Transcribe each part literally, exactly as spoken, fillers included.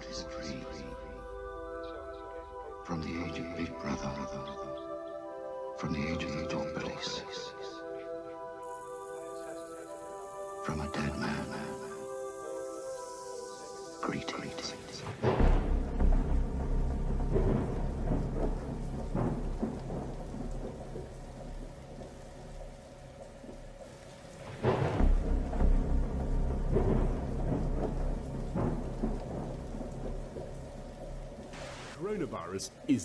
what is free from the age of Big Brother, from the age of the dog police, from a dead man. Greetings. Coronavirus is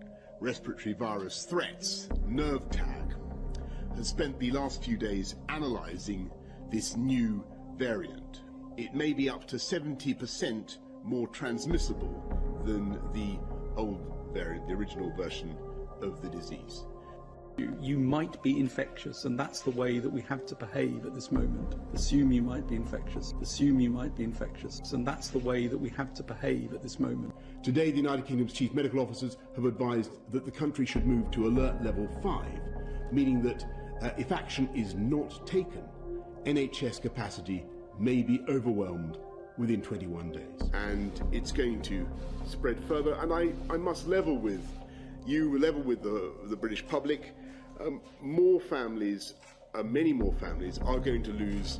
respiratory virus threats, NERVTAG, has spent the last few days analysing this new variant. It may be up to seventy percent more transmissible than the old variant, the original version of the disease. You, you might be infectious, and that's the way that we have to behave at this moment. Assume you might be infectious. Assume you might be infectious, and that's the way that we have to behave at this moment. Today, the United Kingdom's chief medical officers have advised that the country should move to alert level five, meaning that uh, if action is not taken, N H S capacity may be overwhelmed within twenty-one days. And it's going to spread further, and I, I must level with you, level with the, the British public. Um, more families, uh, many more families, are going to lose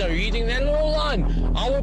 after reading that all on, I will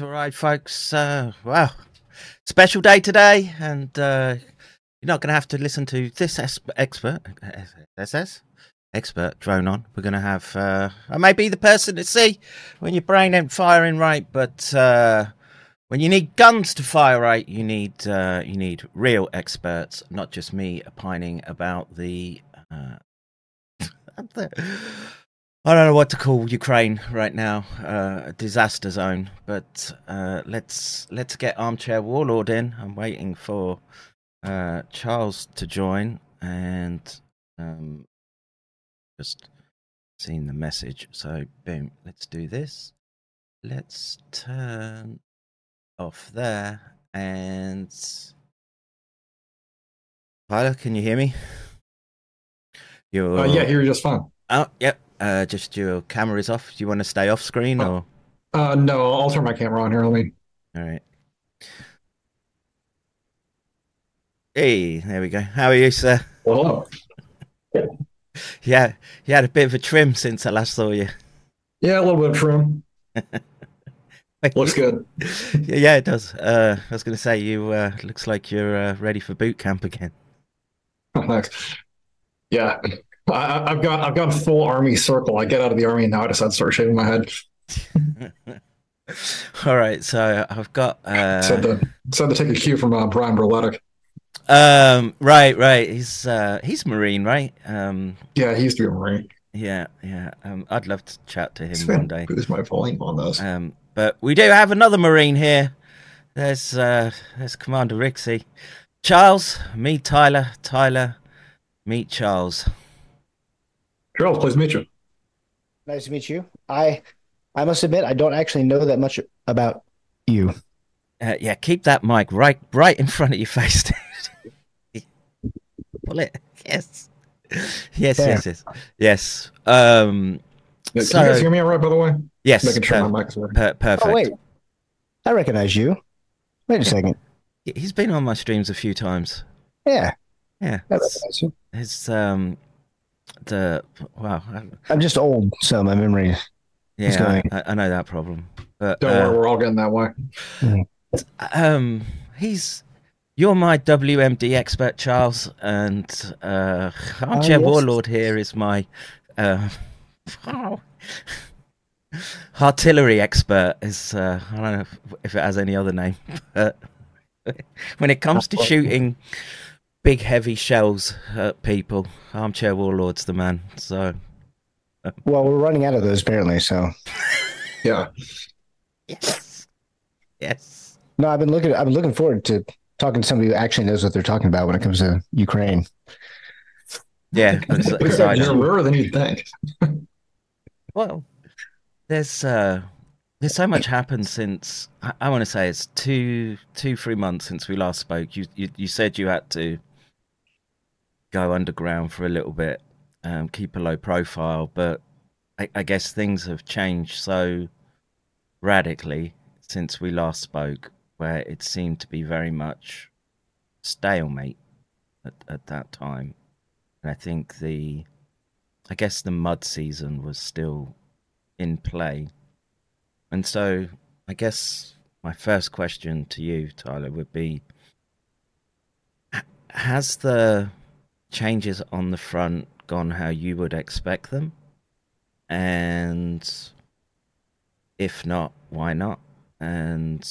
All right, folks. Uh, wow, special day today, and uh, you're not going to have to listen to this expert, S S expert drone on. We're going to have. Uh, I may be the person to see when your brain ain't firing right, but uh, when you need guns to fire right, you need uh, you need real experts, not just me opining about the. Uh, the I don't know what to call Ukraine right now, uh, a disaster zone, but uh, let's let's get Armchair Warlord in. I'm waiting for uh, Charles to join, and um, just seen the message, so boom, let's do this. Let's turn off there, and Tyler, can you hear me? You're... Uh, yeah, I hear you just fine. Oh, yep. Uh, just your camera is off. Do you want to stay off screen or? Uh, no, I'll turn my camera on here. Let me. All right. Hey, there we go. How are you, sir? Well, hello. Yeah, you had a bit of a trim since I last saw you. Yeah, a little bit of trim. Looks good. Yeah, yeah, it does. Uh, I was going to say you uh, looks like you're uh, ready for boot camp again. Oh, thanks. Yeah. I, I've got I've got full army circle. I get out of the army and now I decide to start shaving my head. All right, so I've got uh said to, said to take a cue from uh, Brian Berletic. Um right, right. He's uh he's Marine, right? Um Yeah, he used to be a Marine. Yeah, yeah. Um I'd love to chat to him it's one day. Who's my volume on those? Um but we do have another Marine here. There's uh there's Commander Rixie. Charles, meet Tyler, Tyler, meet Charles. Charles, please meet you. Nice to meet you. I I must admit, I don't actually know that much about you. Uh, yeah, keep that mic right right in front of your face, dude. Pull it. Yes. Yes, there. yes, yes. Yes. Um, yeah, can so, you guys hear me all right, by the way? Yes. Making sure per, my mic is working. Per, perfect. Oh, wait. I recognize you. Wait a second. He's been on my streams a few times. Yeah. Yeah. I recognize you. It's, um... The wow, I'm just old, so my memory. Yeah, I, I know that problem. But, Don't uh, worry, we're all getting that way. Um, he's you're my W M D expert, Charles, and uh, Armchair uh, yes. Warlord here is my uh, artillery expert. Is uh, I don't know if, if it has any other name. But When it comes to shooting big heavy shells at people, armchair warlord's the man. So, well, we're running out of those apparently. So, yeah. Yes. Yes. No, I've been looking. I've been looking forward to talking to somebody who actually knows what they're talking about when it comes to Ukraine. Yeah, it's rarer than you think. Well, there's uh, there's so much happened since I, I want to say it's two, two, three months since we last spoke. You, you, you said you had to go underground for a little bit, um, keep a low profile, but I, I guess things have changed so radically since we last spoke, where it seemed to be very much stalemate at, at that time. And I think the, I guess the mud season was still in play. And so I guess my first question to you, Tyler, would be, has the changes on the front gone how you would expect them? And if not, why not? And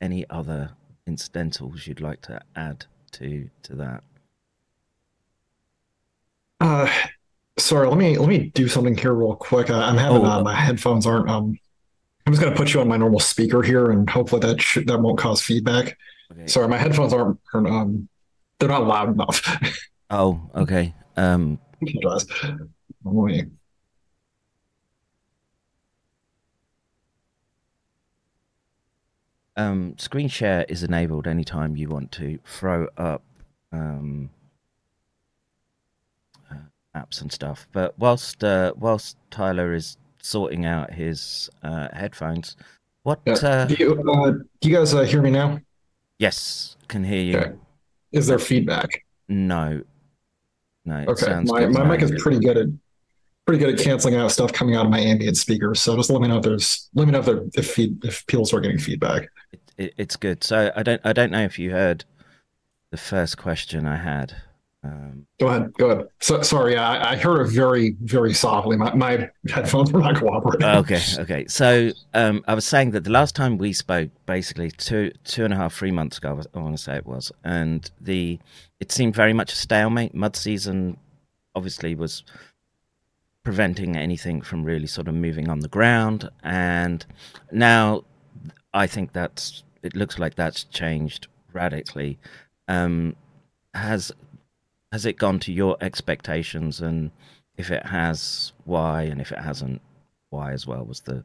any other incidentals you'd like to add to, to that? Uh, sorry, let me let me do something here real quick. I, I'm having oh. uh, my headphones aren't. Um, I'm just gonna put you on my normal speaker here, and hopefully that sh- that won't cause feedback. Okay. Sorry, my headphones aren't. aren't um, they're not loud enough. Oh, okay. Um, let me. Um, screen share is enabled anytime you want to throw up. Um. Apps and stuff, but whilst uh, whilst Tyler is sorting out his uh, headphones, what yeah. uh, do you uh, do you guys uh, hear me now? Yes, can hear you. Okay. Is there feedback? No, no. It okay, sounds my good my mic is pretty good at pretty good at canceling out stuff coming out of my ambient speakers. So just let me know if there's let me know if there, if, feed, if people start getting feedback. It, it, it's good. So I don't I don't know if you heard the first question I had. Um, go ahead, go ahead. So, sorry, I, I heard it very, very softly. My, my headphones were not cooperating. Okay, okay. So um, I was saying that the last time we spoke, basically two, two and a half, three months ago, I want to say it was, and the it seemed very much a stalemate. Mud season obviously was preventing anything from really sort of moving on the ground, and now I think that's it looks like that's changed radically. Um, has Has it gone to your expectations, and if it has, why, and if it hasn't, why as well was the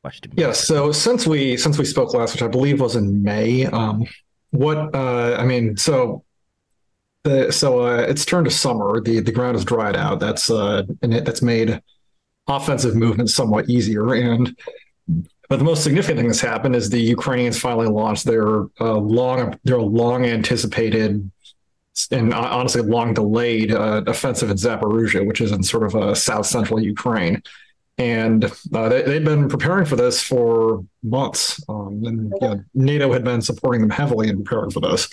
question. Yeah, so since we since we spoke last, which I believe was in May, um, what uh, I mean, so the so uh, it's turned to summer. The the ground is dried out. That's uh, and it, that's made offensive movements somewhat easier. And but the most significant thing that's happened is the Ukrainians finally launched their uh, long their long anticipated. And honestly, long delayed uh, offensive in Zaporizhzhia, which is in sort of uh, south central Ukraine, and uh, they, they've been preparing for this for months. Um, and you know, NATO had been supporting them heavily in preparing for this.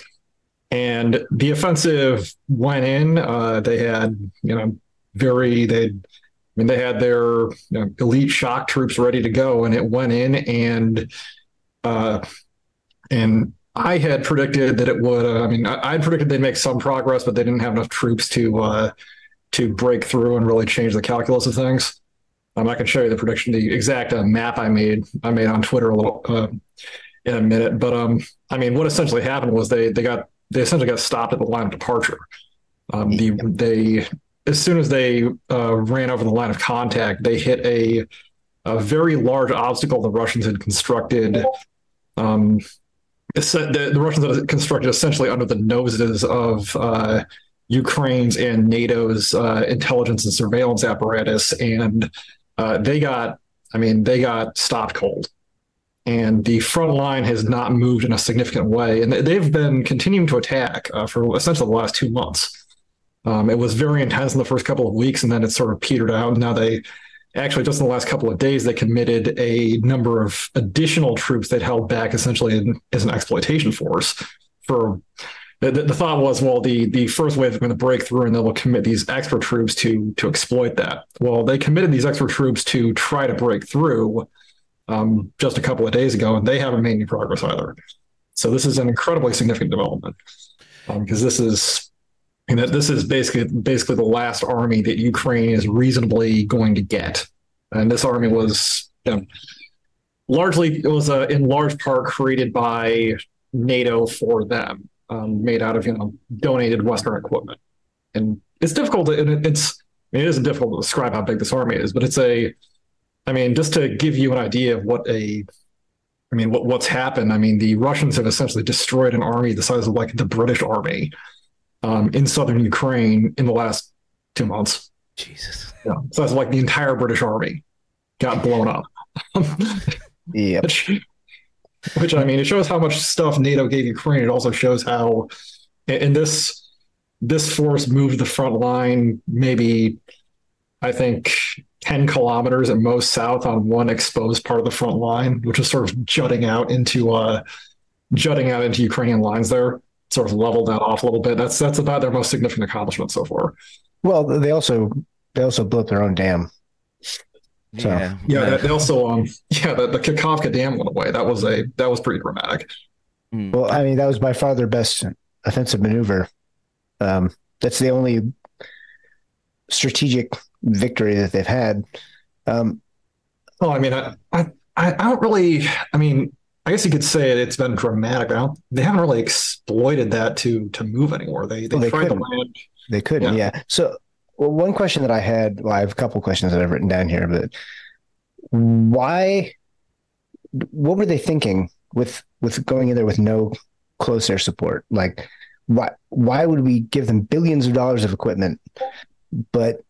And the offensive went in. Uh, they had, you know, very they, I mean, they had their you know, elite shock troops ready to go, and it went in and uh, and. I had predicted that it would. Uh, I mean, I, I predicted they'd make some progress, but they didn't have enough troops to uh, to break through and really change the calculus of things. Um, I can show you the prediction, the exact uh, map I made. I made on Twitter a little uh, in a minute. But um, I mean, what essentially happened was they they got they essentially got stopped at the line of departure. Um, the they as soon as they uh, ran over the line of contact, they hit a a very large obstacle the Russians had constructed. Um, The, the Russians have constructed essentially under the noses of uh, Ukraine's and NATO's uh, intelligence and surveillance apparatus, and uh, they got—I mean—they got stopped cold. And the front line has not moved in a significant way, and they've been continuing to attack uh, for essentially the last two months. Um, it was very intense in the first couple of weeks, and then it sort of petered out. Now they. Actually, just in the last couple of days, they committed a number of additional troops that held back essentially in, as an exploitation force. For the, the thought was, well, the, the first wave is going to break through and they will commit these extra troops to to exploit that. Well, they committed these extra troops to try to break through um, just a couple of days ago, and they haven't made any progress either. So this is an incredibly significant development, because um, this is you know, this is basically basically the last army that Ukraine is reasonably going to get, and this army was you know, largely it was uh, in large part created by NATO for them, um, made out of you know donated Western equipment, and it's difficult. To, and it's it isn't difficult to describe how big this army is, but it's a I mean, just to give you an idea of what a, I mean, what, what's happened. I mean, the Russians have essentially destroyed an army the size of like the British army um, in southern Ukraine in the last two months. Jesus. Yeah. So that's like the entire British army got blown up. Yeah. Which, which, I mean, it shows how much stuff NATO gave Ukraine. It also shows how, and this, this force moved the front line maybe, I think, ten kilometers at most south on one exposed part of the front line, which is sort of jutting out into uh, jutting out into Ukrainian lines there, sort of leveled that off a little bit. That's that's about their most significant accomplishment so far. Well, they also they also blew up their own dam. So. Yeah, yeah. They also, um, yeah, the, the Kakhovka Dam went away. That was a that was pretty dramatic. Well, I mean, that was by far their best offensive maneuver. Um, that's the only strategic victory that they've had. Um, well, I mean, I, I, I don't really. I mean, I guess you could say it, it's been dramatic. I don't, they haven't really exploited that to to move anywhere. They they, well, they tried couldn't. to land. They couldn't. Yeah. yeah. So, well, one question that I had. Well, I have a couple questions that I've written down here, but why? What were they thinking with with going in there with no close air support? Like, why why would we give them billions of dollars of equipment, but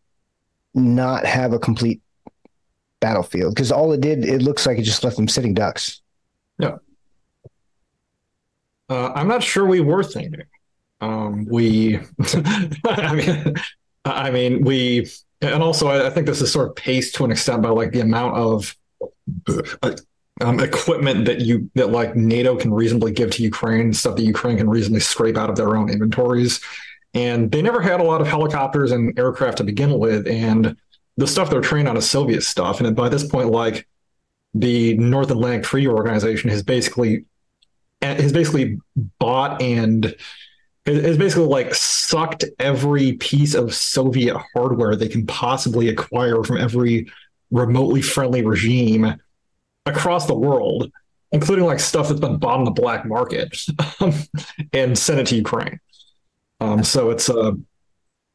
not have a complete battlefield? Because all it did, it looks like it just left them sitting ducks. Yeah. Uh, I'm not sure we were thinking. Um, we, I mean, I mean, we, and also I, I think this is sort of paced to an extent by like the amount of uh, um, equipment that you, that like NATO can reasonably give to Ukraine, stuff that Ukraine can reasonably scrape out of their own inventories. And they never had a lot of helicopters and aircraft to begin with, and the stuff they're trained on is Soviet stuff. And by this point, like the North Atlantic Treaty Organization has basically has basically bought and has basically like sucked every piece of Soviet hardware they can possibly acquire from every remotely friendly regime across the world, including like stuff that's been bought on the black market, and sent it to Ukraine. Um, so it's uh,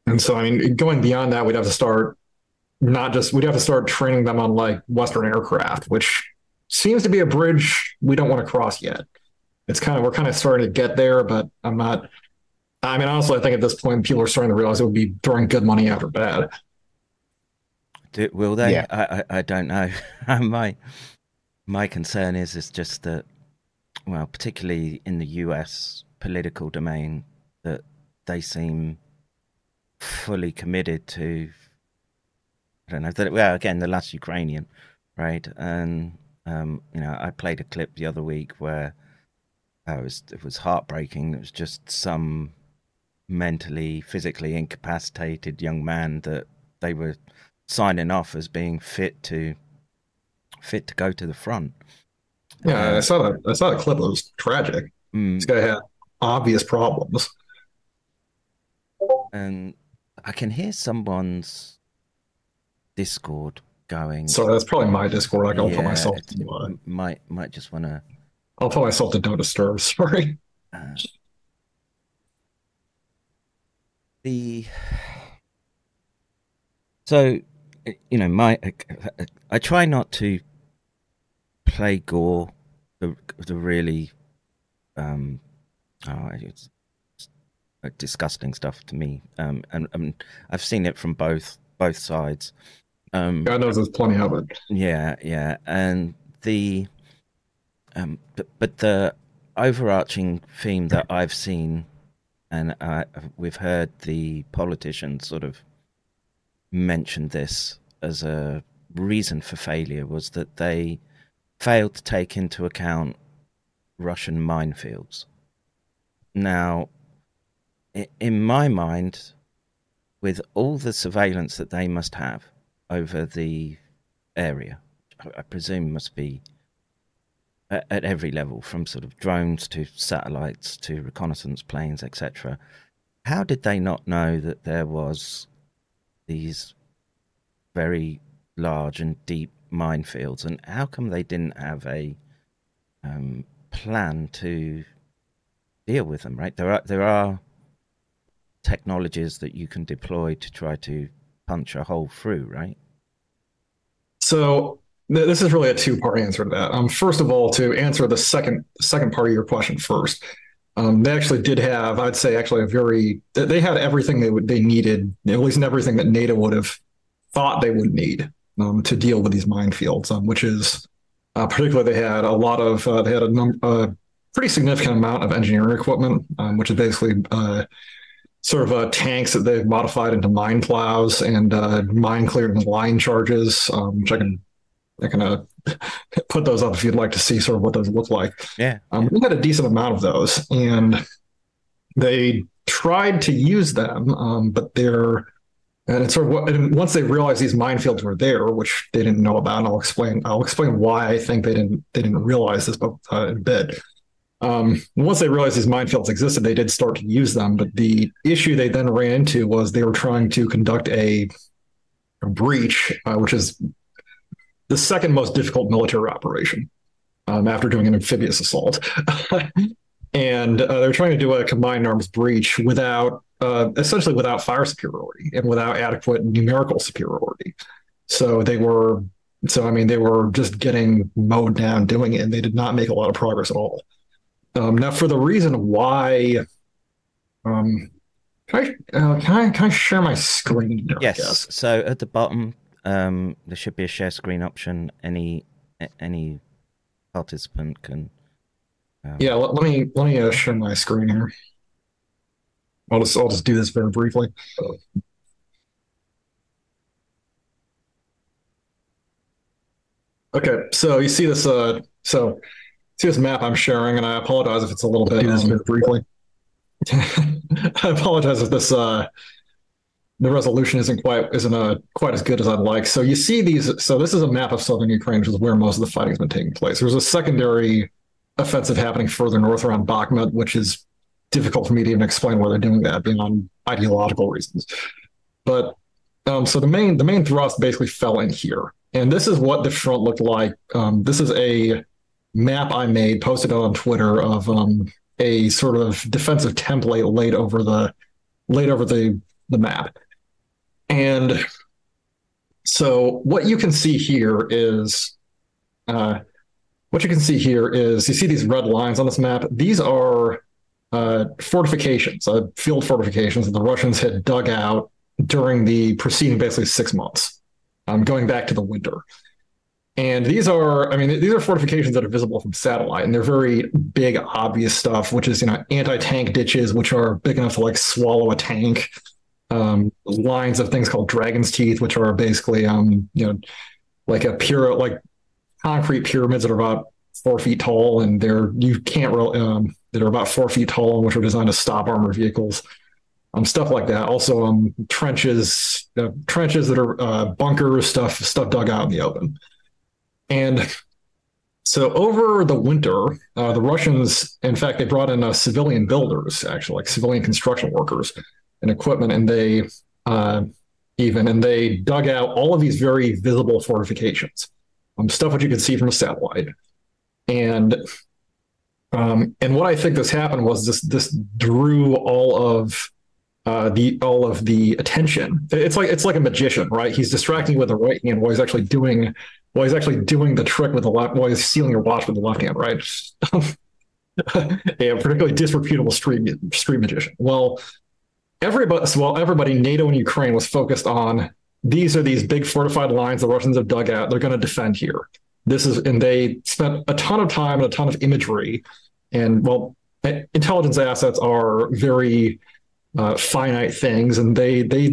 and so I mean, going beyond that, we'd have to start not just we'd have to start training them on like Western aircraft, which seems to be a bridge we don't want to cross yet. It's kind of we're kind of starting to get there, but I'm not. I mean, honestly, I think at this point, people are starting to realize it would be throwing good money after bad. Do, will they? Yeah. I, I I don't know. my my concern is is just that, well, particularly in the U S political domain, that they seem fully committed to, I don't know, the, well, again, the last Ukrainian, right? And, um, you know, I played a clip the other week where I was, it was heartbreaking. It was just some mentally, physically incapacitated young man that they were signing off as being fit to fit to go to the front. Yeah, um, I saw that. I saw the clip. It was tragic. Mm, this guy had obvious problems. And I can hear someone's Discord going. So that's probably my Discord. Like I'll yeah, put myself to uh, might might just want to. I'll put myself to don't disturb. Sorry. Uh, the so you know my I, I try not to play gore the the really um oh it's. disgusting stuff to me, um and, and I've seen it from both both sides. um God knows there's plenty of it. Yeah, yeah. And the um but, but the overarching theme that I've seen, and I, we've heard the politicians sort of mentioned this as a reason for failure, was that they failed to take into account Russian minefields. Now, in my mind, with all the surveillance that they must have over the area, I presume must be at, at every level, from sort of drones to satellites to reconnaissance planes, et cetera. How did they not know that there was these very large and deep minefields, and how come they didn't have a um, plan to deal with them? Right, there are there are technologies that you can deploy to try to punch a hole through, right? So th this is really a two-part answer to that. Um, first of all, to answer the second second part of your question first, um, they actually did have, I'd say, actually a very they had everything they would they needed, at least everything that NATO would have thought they would need um, to deal with these minefields, um, which is uh, particularly they had a lot of uh, they had a number, uh, pretty significant amount of engineering equipment, um, which is basically uh, sort of uh, tanks that they've modified into mine plows and uh, mine clearing line charges, um, which I can I can uh, put those up if you'd like to see sort of what those look like. Yeah, um, we had a decent amount of those, and they tried to use them, um, but they're And it's sort of what, and once they realized these minefields were there, which they didn't know about, and I'll explain. I'll explain why I think they didn't. They didn't realize this, but uh, in a bit. Um, once they realized these minefields existed, they did start to use them. But the issue they then ran into was they were trying to conduct a, a breach, uh, which is the second most difficult military operation um, after doing an amphibious assault. And uh, they're trying to do a combined arms breach without, uh, essentially without fire superiority and without adequate numerical superiority. So they were, so I mean, they were just getting mowed down doing it, and they did not make a lot of progress at all. Um, now, for the reason why, um, can I, uh, can I, can I share my screen here? Yes. So at the bottom, um, there should be a share screen option. Any, any participant can. Um, yeah, let, let me let me uh, share my screen here. I'll just I'll just do this very briefly. Okay, so you see this uh so see this map I'm sharing, and I apologize if it's a little bit. Do this very briefly. I apologize if this uh the resolution isn't quite isn't uh, quite as good as I'd like. So you see these. So this is a map of southern Ukraine, which is where most of the fighting's been taking place. There's a secondary offensive happening further north around Bakhmut, which is difficult for me to even explain why they're doing that beyond ideological reasons. But um, so the main the main thrust basically fell in here, and this is what the front looked like. Um, this is a map I made, posted on Twitter, of um, a sort of defensive template laid over the laid over the the map. And so what you can see here is. Uh, What you can see here is you see these red lines on this map. These are uh, fortifications, uh, field fortifications that the Russians had dug out during the preceding basically six months, um, going back to the winter. And these are, I mean, these are fortifications that are visible from satellite, and they're very big, obvious stuff, which is, you know, anti-tank ditches, which are big enough to like swallow a tank. Um, lines of things called dragon's teeth, which are basically, um, you know, like a pure, like, concrete pyramids that are about four feet tall, and they're you can't really um, that are about four feet tall, which are designed to stop armored vehicles, um, stuff like that. Also, um, trenches, uh, trenches that are uh, bunkers, stuff, stuff dug out in the open. And so over the winter, uh, the Russians, in fact, they brought in uh, civilian builders, actually, like civilian construction workers and equipment, and they uh, even and they dug out all of these very visible fortifications. Um, stuff that you could see from a satellite, and um, and what I think this happened was this this drew all of uh, the all of the attention. It's like it's like a magician, right? He's distracting you with the right hand while he's actually doing while he's actually doing the trick with the left, while he's stealing your watch with the left hand, right? A particularly disreputable street street magician. Well, everybody, so while everybody, NATO and Ukraine was focused on. These are these big fortified lines the Russians have dug out. They're going to defend here. This is, and they spent a ton of time and a ton of imagery. And well, intelligence assets are very uh, finite things, and they they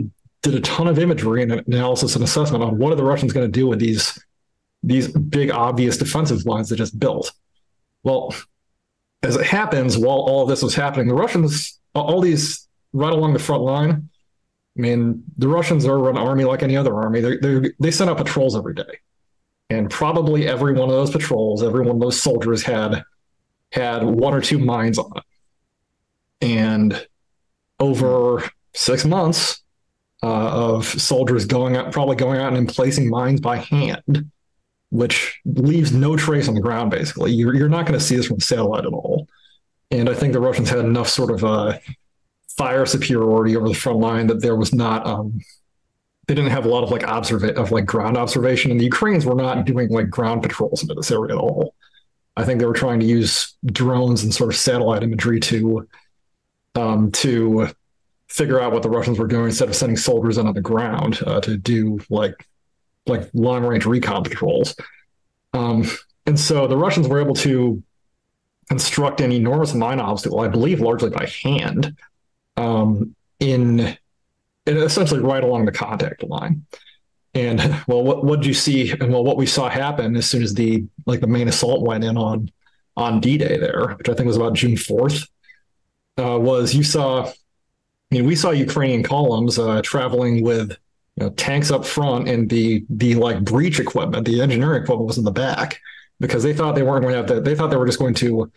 did a ton of imagery and analysis and assessment on what are the Russians going to do with these these big obvious defensive lines they just built. Well, as it happens, while all of this was happening, the Russians, all these right along the front line. I mean, the Russians are an army like any other army. They they send out patrols every day, And probably every one of those patrols, every one of those soldiers had had one or two mines on it. And over six months uh, of soldiers going out, probably going out and placing mines by hand, which leaves no trace on the ground, basically. You're, you're not going to see this from the satellite at all. And I think the Russians had enough sort of uh, fire superiority over the front line that there was not... Um, they didn't have a lot of like observa- of like ground observation, and the Ukrainians were not doing like ground patrols into this area at all. I think they were trying to use drones and sort of satellite imagery to um, to figure out what the Russians were doing instead of sending soldiers in on the ground uh, to do like like long range recon patrols. Um, and so the Russians were able to construct an enormous mine obstacle, I believe, largely by hand, um, in. It essentially right along the contact line. And well, what what did you see? And well, what we saw happen as soon as the like the main assault went in on on D-Day there, which I think was about June fourth, uh, was you saw, I mean, we saw Ukrainian columns uh, traveling with you know, tanks up front, and the the like breach equipment, the engineering equipment was in the back, because they thought they weren't going to have that. They thought they were just going to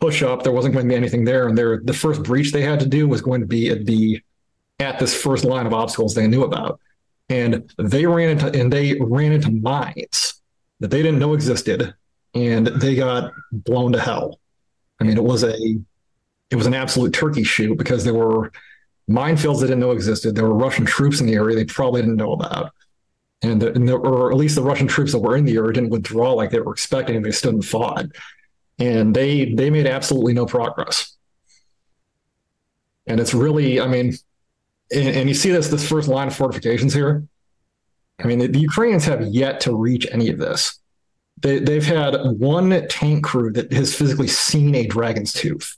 push up. There wasn't going to be anything there, and their the first breach they had to do was going to be at the at this first line of obstacles they knew about. And they ran into and they ran into mines that they didn't know existed, and they got blown to hell. I mean, it was a it was an absolute turkey shoot, because there were minefields they didn't know existed. There were Russian troops in the area they probably didn't know about. And, the, and there, or at least the Russian troops that were in the area didn't withdraw like they were expecting. They stood and fought. And they they made absolutely no progress. And it's really, I mean, And, and you see this this first line of fortifications here. I mean, the, the Ukrainians have yet to reach any of this. They, they've had one tank crew that has physically seen a dragon's tooth.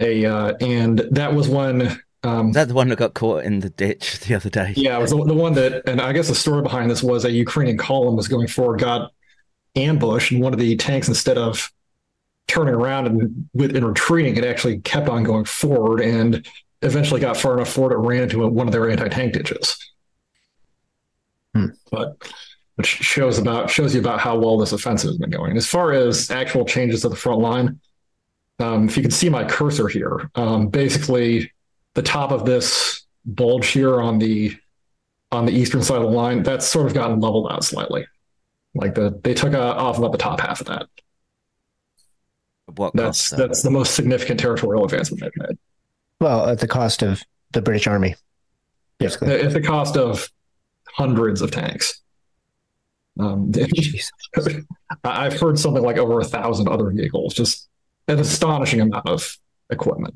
A uh, and that was when... Um, That's the one that got caught in the ditch the other day. Yeah, it was the, the one that... And I guess the story behind this was a Ukrainian column was going forward, got ambushed, and one of the tanks, instead of turning around and, with, and retreating, it actually kept on going forward and... eventually got far enough forward it ran into one of their anti-tank ditches. Hmm. But which shows about shows you about how well this offensive has been going. As far as actual changes to the front line, um, if you can see my cursor here, um, basically the top of this bulge here on the on the eastern side of the line, that's sort of gotten leveled out slightly. Like the they took uh, off about the top half of that. What that's cost, that's the most significant territorial advancement they've made. Well, at the cost of the British Army. Basically. Yeah, at the cost of hundreds of tanks. Um, I've heard something like over a thousand other vehicles, just an astonishing amount of equipment.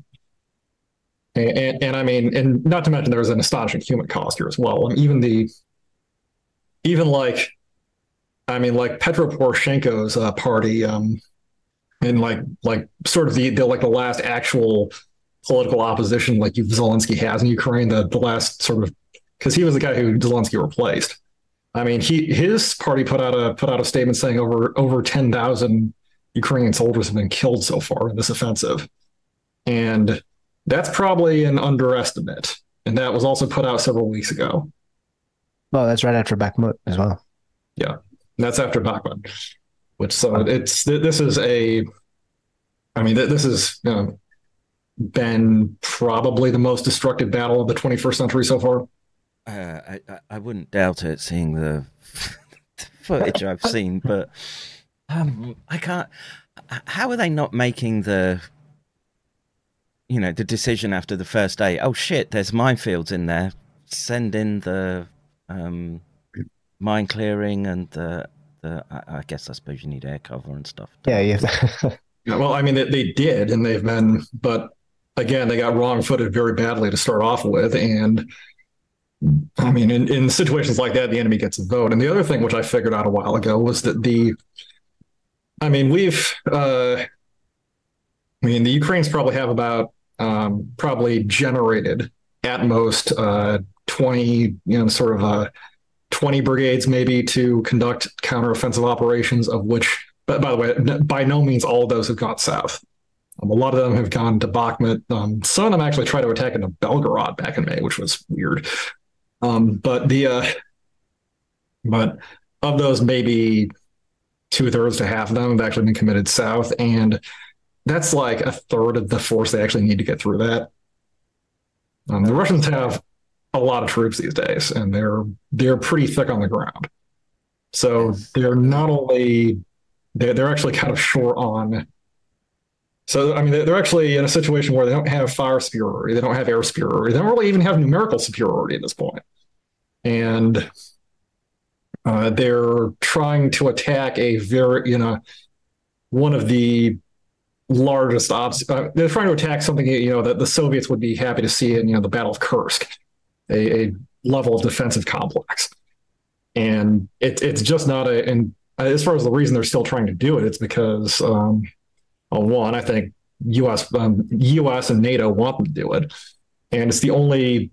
And, and, and I mean, and not to mention there's an astonishing human cost here as well. And even the, even like, I mean, like Petro Poroshenko's uh, party, um, and like, like sort of the, the like the last actual political opposition like Zelensky has in Ukraine, the, the last sort of, because he was the guy who Zelensky replaced. I mean, he his party put out a put out a statement saying over over ten thousand Ukrainian soldiers have been killed so far in this offensive, and that's probably an underestimate. And that was also put out several weeks ago. Well, that's right after Bakhmut as well. Yeah, that's after Bakhmut. Which so it's this is a, I mean this is you know. been probably the most destructive battle of the twenty-first century so far. Uh, I I wouldn't doubt it, seeing the, the footage I've seen. But um, I can't. How are they not making the, you know, the decision after the first day? Oh shit! There's minefields in there. Send in the um, mine clearing and the the. I, I guess I suppose you need air cover and stuff. Yeah, you have to. Well, I mean, they, they did, and they've been, but. Again, they got wrong-footed very badly to start off with, and I mean, in, in situations like that, the enemy gets a vote. And the other thing, which I figured out a while ago, was that the, I mean, we've, uh, I mean, the Ukrainians probably have about um, probably generated at most uh, twenty, you know, sort of uh, twenty brigades maybe to conduct counteroffensive operations, of which, by, by the way, by no means all those have gone south. Um, a lot of them have gone to Bakhmut. Um, some of them actually tried to attack into Belgorod back in May, which was weird. Um, but the uh, but of those, maybe two thirds to half of them have actually been committed south. And that's like a third of the force they actually need to get through that. Um, the Russians have a lot of troops these days, and they're they're pretty thick on the ground. So they're not only, they're, they're actually kind of short on. So, I mean, they're actually in a situation where they don't have fire superiority, they don't have air superiority, they don't really even have numerical superiority at this point. And uh, they're trying to attack a very, you know, one of the largest obstacles. Uh, they're trying to attack something, you know, that the Soviets would be happy to see in, you know, the Battle of Kursk, a, a level of defensive complex. And it, it's just not a, and as far as the reason they're still trying to do it, it's because, um, well, one, I think U S um, U S and NATO want them to do it, and it's the only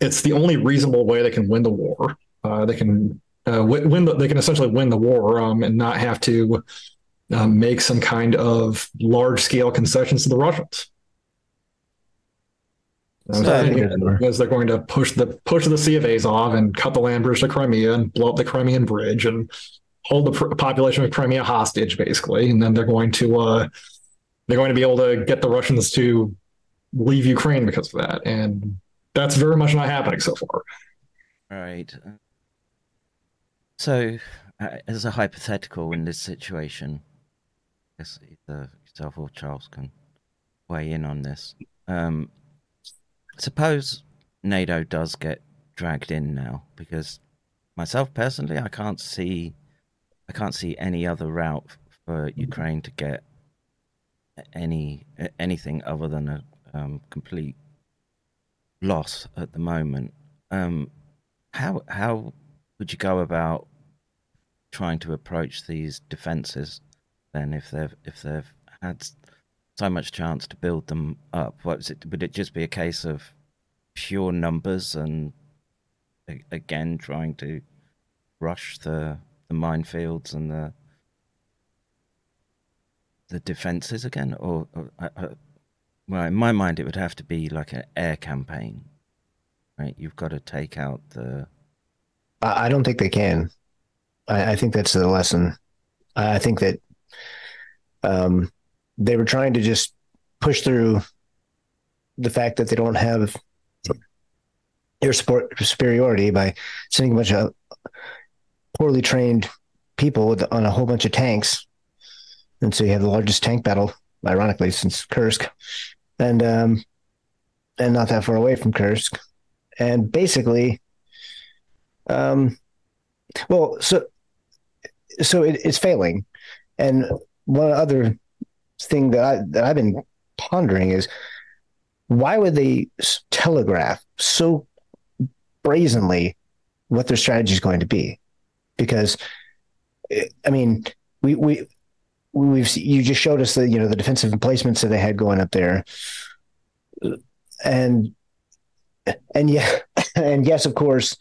it's the only reasonable way they can win the war. Uh, they can uh, w- win the, they can essentially win the war um, and not have to uh, make some kind of large scale concessions to the Russians. Um, so I think because they're going to push the push the Sea of Azov and cut the land bridge to Crimea and blow up the Crimean bridge and hold the pr- population of Crimea hostage, basically, and then they're going to uh, they're going to be able to get the Russians to leave Ukraine because of that, and that's very much not happening so far. Right. So, uh, as a hypothetical in this situation, I guess either yourself or Charles can weigh in on this. Um, suppose NATO does get dragged in now, because myself personally, I can't see. I can't see any other route for Ukraine to get any anything other than a um, complete loss at the moment. Um, how how would you go about trying to approach these defenses then, if they've if they've had so much chance to build them up? What was it? Would it just be a case of pure numbers and again trying to rush the the minefields and the the defenses again, or, or uh, well, in my mind, it would have to be like an air campaign, right? You've got to take out the. I don't think they can. I, I think that's the lesson. I think that um, they were trying to just push through the fact that they don't have air support superiority by sending a bunch of poorly trained people with, on a whole bunch of tanks. And so you have the largest tank battle, ironically, since Kursk, and um, and not that far away from Kursk. And basically, um, well, so so it, it's failing. And one other thing that, I, that I've been pondering is, why would they telegraph so brazenly what their strategy is going to be? Because, I mean, we we we've you just showed us the you know the defensive emplacements that they had going up there, and and yeah, and yes, of course,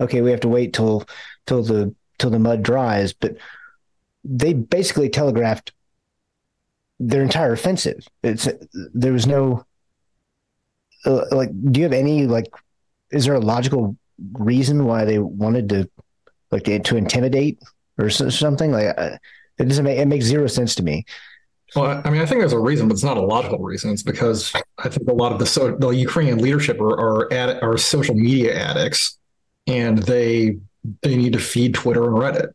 okay, we have to wait till till the till the mud dries, but they basically telegraphed their entire offensive. It's there was no uh, like, do you have any like, is there a logical reason why they wanted to? Like to intimidate or something like uh, it doesn't make it makes zero sense to me. Well, I mean, I think there's a reason, but it's not a logical reason. It's because I think a lot of the so the Ukrainian leadership are are, ad, are social media addicts, and they they need to feed Twitter and Reddit,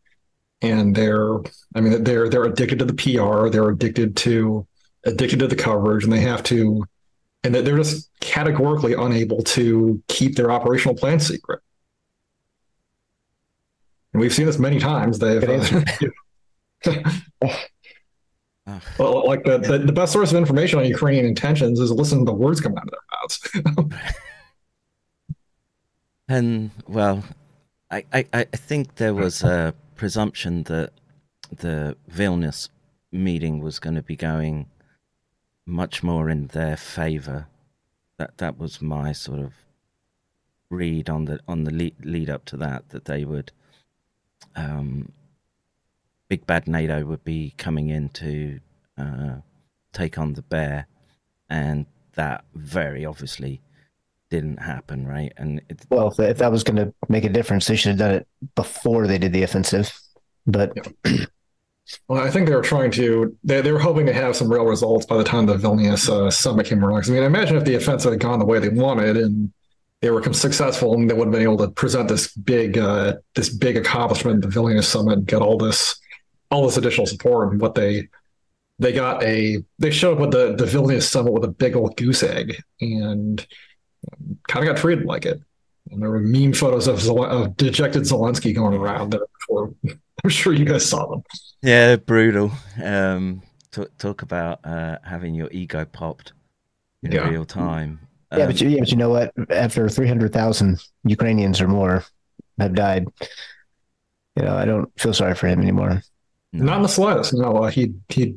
and they're I mean they're they're addicted to the P R, they're addicted to addicted to the coverage, and they have to, and they're just categorically unable to keep their operational plan secret. And we've seen this many times. They've uh, well, like the, the the best source of information on Ukrainian intentions is listen to the words come out of their mouths. And well, I, I, I think there was a presumption that the Vilnius meeting was going to be going much more in their favor. That that was my sort of read on the on the lead, lead up to that that they would. Um, big bad NATO would be coming in to uh, take on the bear, and that very obviously didn't happen, right? And it's, well, if, if that was going to make a difference, they should have done it before they did the offensive. But yeah. Well, I think they were trying to, they, they were hoping to have some real results by the time the Vilnius uh, summit came around. I mean, imagine if the offensive had gone the way they wanted and they were successful, and they would have been able to present this big, uh, this big accomplishment at the Vilnius summit, get all this, all this additional support. And what they, they got a, they showed up with the, the Vilnius summit with a big old goose egg, and kind of got treated like it. And there were meme photos of, of dejected Zelensky going around there before. I'm sure you guys saw them. Yeah, brutal. Um, t- talk about uh, having your ego popped in yeah. real time. Um, yeah, but you, yeah, but you know what? After three hundred thousand Ukrainians or more have died, you know, I don't feel sorry for him anymore. No. Not in the slightest. No, uh, he he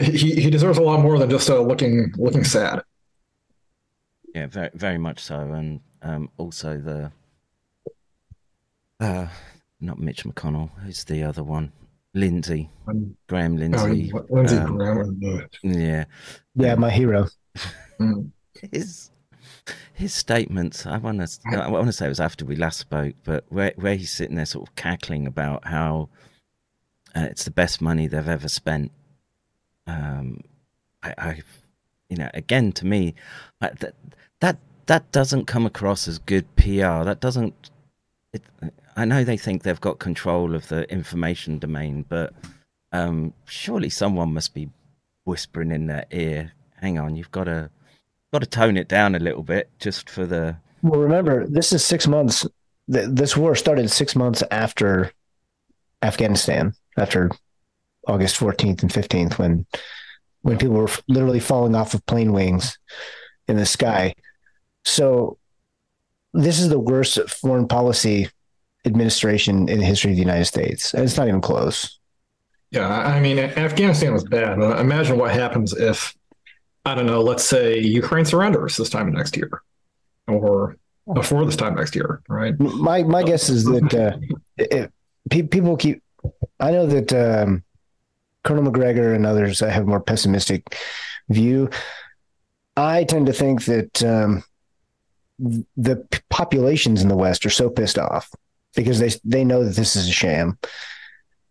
he he deserves a lot more than just uh, looking looking sad. Yeah, very very much so, and um, also the. Uh, Not Mitch McConnell. Who's the other one? Lindsay. Graham Lindsay. Oh, Lindsay um, Graham. Yeah. Yeah, my hero. his his statements. I want to. I want to say it was after we last spoke, but where where he's sitting there, sort of cackling about how uh, it's the best money they've ever spent. Um, I, I you know, again, to me, I, that that that doesn't come across as good P R. That doesn't. It, I know they think they've got control of the information domain, but um, surely someone must be whispering in their ear, hang on, you've got to got to tone it down a little bit just for the... Well, remember, this is six months. Th- this war started six months after Afghanistan, after August fourteenth and fifteenth, when when people were literally falling off of plane wings in the sky. So this is the worst foreign policy administration in the history of the United States, and it's not even close. Yeah, I mean, Afghanistan was bad. Imagine what happens if, I don't know, let's say Ukraine surrenders this time next year, or before this time next year, right? My my guess is that uh, it, people keep. I know that um, Colonel McGregor and others have a more pessimistic view. I tend to think that um, the populations in the West are so pissed off, because they they know that this is a sham,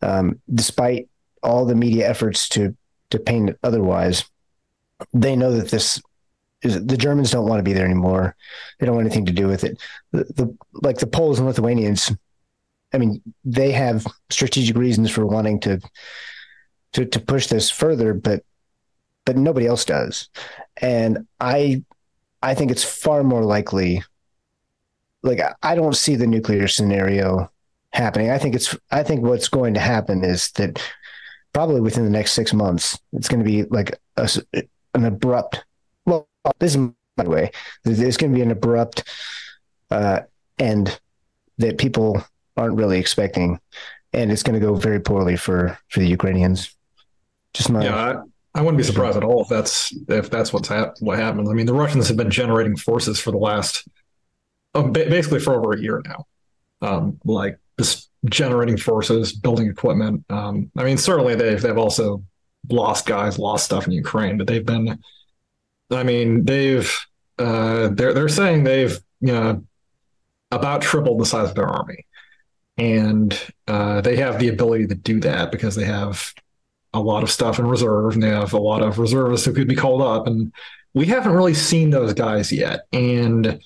um, despite all the media efforts to to paint it otherwise. They know that this is, the Germans don't want to be there anymore. They don't want anything to do with it. The, the like the Poles and Lithuanians, I mean, they have strategic reasons for wanting to to to push this further, but but nobody else does. And I I think it's far more likely. Like, I don't see the nuclear scenario happening. I think it's. I think what's going to happen is that probably within the next six months, it's going to be like a, an abrupt. Well, this is my way. There's going to be an abrupt uh, end that people aren't really expecting, and it's going to go very poorly for, for the Ukrainians. Just my. Yeah, I, I wouldn't be surprised at all if that's if that's what's hap- what happens. I mean, the Russians have been generating forces for the last. Um, basically for over a year now, um, like just generating forces, building equipment. Um, I mean, certainly they've they've also lost guys, lost stuff in Ukraine, but they've been. I mean, they've uh, they're they're saying they've you know about tripled the size of their army, and uh, they have the ability to do that because they have a lot of stuff in reserve, and they have a lot of reservists who could be called up, and we haven't really seen those guys yet, and.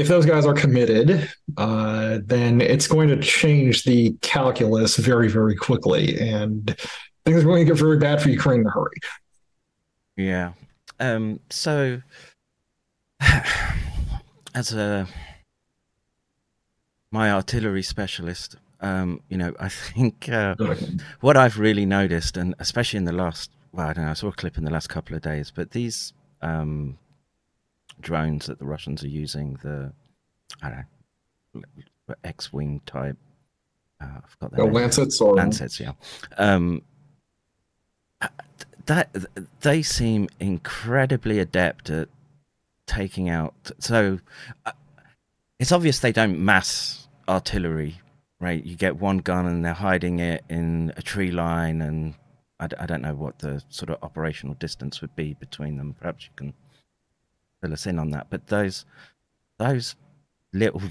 If those guys are committed, uh, then it's going to change the calculus very, very quickly, and things are going to get very bad for Ukraine in a hurry. Yeah. Um, so, as a my artillery specialist, um, you know, I think uh, okay. what I've really noticed, and especially in the last, well, I don't know, I saw a clip in the last couple of days, but these. Um, drones that the Russians are using, the I don't know, X-wing type. Uh, I forgot that. The Lancets or Lancets, yeah. Um, that they seem incredibly adept at taking out. So uh, it's obvious they don't mass artillery, right? You get one gun and they're hiding it in a tree line, and I, I don't know what the sort of operational distance would be between them. Perhaps you can. fill us in on that. But those those little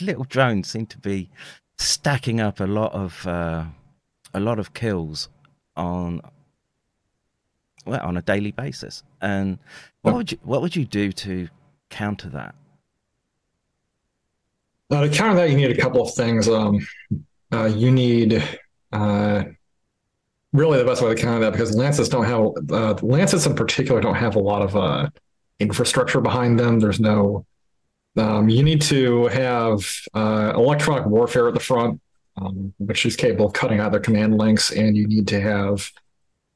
little drones seem to be stacking up a lot of uh, a lot of kills on well on a daily basis. And what would you what would you do to counter that? Uh, to counter that, you need a couple of things. Um, uh, you need uh, really the best way to counter that, because Lancets don't have uh, Lancets in particular don't have a lot of uh, infrastructure behind them. There's no Um, you need to have uh, electronic warfare at the front, um, which is capable of cutting out their command links, and you need to have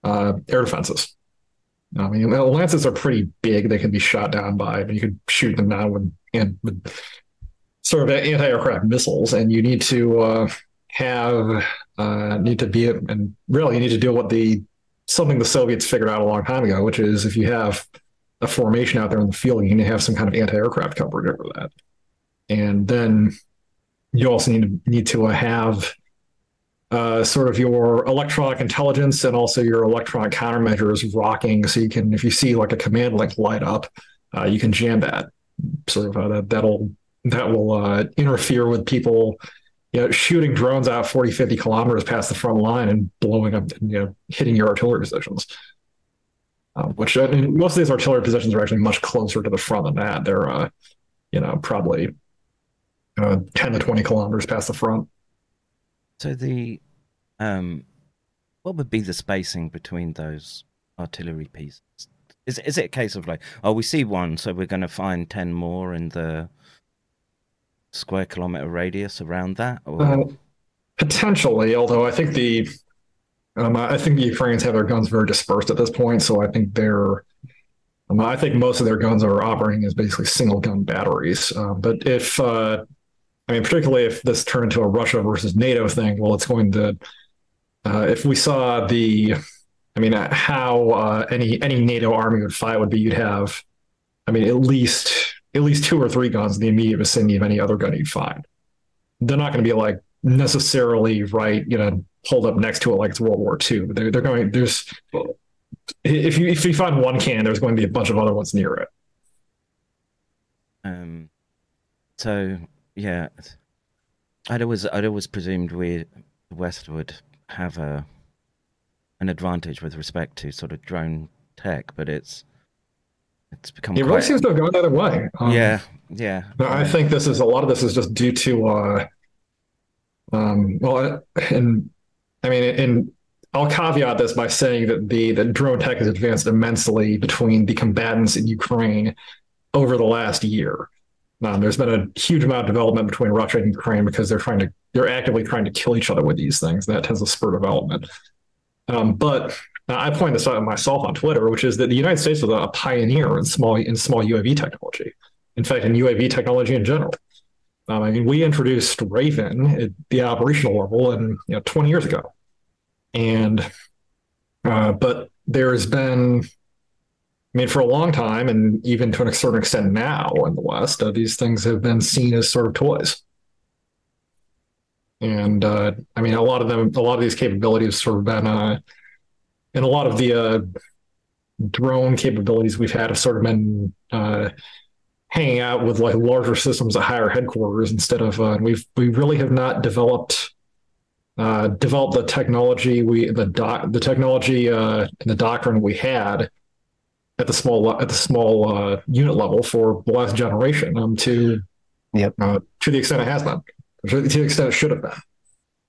uh, air defenses. I mean, Lancets are pretty big; they can be shot down by. I mean, you could shoot them down with, and with sort of anti-aircraft missiles, and you need to uh, have uh, need to be and really you need to deal with the something the Soviets figured out a long time ago, which is if you have a formation out there in the field, you need to have some kind of anti-aircraft coverage over that. And then you also need to need to have uh, sort of your electronic intelligence and also your electronic countermeasures rocking, so you can, if you see like a command link light up, uh, you can jam that. Sort of uh, that that'll that will uh, interfere with people, you know, shooting drones out forty, fifty kilometers past the front line and blowing up, you know, hitting your artillery positions. Uh, which I mean, most of these artillery positions are actually much closer to the front than that. They're, uh, you know, probably uh, ten to twenty kilometers past the front. So the, um, what would be the spacing between those artillery pieces? Is is it a case of like, oh, we see one, so we're going to find ten more in the square kilometer radius around that? Or uh, potentially, although I think the. Um, I think the Ukrainians have their guns very dispersed at this point, so I think they're. Um, I think most of their guns are operating as basically single gun batteries. Uh, but if, uh, I mean, particularly if this turned into a Russia versus NATO thing, well, it's going to. Uh, if we saw the, I mean, uh, how uh, any any NATO army would fight would be you'd have, I mean, at least at least two or three guns in the immediate vicinity of any other gun you'd find. They're not going to be like necessarily right, you know. Hold up next to it like it's World War Two. They're, they're going there's if you if you find one can, there's going to be a bunch of other ones near it. Um. So yeah, I'd always I'd always presumed we West would have a an advantage with respect to sort of drone tech, but it's it's become it quite... really seems to have gone the other way. Um, yeah, yeah. I think this is a lot of this is just due to uh, um well and. I mean, and I'll caveat this by saying that the, the drone tech has advanced immensely between the combatants in Ukraine over the last year. Um, there's been a huge amount of development between Russia and Ukraine because they're trying to they're actively trying to kill each other with these things. That tends to spur development. Um, but I point this out myself on Twitter, which is that the United States was a pioneer in small in small U A V technology. In fact, in U A V technology in general. Um, I mean, we introduced Raven at the operational level in you know, twenty years ago. And, uh, but there's been, I mean, for a long time, and even to a certain extent now in the West, uh, these things have been seen as sort of toys. And, uh, I mean, a lot of them, a lot of these capabilities have sort of been, uh, and a lot of the uh, drone capabilities we've had have sort of been uh, hanging out with like larger systems at higher headquarters instead of, uh, and we've, we really have not developed. Uh, develop the technology we the doc, the technology uh, and the doctrine we had at the small at the small uh, unit level for the last generation um, to yep. uh, to the extent it has been, to the extent it should have been.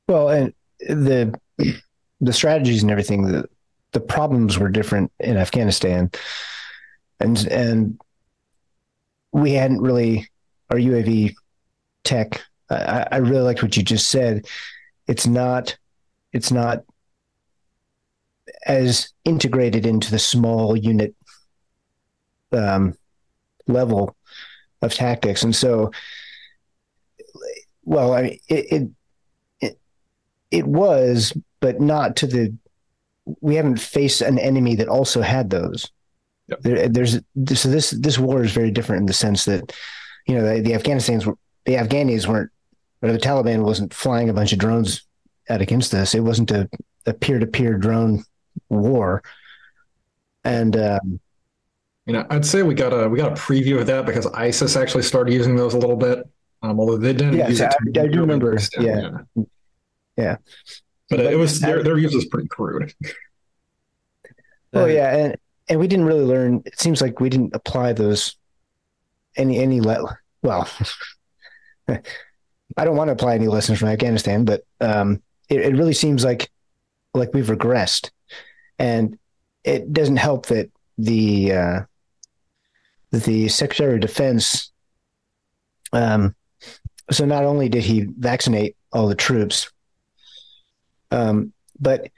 Well, and the the strategies and everything, the the problems were different in Afghanistan, and and we hadn't really our U A V tech. I, I really liked what you just said. It's not, it's not as integrated into the small unit um, level of tactics, and so, well, I mean, it, it it was, but not to the. We haven't faced an enemy that also had those. Yep. There, there's so this this war is very different in the sense that, you know, the, the Afghanistan's the Afghanis weren't. But the Taliban wasn't flying a bunch of drones out against us. It wasn't a, a peer-to-peer drone war. And um, you know, I'd say we got a we got a preview of that because ISIS actually started using those a little bit, um, although they didn't. Yeah, use so it I, I do remember. Yeah. yeah, yeah. But, but it was I, their their use was pretty crude. Oh well, yeah, and and we didn't really learn. It seems like we didn't apply those any any le- well. I don't want to apply any lessons from Afghanistan, but um, it, it really seems like like we've regressed, and it doesn't help that the uh, the Secretary of Defense. Um, so not only did he vaccinate all the troops, um, but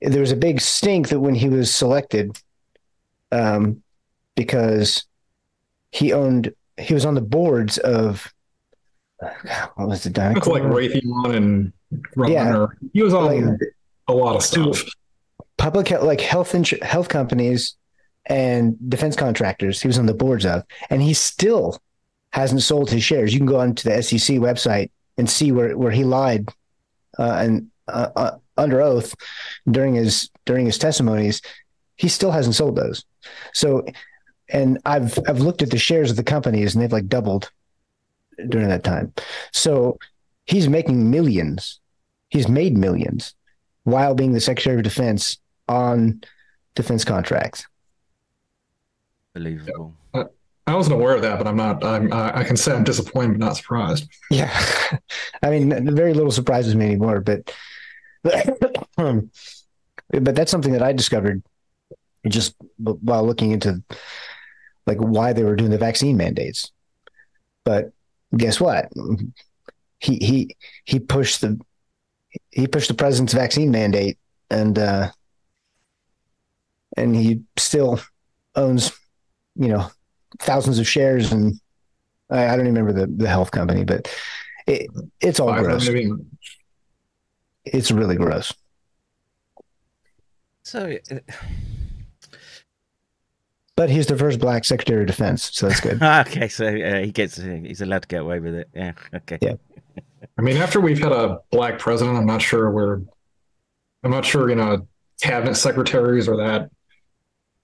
there was a big stink that when he was selected, um, because he owned he was on the boards of. What was the dinosaur? It's like Raytheon and Grumman. Yeah, he was on like, a lot of stuff. Public health, like health insu- health companies and defense contractors. He was on the boards of, and he still hasn't sold his shares. You can go onto the S E C website and see where, where he lied uh, and uh, uh, under oath during his during his testimonies. He still hasn't sold those. So, and I've I've looked at the shares of the companies, and they've like doubled during that time. So he's making millions. He's made millions while being the Secretary of Defense on defense contracts. Believable. I, I wasn't aware of that, but I'm not, I'm, I, I can say I'm disappointed, but not surprised. Yeah. I mean, very little surprises me anymore, but, but, um, but that's something that I discovered just while looking into like why they were doing the vaccine mandates. But guess what? He he he pushed the he pushed the president's vaccine mandate, and uh, and he still owns, you know, thousands of shares. And I, I don't even remember the, the health company, but it it's all I gross. It's really gross. So, uh... but he's the first black Secretary of Defense, so that's good. Okay, so uh, he gets he's allowed to get away with it. Yeah. Okay. Yeah. I mean, after we've had a black president, I'm not sure we're, I'm not sure you know, cabinet secretaries are that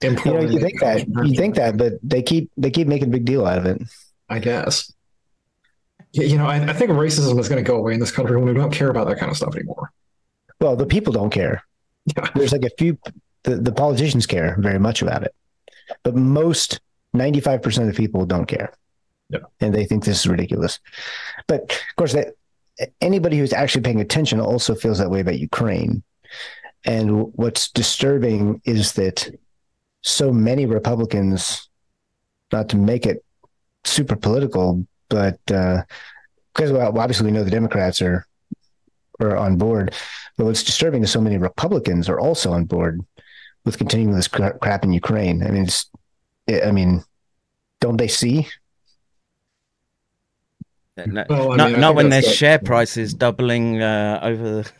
important. You know, you think that you think that, but they keep they keep making a big deal out of it. I guess. You know, I, I think racism is going to go away in this country when we don't care about that kind of stuff anymore. Well, the people don't care. Yeah. There's like a few the, the politicians care very much about it. But most ninety-five percent of people don't care. Yeah. And they think this is ridiculous. But of course, that anybody who's actually paying attention also feels that way about Ukraine. And what's disturbing is that so many Republicans, not to make it super political, but because uh, well, obviously we know the Democrats are, are on board. But what's disturbing is so many Republicans are also on board with continuing this crap in Ukraine. I mean, it's, I mean, don't they see? No, well, I not, mean, not when their share that. price is doubling uh, over. The...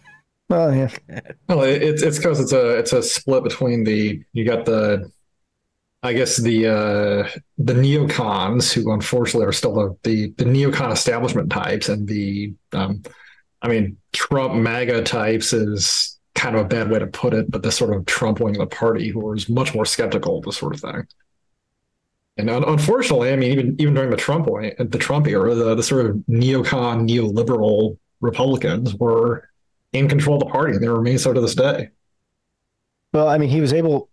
Well, yeah. Well, it's it's because it's a it's a split between the you got the, I guess the uh, the neocons who unfortunately are still the the, the neocon establishment types, and the um, I mean Trump MAGA types is kind of a bad way to put it, but the sort of Trump wing of the party who was much more skeptical of this sort of thing. And un- unfortunately, I mean, even even during the Trump wing, the Trump era, the, the sort of neocon, neoliberal Republicans were in control of the party, and they remain so to this day. Well, I mean, he was able.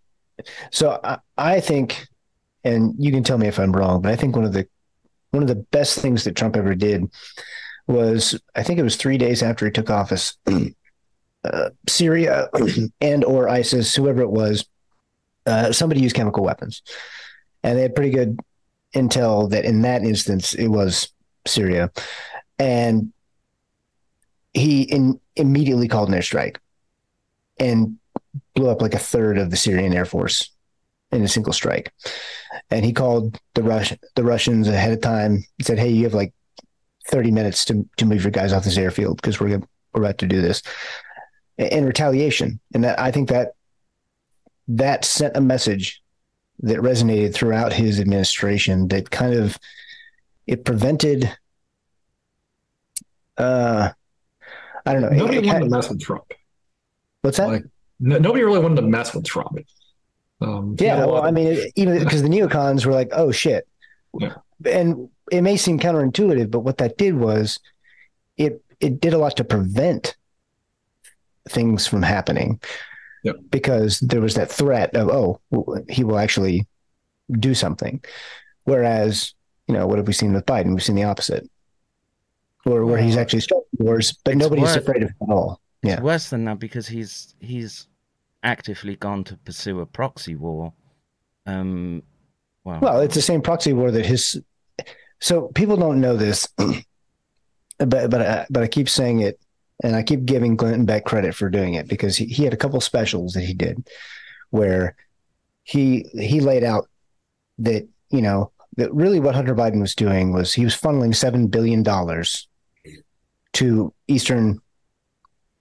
So I, I think, and you can tell me if I'm wrong, but I think one of the one of the best things that Trump ever did was, I think it was three days after he took office. Uh, Syria and or ISIS, whoever it was, uh, somebody used chemical weapons, and they had pretty good intel that in that instance it was Syria, and he in, immediately called an airstrike and blew up like a third of the Syrian Air Force in a single strike. And he called the Rush the Russians ahead of time and said, "Hey, you have like thirty minutes to to move your guys off this airfield because we're we're about to do this." In retaliation. And that, I think that that sent a message that resonated throughout his administration that kind of, it prevented, uh, I don't know. Nobody it, it wanted had, to mess with Trump. What's that? Like, no, nobody really wanted to mess with Trump. Um, yeah, well, I mean, it, even because the neocons were like, oh, shit. Yeah. And it may seem counterintuitive, but what that did was it it did a lot to prevent things from happening. Yeah. Because there was that threat of, oh, he will actually do something. Whereas, you know, what have we seen with Biden? We've seen the opposite. Or where he's actually starting wars, but it's nobody's worse, afraid of him at all. Yeah. It's worse than that because he's he's actively gone to pursue a proxy war. Um, well, well, it's the same proxy war that his. So people don't know this, but but I, but I keep saying it, and I keep giving Clinton back credit for doing it because he, he had a couple specials that he did where he he laid out that you know that really what Hunter Biden was doing was he was funneling seven billion dollars to Eastern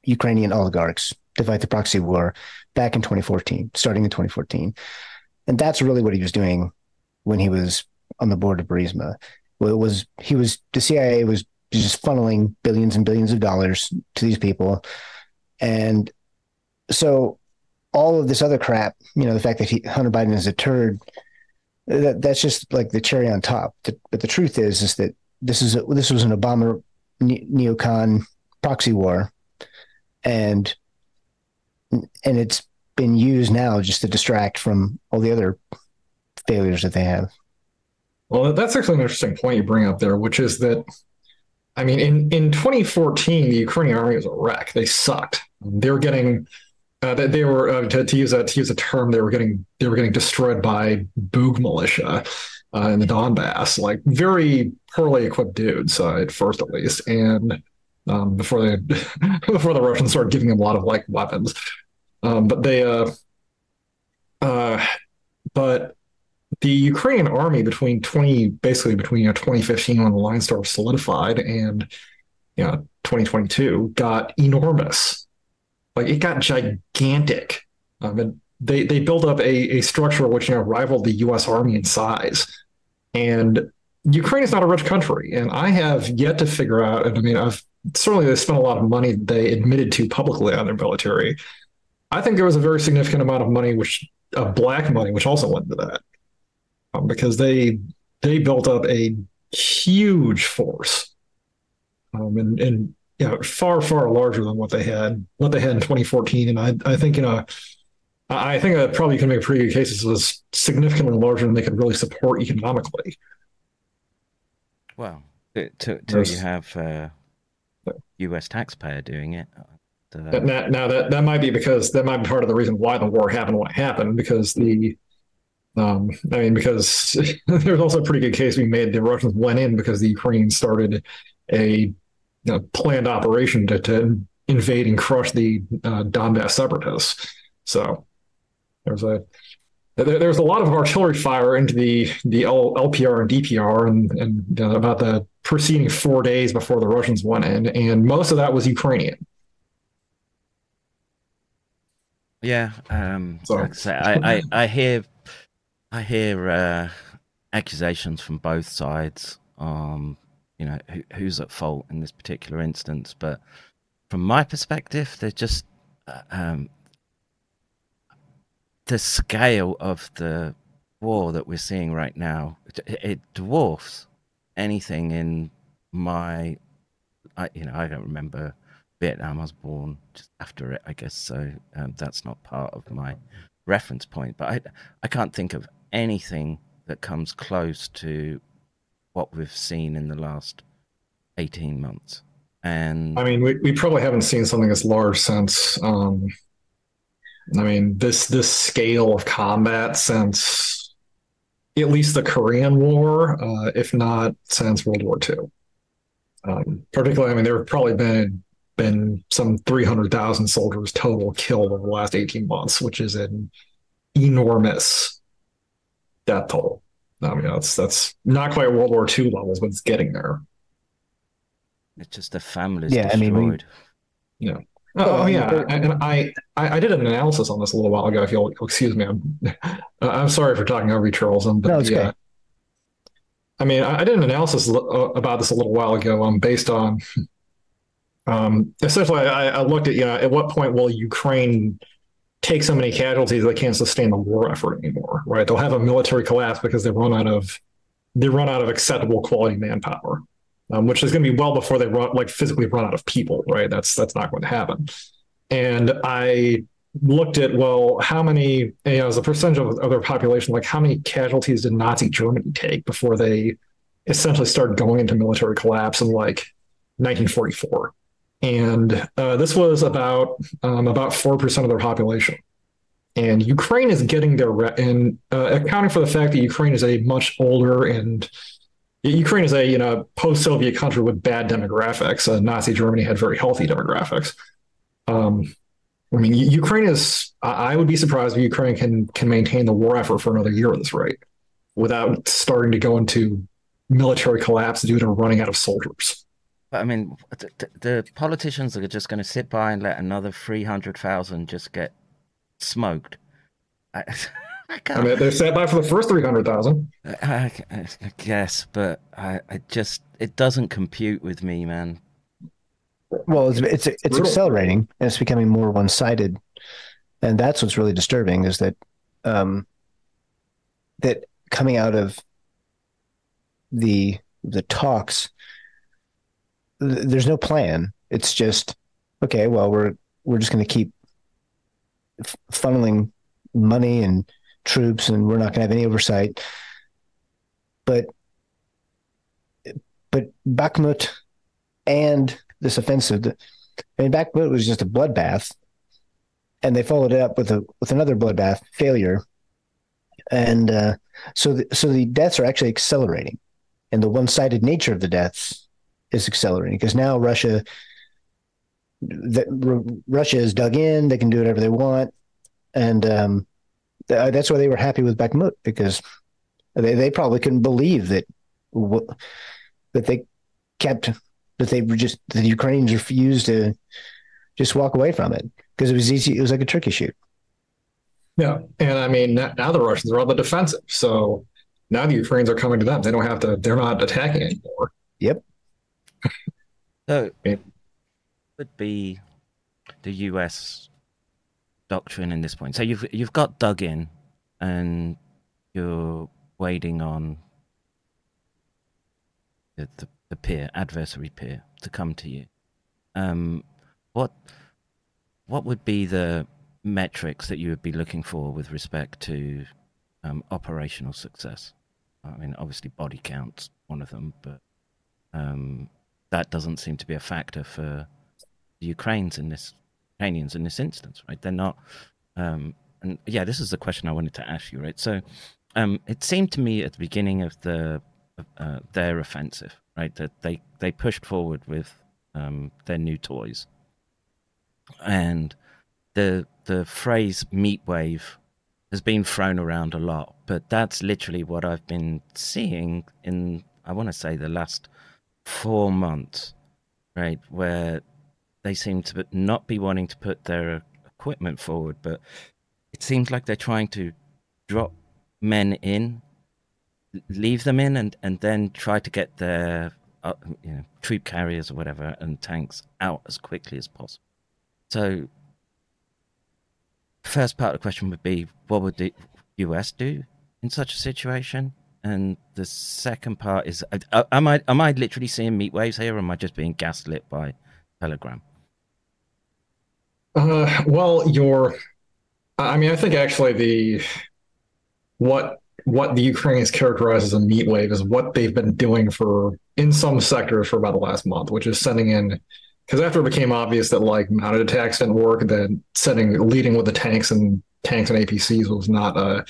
Ukrainian oligarchs to fight the proxy war back in twenty fourteen, starting in twenty fourteen. And that's really what he was doing when he was on the board of Burisma. Well, it was he was the C I A was just funneling billions and billions of dollars to these people. And so all of this other crap, you know, the fact that he, Hunter Biden is deterred, that, that's just like the cherry on top. The, but the truth is, is that this is a, this was an Obama ne- neocon proxy war. And and it's been used now just to distract from all the other failures that they have. Well, that's actually an interesting point you bring up there, which is that, I mean, in, in twenty fourteen, the Ukrainian army was a wreck. They sucked. They were getting, uh, they, they were uh, to, to use a to use a term, they were getting they were getting destroyed by Bug militia uh, in the Donbass, like very poorly equipped dudes uh, at first, at least, and. Um, before they, before the Russians started giving them a lot of like weapons, um, but they, uh, uh, but the Ukrainian army between twenty basically between you know twenty fifteen when the line started solidified and you know twenty twenty-two got enormous, like it got gigantic. Um, and they they built up a a structure which you know rivaled the U S Army in size, and Ukraine is not a rich country, and I have yet to figure out. And I mean I've. Certainly, they spent a lot of money they admitted to publicly on their military. I think there was a very significant amount of money, which uh, black money, which also went to that, um, because they they built up a huge force, um, and and you know, far far larger than what they had what they had in twenty fourteen. And I I think you know I think I probably could make pretty good cases it was significantly larger than they could really support economically. Well, till you have. Uh... U S taxpayer doing it. Uh, now, now that that might be because that might be part of the reason why the war happened when it happened, because the, um, I mean, because there's also a pretty good case we made the Russians went in because the Ukrainians started a you know, planned operation to, to invade and crush the uh, Donbass separatists. So there's a there, there's a lot of artillery fire into the the L P R and D P R and and uh, about the. Proceeding four days before the Russians went in, and most of that was Ukrainian. Yeah, um, so. Like I, say, I, I I hear I hear uh, accusations from both sides. Um, you know who, who's at fault in this particular instance, but from my perspective, they're just uh, um, the scale of the war that we're seeing right now. It, it dwarfs. Anything in my, I, you know, I don't remember Vietnam. I was born just after it, I guess. So um, that's not part of my reference point. But I, I can't think of anything that comes close to what we've seen in the last eighteen months. And I mean, we we probably haven't seen something as large since. Um, I mean, this this scale of combat since. At least the Korean War, uh, if not since World War Two. Um, particularly, I mean, there have probably been been some three hundred thousand soldiers total killed over the last eighteen months, which is an enormous death toll. I mean, that's that's not quite World War Two levels, but it's getting there. It's just the families yeah, destroyed. I mean, we, yeah. Oh, oh yeah, and I, I I did an analysis on this a little while ago. If you'll excuse me, I'm I'm sorry for talking over you, Charles. But no, it's yeah, okay. I mean, I, I did an analysis about this a little while ago. Um, based on, um, essentially, I, I looked at you know, at what point will Ukraine take so many casualties they can't sustain the war effort anymore, right? They'll have a military collapse because they run out of they run out of acceptable quality manpower, um, which is going to be well before they run, like physically run out of people, right? That's that's not going to happen. And I looked at, well, how many, you know, as a percentage of, of their population, like how many casualties did Nazi Germany take before they essentially started going into military collapse in like nineteen forty-four. And uh, this was about um, about four percent of their population. And Ukraine is getting their, re- and uh, accounting for the fact that Ukraine is a much older and Ukraine is a, you know, post-Soviet country with bad demographics. Uh, Nazi Germany had very healthy demographics. Um, I mean, Ukraine is, I would be surprised if Ukraine can can maintain the war effort for another year at this rate without starting to go into military collapse due to running out of soldiers. I mean, the, the politicians are just going to sit by and let another three hundred thousand just get smoked. I, I can't. I mean, they sat by for the first three hundred thousand. I, I, I guess, but I, I just, it doesn't compute with me, man. Well, it's it's, it's, it's accelerating, and it's becoming more one-sided, and that's what's really disturbing is that um, that coming out of the the talks, th- there's no plan. It's just okay. Well, we're we're just going to keep f- funneling money and troops, and we're not going to have any oversight. But but Bakhmut and this offensive, I mean, Bakhmut was just a bloodbath, and they followed it up with a with another bloodbath failure, and uh, so the, so the deaths are actually accelerating, and the one-sided nature of the deaths is accelerating because now Russia, the, R- Russia is dug in; they can do whatever they want, and um, th- that's why they were happy with Bakhmut because they, they probably couldn't believe that w- that they kept. But they were just the Ukrainians refused to just walk away from it because it was easy. It was like a turkey shoot. Yeah, and I mean now the Russians are on the defensive, so now the Ukrainians are coming to them. They don't have to. They're not attacking anymore. Yep. So it would be the U S doctrine in this point. So you've you've got dug in, and you're waiting on the. the the peer, adversary peer, to come to you. Um, what what would be the metrics that you would be looking for with respect to um, operational success? I mean, obviously body count's one of them, but um, that doesn't seem to be a factor for the Ukrainians in this, Ukrainians in this instance, right? They're not... Um, and yeah, this is the question I wanted to ask you, right? So um, it seemed to me at the beginning of the uh, their offensive, right, that they, they pushed forward with um, their new toys. And the the phrase meat wave has been thrown around a lot, but that's literally what I've been seeing in, I want to say, the last four months, right, where they seem to not be wanting to put their equipment forward, but it seems like they're trying to drop men in, leave them in and, and then try to get their uh, you know, troop carriers or whatever and tanks out as quickly as possible. So first part of the question would be, what would the U S do in such a situation? And the second part is, uh, am I am I literally seeing meat waves here or am I just being gaslit by Telegram? Uh, well, your, I mean, I think actually the, what, what the Ukrainians characterize as a meat wave is what they've been doing for in some sectors for about the last month, which is sending in, because after it became obvious that like mounted attacks didn't work, then sending leading with the tanks and tanks and A P Cs was not a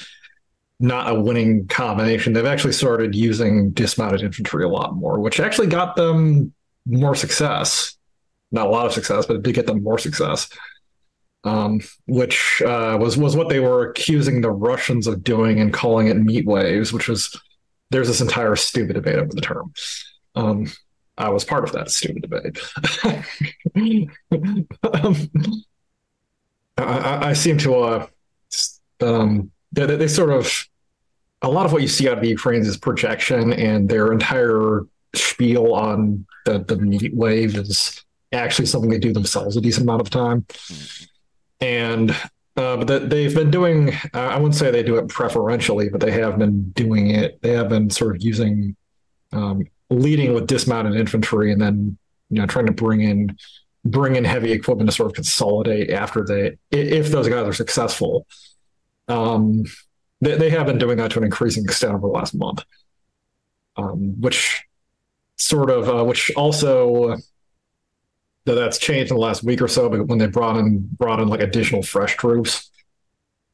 not a winning combination. They've actually started using dismounted infantry a lot more, which actually got them more success. Not a lot of success, but it did get them more success. Um, which uh, was was what they were accusing the Russians of doing and calling it meat waves, which was, there's this entire stupid debate over the term. Um, I was part of that stupid debate. um, I, I seem to, uh, um, they, they sort of, a lot of what you see out of the Ukrainians is projection, and their entire spiel on the, the meat wave is actually something they do themselves a decent amount of time. Mm-hmm. And Uh, but that they've been doing, uh, I wouldn't say they do it preferentially, but they have been doing it. They have been sort of using, um, leading with dismounted infantry and then, you know, trying to bring in, bring in heavy equipment to sort of consolidate after they, if those guys are successful. Um, they, they have been doing that to an increasing extent over the last month, um, which sort of, uh, which also... that's changed in the last week or so, but when they brought in brought in like additional fresh troops,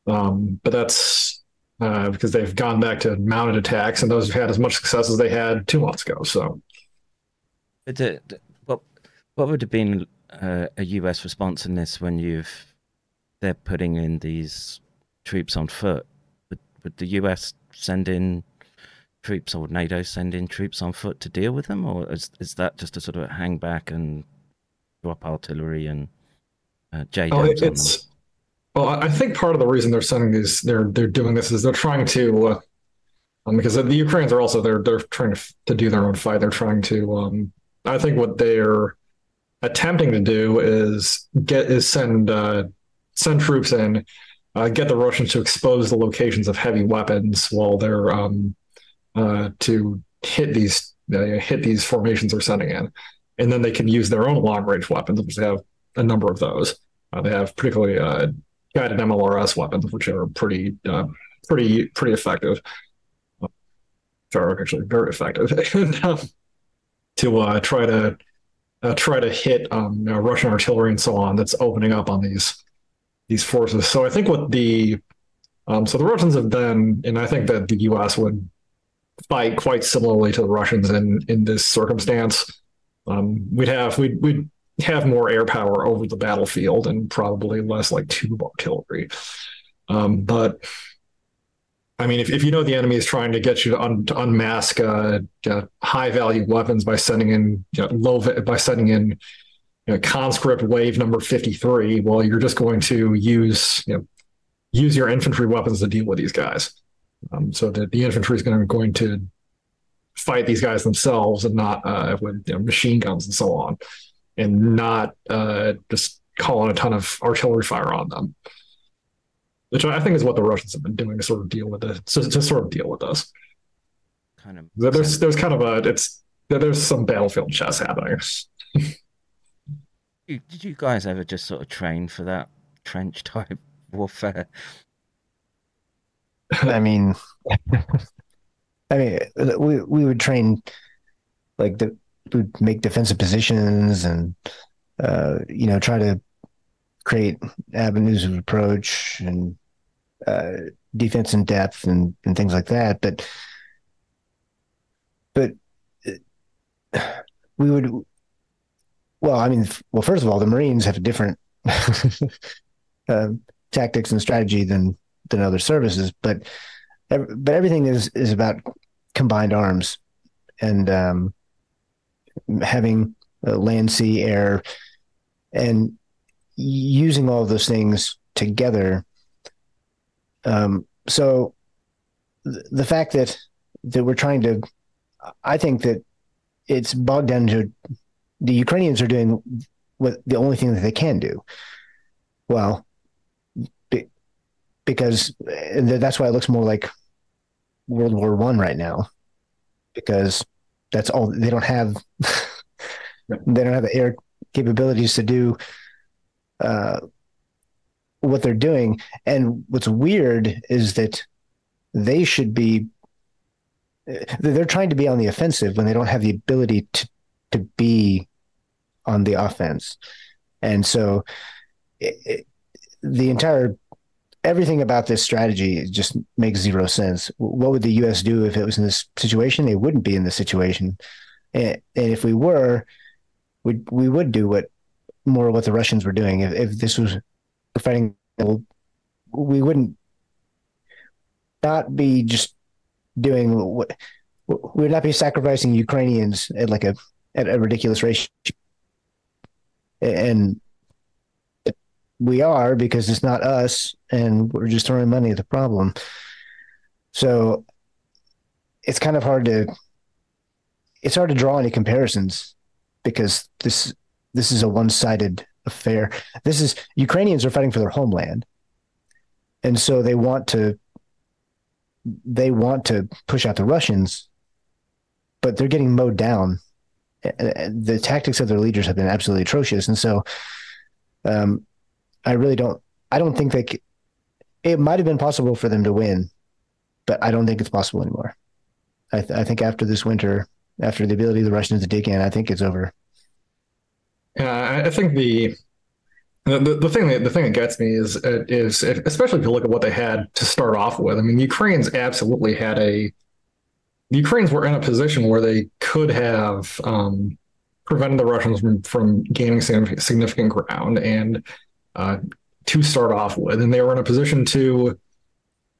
um, but that's uh, because they've gone back to mounted attacks, and those have had as much success as they had two months ago. So, but uh, what what would have been uh, a U S response in this when you've they're putting in these troops on foot? Would would the U S send in troops or NATO send in troops on foot to deal with them, or is is that just a sort of hang back and drop artillery and uh, J. Oh, it's well. I think part of the reason they're sending these, they're they're doing this, is they're trying to, uh, um, because the Ukrainians are also they're they're trying to to do their own fight. They're trying to. Um, I think what they're attempting to do is get is send uh, send troops in, uh, get the Russians to expose the locations of heavy weapons while they're um, uh, to hit these uh, hit these formations they're sending in. And then they can use their own long-range weapons, which they have a number of those. Uh, they have particularly uh, guided M L R S weapons, which are pretty, uh, pretty, pretty effective. Sorry, actually, very effective and, um, to uh, try to uh, try to hit um, you know, Russian artillery and so on that's opening up on these these forces. So I think what the um, so the Russians have been, and I think that the U S would fight quite similarly to the Russians in in this circumstance. Um, we'd have we'd we'd have more air power over the battlefield and probably less like tube artillery. Um, but I mean, if if you know the enemy is trying to get you to, un, to unmask uh, uh, high value weapons by sending in you know, low by sending in you know, conscript wave number fifty-three, well, you're just going to use you know, use your infantry weapons to deal with these guys. Um, so that the infantry is going going to fight these guys themselves and not uh, with you know, machine guns and so on, and not uh, just calling a ton of artillery fire on them, which I think is what the Russians have been doing to sort of deal with this, to, to sort of deal with us. Kind of there's there's kind of a it's there's some battlefield chess happening. Did you guys ever just sort of train for that trench type warfare? I mean. I mean, we we would train, like the we'd make defensive positions and uh, you know try to create avenues of approach and uh, defense in depth and, and things like that. But but we would well, I mean, well, first of all, the Marines have a different uh, tactics and strategy than than other services, but but everything is is about combined arms and um, having uh, land, sea, air, and using all of those things together. Um, so th- the fact that that we're trying to, I think that it's bogged down to the Ukrainians are doing what the only thing that they can do. Well, be, because that's why it looks more like World War One right now, because that's all they don't have. They don't have the air capabilities to do uh, what they're doing. And what's weird is that they should be, they're trying to be on the offensive when they don't have the ability to, to be on the offense. And so it, it, the entire everything about this strategy just makes zero sense. What would the U S do if it was in this situation? They wouldn't be in this situation. And, and if we were, we we would do what more what the Russians were doing. If, if this was fighting, we wouldn't not be just doing what we would not be sacrificing Ukrainians at like a, at a ridiculous ratio. And we are, because it's not us and we're just throwing money at the problem. So it's kind of hard to, it's hard to draw any comparisons because this, this is a one-sided affair. This is Ukrainians are fighting for their homeland. And so they want to they want to push out the Russians, but they're getting mowed down. The tactics of their leaders have been absolutely atrocious. And so um, I really don't, I don't think they, c- it might've been possible for them to win, but I don't think it's possible anymore. I, th- I think after this winter, after the ability of the Russians to dig in, I think it's over. Yeah, I think the, the, the thing that, the thing that gets me is, is if, especially if you look at what they had to start off with. I mean, Ukraine's absolutely had a, the Ukrainians were in a position where they could have um, prevented the Russians from, from gaining significant ground and uh, to start off with. And they were in a position to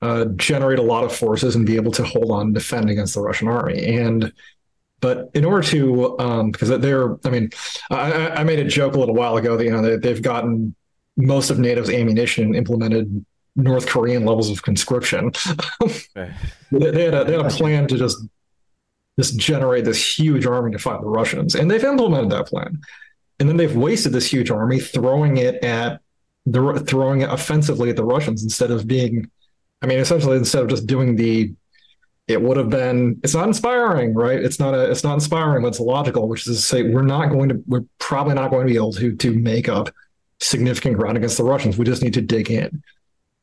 uh, generate a lot of forces and be able to hold on and defend against the Russian army. And but in order to, um, because they're, I mean, I, I made a joke a little while ago that, you know, they, they've gotten most of NATO's ammunition implemented North Korean levels of conscription. they, they, had a, they had a plan to just just generate this huge army to fight the Russians, and they've implemented that plan. And then they've wasted this huge army throwing it at the throwing it offensively at the Russians instead of being, I mean, essentially instead of just doing the. It would have been. It's not inspiring, right? It's not a. It's not inspiring. But it's logical, which is to say, we're not going to. We're probably not going to be able to to make up significant ground against the Russians. We just need to dig in.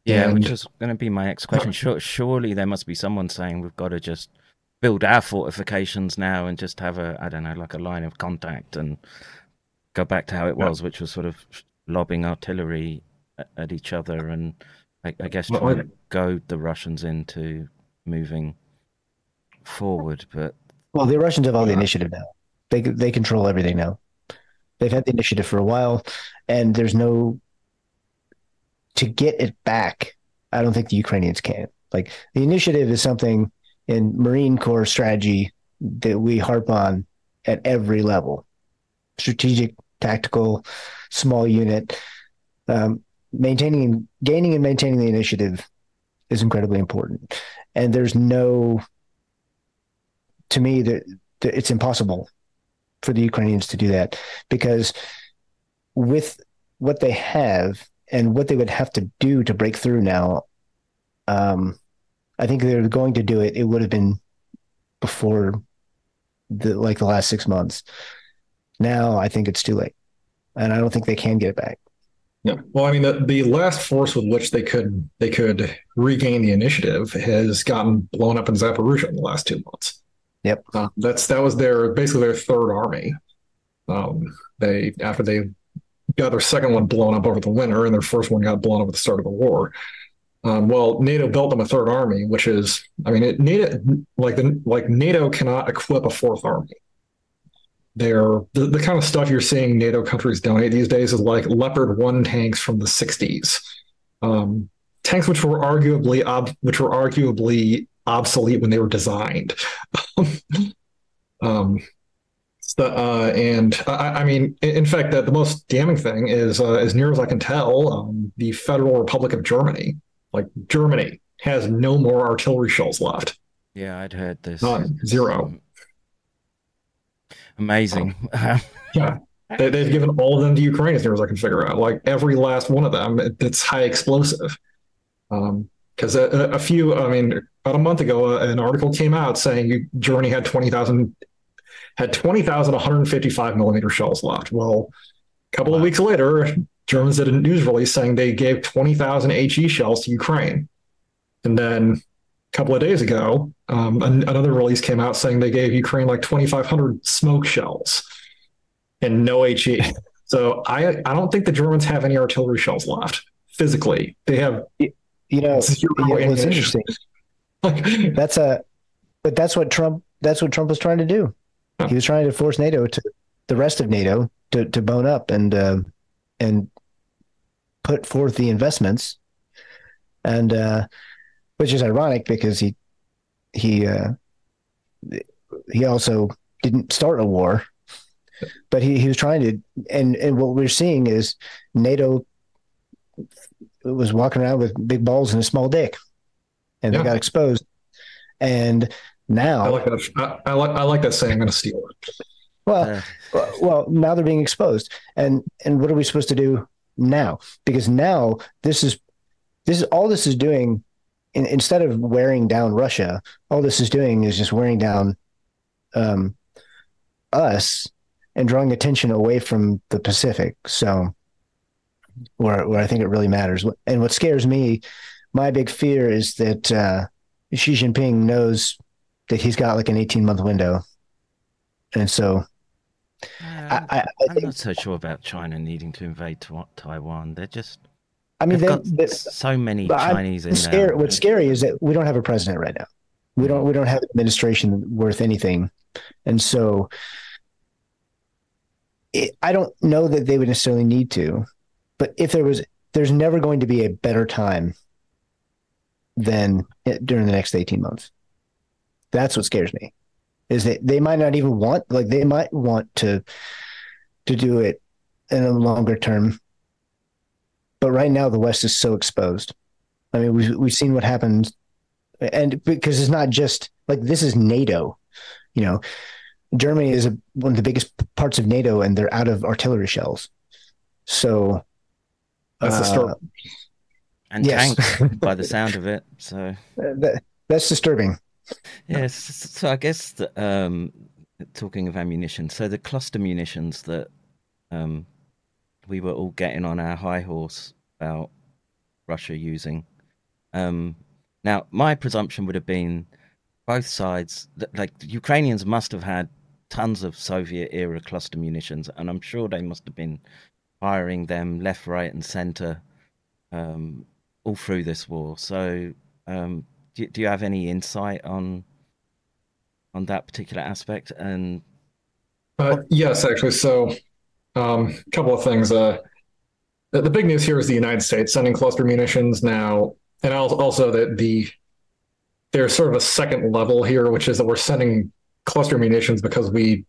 Yeah, which is going to be my next question. Sure, surely there must be someone saying we've got to just build our fortifications now and just have a, I don't know, like a line of contact and go back to how it was, yeah. which was sort of lobbing artillery at, at each other and I, I guess trying well, I, to goad the Russians into moving forward. But well, the Russians have all the initiative now. They they control everything now. They've had the initiative for a while, and there's no. To get it back, I don't think the Ukrainians can. Like, the initiative is something in Marine Corps strategy that we harp on at every level: strategic, tactical, small unit. Um, maintaining, gaining, and maintaining the initiative is incredibly important. And there's no, to me, that it's impossible for the Ukrainians to do that, because with what they have and what they would have to do to break through now, um, I think they're going to do it. It would have been before the like the last six months. Now I think it's too late, and I don't think they can get it back. Yeah. Well, I mean, the, the last force with which they could they could regain the initiative has gotten blown up in Zaporizhzhia in the last two months. Yep. Uh, that's that was their basically their third army. Um, they after they. got their second one blown up over the winter, and their first one got blown up at the start of the war. Um, well, NATO built them a third army, which is, I mean, it, NATO like the like NATO cannot equip a fourth army. They're the, the kind of stuff you're seeing NATO countries donate these days is like Leopard One tanks from the sixties, um, tanks which were arguably ob- which were arguably obsolete when they were designed. um, The, uh, and I, I mean, in fact, that the most damning thing is, uh, as near as I can tell, um, the Federal Republic of Germany, like Germany, has no more artillery shells left. Yeah, I'd heard this. None, zero. Amazing. Um, yeah, they, they've given all of them to Ukraine, as near as I can figure out. Like every last one of them, it, it's high explosive. Um, because a, a few, I mean, about a month ago, uh, an article came out saying Germany had twenty thousand. had twenty thousand one hundred fifty-five millimeter shells left. Well, a couple wow. of weeks later, Germans did a news release saying they gave twenty thousand H E shells to Ukraine. And then a couple of days ago, um, an- another release came out saying they gave Ukraine like twenty-five hundred smoke shells and no H E. So I I don't think the Germans have any artillery shells left physically. They have, you know, zero you know it's interesting. like, that's a, but that's what Trump, that's what Trump was trying to do. He was trying to force NATO to the rest of NATO to, to bone up and uh, and put forth the investments, and uh, which is ironic because he he uh, he also didn't start a war, but he, he was trying to. And, and what we're seeing is NATO was walking around with big balls and a small dick, and yeah. they got exposed. And now I like that. I, I like I like that saying. I'm going to steal it. Well, yeah. well, well, now they're being exposed, and and what are we supposed to do now? Because now this is This is all this is doing. In, instead of wearing down Russia, all this is doing is just wearing down um, us and drawing attention away from the Pacific. So where, where I think it really matters. And what scares me, my big fear is that uh, Xi Jinping knows that he's got like an eighteen month window. And so uh, I, I, I I'm think, not so sure about China needing to invade Taiwan. They're just, I mean, they've they, got so many Chinese in there. What's scary is that we don't have a president right now. We don't. We don't have an administration worth anything, and so it, I don't know that they would necessarily need to. But if there was, there's never going to be a better time than during the next eighteen months. That's what scares me. Is that they might not even want, like they might want to to do it in a longer term. But right now, the West is so exposed. I mean, we've, we've seen what happens. And because it's not just like this is NATO, you know, Germany is a, one of the biggest parts of NATO and they're out of artillery shells. So that's uh, the story. And yes. Tanks by the sound of it. So that, that's disturbing. Yes. Yeah, so I guess the, um, talking of ammunition, so the cluster munitions that um, we were all getting on our high horse about Russia using. Um, now, my presumption would have been both sides, like the Ukrainians must have had tons of Soviet era cluster munitions, and I'm sure they must have been firing them left, right, and center um, all through this war. So um, do, do you have any insight on on that particular aspect? And uh, Yes, actually. So a um, couple of things. Uh, the, the big news here is the United States sending cluster munitions now, and also that the there's sort of a second level here, which is that we're sending cluster munitions because we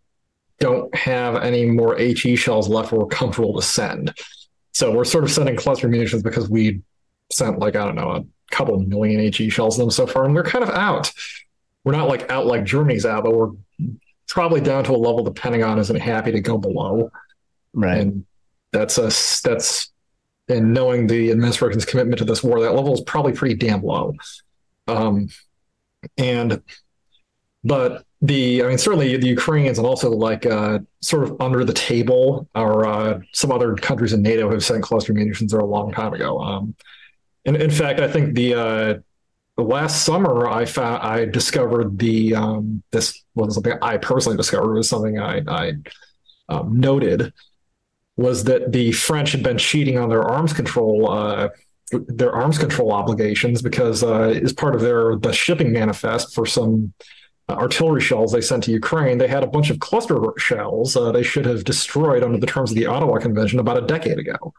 don't have any more H E shells left we're comfortable to send. So we're sort of sending cluster munitions because we sent, like, I don't know, a couple million H E shells in them so far, and we're kind of out. We're not like out like Germany's out, but we're probably down to a level the Pentagon isn't happy to go below. Right. And that's us. That's and knowing the administration's commitment to this war, that level is probably pretty damn low. Um, and but the I mean, certainly the Ukrainians and also like uh, sort of under the table or uh, some other countries in NATO have sent cluster munitions there a long time ago. Um, and in fact, I think the uh, the last summer I found I discovered the um, this wasn't something I personally discovered. It was something I, I um, noted. Was that the French had been cheating on their arms control, uh, their arms control obligations, because uh, as part of their the shipping manifest for some uh, artillery shells they sent to Ukraine, they had a bunch of cluster shells uh, they should have destroyed under the terms of the Ottawa Convention about a decade ago,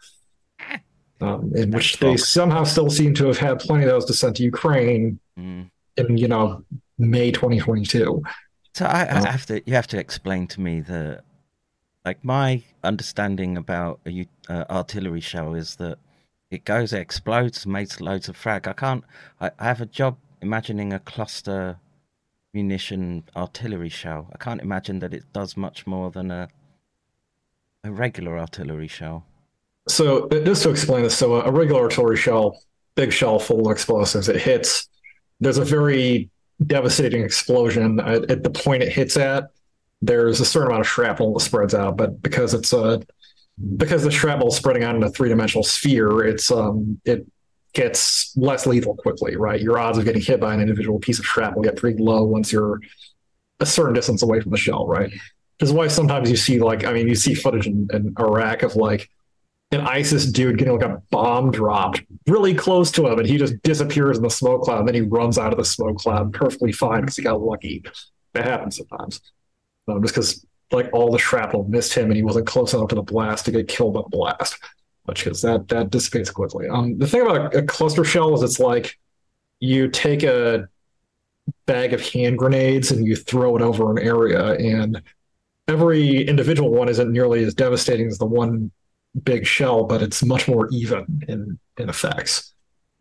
um, in which they somehow still seem to have had plenty of those to send to Ukraine mm. in you know May twenty twenty-two. So I, I um, have to you have to explain to me the. Like my understanding about a uh, artillery shell is that it goes, it explodes, makes loads of frag. I can't, I, I have a job imagining a cluster munition artillery shell. I can't imagine that it does much more than a, a regular artillery shell. So just to explain this, so a regular artillery shell, big shell full of explosives, it hits, there's a very devastating explosion at, at the point it hits at. There's a certain amount of shrapnel that spreads out, but because it's a because the shrapnel is spreading out in a three-dimensional sphere, it's um it gets less lethal quickly, right? Your odds of getting hit by an individual piece of shrapnel get pretty low once you're a certain distance away from the shell, right? Which is why sometimes you see like I mean you see footage in, in Iraq of like an ISIS dude getting like a bomb dropped really close to him, and he just disappears in the smoke cloud, and then he runs out of the smoke cloud perfectly fine because he got lucky. That happens sometimes. Um, just because like all the shrapnel missed him and he wasn't close enough to the blast to get killed by the blast, which is that that dissipates quickly. Um, the thing about a, a cluster shell is it's like you take a bag of hand grenades and you throw it over an area, and every individual one isn't nearly as devastating as the one big shell, but it's much more even in, in effects.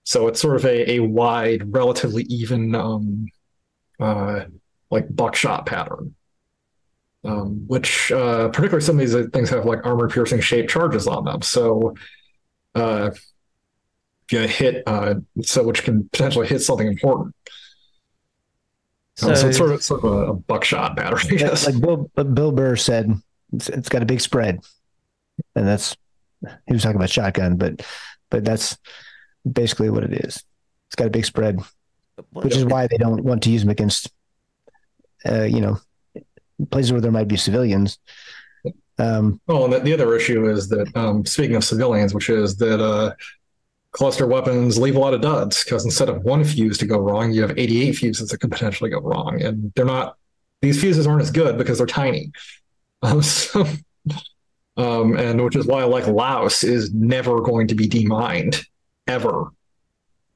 So it's sort of a, a wide, relatively even um, uh, like buckshot pattern. Um, which uh, particularly some of these things have like armor-piercing shaped charges on them. So uh, you know, hit, uh, so which can potentially hit something important. So, um, so it's sort of sort of a, a buckshot battery. Yes, like Bill, Bill Burr said, it's, it's got a big spread, and that's he was talking about shotgun, but but that's basically what it is. It's got a big spread, which is why they don't want to use them against, uh, you know, places where there might be civilians. Um, oh, and the, the other issue is that, um, speaking of civilians, which is that uh, cluster weapons leave a lot of duds, because instead of one fuse to go wrong, you have eighty-eight fuses that could potentially go wrong. And they're not, these fuses aren't as good because they're tiny. Um, so, um, and which is why, like, Laos is never going to be demined, ever.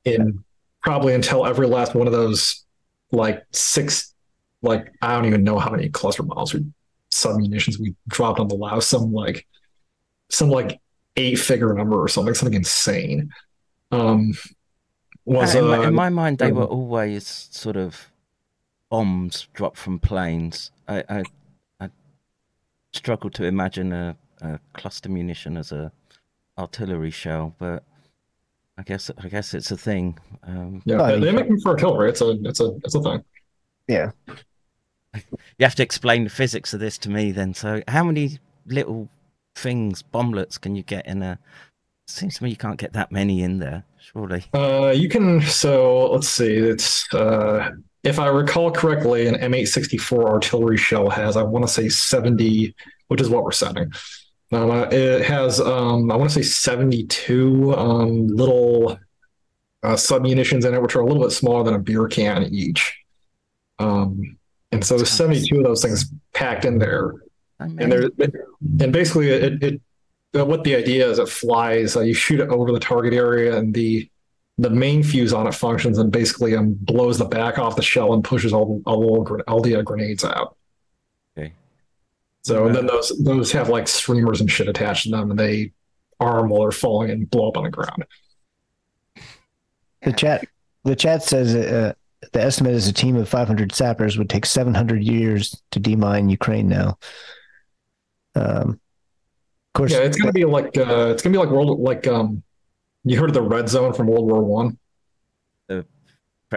In probably until every last one of those, like, six, like, I don't even know how many cluster models we submunitions we dropped on the Laos, some like some like eight figure number or something, something insane. Um, was in, uh, my, in my mind, they um, were always sort of bombs dropped from planes. I I, I struggle to imagine a, a cluster munition as a artillery shell, but I guess I guess it's a thing. Um, yeah, they, they make them for artillery. It's a it's a it's a thing. Yeah. You have to explain the physics of this to me then. So how many little things, bomblets, can you get in a... It seems to me you can't get that many in there, surely. Uh, you can... So, let's see. It's uh, if I recall correctly, an M eight sixty-four artillery shell has, I want to say, seventy, which is what we're sending. Um, it has, um, I want to say, seventy-two um, little uh, submunitions in it, which are a little bit smaller than a beer can each. Um... And so there's seventy-two of those things packed in there. I mean, and there, and basically it, it, what the idea is, it flies, uh, you shoot it over the target area, and the the main fuse on it functions and basically um, blows the back off the shell and pushes all, all, all the uh, grenades out. Okay. So wow. And then those those have like streamers and shit attached to them, and they arm while they're falling and blow up on the ground. The chat, the chat says... Uh... The estimate is a team of five hundred sappers would take seven hundred years to demine Ukraine now. Um, of course, yeah, it's gonna be like uh, it's gonna be like world like um, you heard of the red zone from World War One? The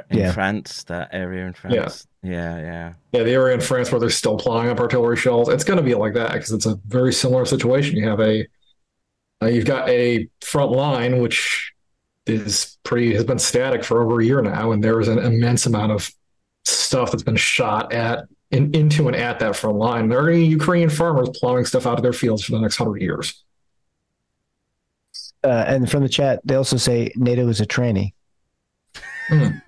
in yeah. France, that area in France. Yeah. yeah, yeah, yeah, the area in France where they're still plowing up artillery shells. It's gonna be like that because it's a very similar situation. You have a uh, you've got a front line which. Is pretty has been static for over a year now, and there is an immense amount of stuff that's been shot at and into and at that front line. There are any Ukrainian farmers plowing stuff out of their fields for the next hundred years. Uh, and from the chat, they also say NATO is a tranny, mm.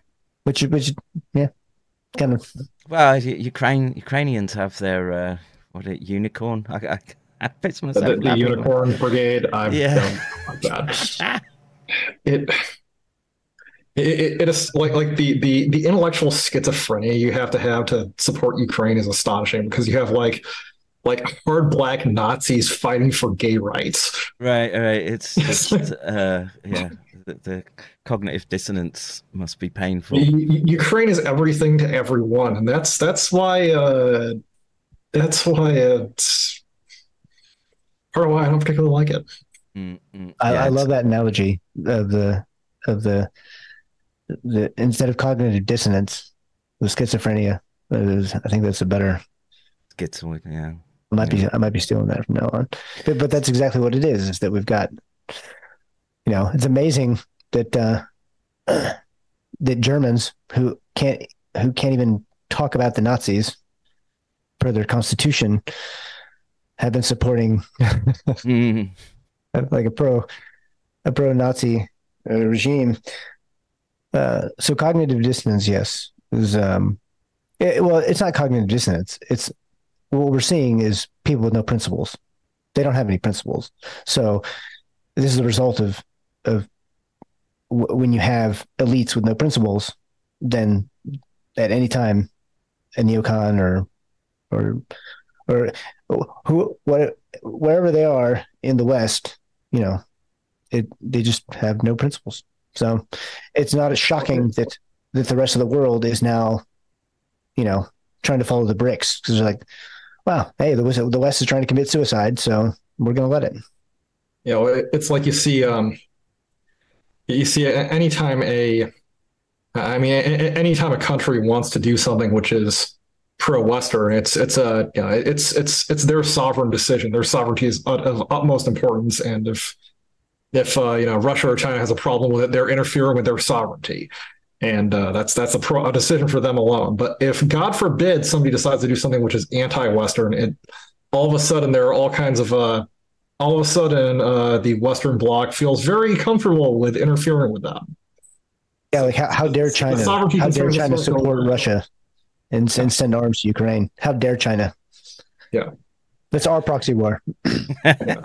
which which yeah, kind of. Well, Ukraine Ukrainians have their uh, what a unicorn. I, I, I put myself the, the unicorn brigade. I've yeah. done that. It, it it is like like the the the intellectual schizophrenia you have to have to support Ukraine is astonishing, because you have like like hard black Nazis fighting for gay rights. Right, right. It's just uh, yeah. The, the cognitive dissonance must be painful. U- Ukraine is everything to everyone, and that's that's why uh, that's why it's part of why I don't particularly like it. Mm-hmm. I, yeah, I love that analogy of the of the the instead of cognitive dissonance with schizophrenia. Is, I think that's a better schizoid. Yeah, I might yeah. be I might be stealing that from now on. But, but that's exactly what it is. Is that we've got, you know, it's amazing that uh, that Germans who can't who can't even talk about the Nazis per their constitution have been supporting. mm-hmm. Like a pro, a pro-Nazi uh, regime. Uh, so cognitive dissonance, yes, is um, it, well, it's not cognitive dissonance. It's what we're seeing is people with no principles. They don't have any principles. So this is the result of of w- when you have elites with no principles. Then at any time, a neocon or or or who what wherever they are in the West. You know, it they just have no principles. So it's not as shocking that, that the rest of the world is now, you know, trying to follow the BRICS, because they're like, wow, hey, the West, the West is trying to commit suicide, so we're going to let it. You know, it's like you see, um, you see, anytime a, I mean, anytime a country wants to do something which is pro-Western, it's it's a you know, it's it's it's their sovereign decision. Their sovereignty is of utmost importance, and if if uh, you know Russia or China has a problem with it, they're interfering with their sovereignty, and uh, that's that's a, pro- a decision for them alone. But if, God forbid, somebody decides to do something which is anti-Western, it all of a sudden there are all kinds of uh, all of a sudden uh, the Western bloc feels very comfortable with interfering with them. Yeah, like how, how dare China? How dare China support Russia and, and send arms to Ukraine? How dare China? Yeah, that's our proxy war. Yeah.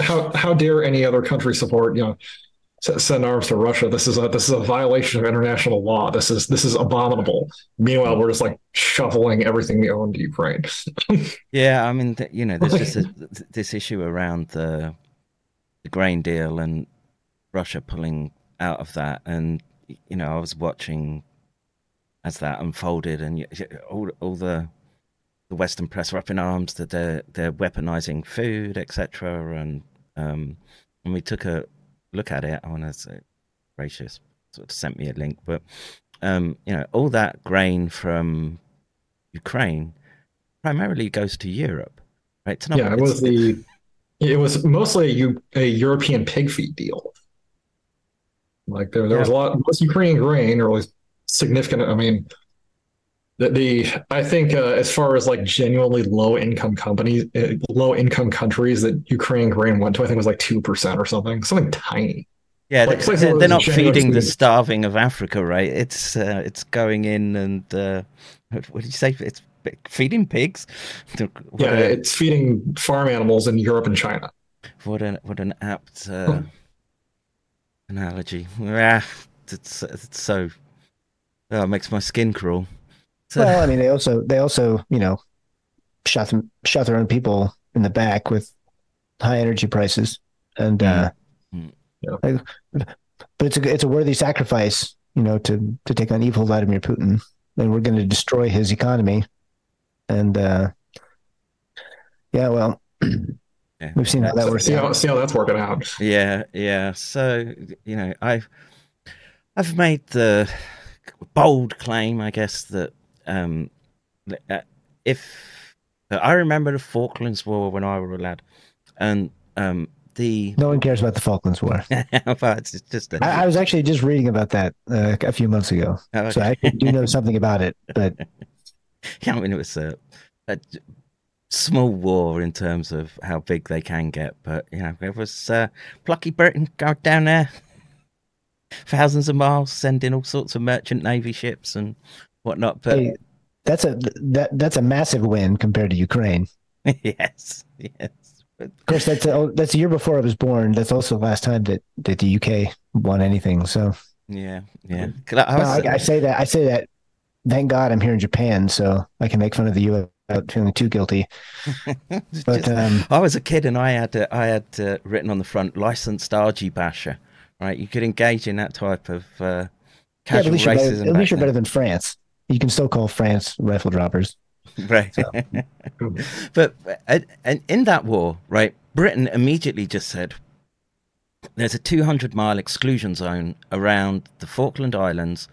How how dare any other country support you know send arms to Russia? This is a this is a violation of international law. This is this is abominable. Meanwhile, we're just like shoveling everything we own to Ukraine. Yeah, I mean, you know, there's just a, this issue around the the grain deal and Russia pulling out of that, and. You know, I was watching as that unfolded, and all all the the Western press were up in arms that they're they're weaponizing food, et cetera. And um, and we took a look at it. I want to say, gracious, sort of sent me a link, but um, you know, all that grain from Ukraine primarily goes to Europe, right? It's not, yeah, it was the it was mostly a, a European pig feed deal. Like there, there yeah. was a lot. Most Ukrainian grain, or at least significant. I mean, the, the I think uh, as far as like genuinely low income companies, uh, low income countries that Ukrainian grain went to, I think it was like two percent or something, something tiny. Yeah, like they're, they're, they're not feeding food. The starving of Africa, right? It's uh, it's going in and uh, what did you say? It's feeding pigs. What yeah, a, it's feeding farm animals in Europe and China. What an what an apt. Uh, oh. Analogy. Ah, it's, it's so oh, it makes my skin crawl. So. Well, I mean, they also they also you know shot them, shot their own people in the back with high energy prices, and mm-hmm. uh, yeah. like, but it's a it's a worthy sacrifice, you know, to to take on evil Vladimir Putin, and we're going to destroy his economy, and uh, yeah, well. We've seen how that works. See how, see how that's working out. Yeah, yeah. So you know, I've I've made the bold claim, I guess, that um, if I remember the Falklands War when I was a lad, and um, the no one cares about the Falklands War. It's just a... I, I was actually just reading about that uh, a few months ago, oh, okay. So I do know something about it. But yeah, I mean, it was a. a small war in terms of how big they can get, but you know, it was uh, plucky Britain going down there thousands of miles, sending all sorts of merchant navy ships and whatnot. But hey, that's a that that's a massive win compared to Ukraine. yes, yes. But... Of course, that's a, that's a year before I was born. That's also the last time that, that the U K won anything. So yeah, yeah. I, I, was... no, I, I say that I say that. Thank God I'm here in Japan, so I can make fun of the U S. Feeling too guilty, but Just, um, I was a kid and I had uh, I had uh, written on the front "licensed argy basher." Right, you could engage in that type of uh, casual yeah, racism. At least, you're better, at least you're better than France. You can still call France rifle droppers, right? So. but and in that war, right, Britain immediately just said, "There's a two hundred mile exclusion zone around the Falkland Islands,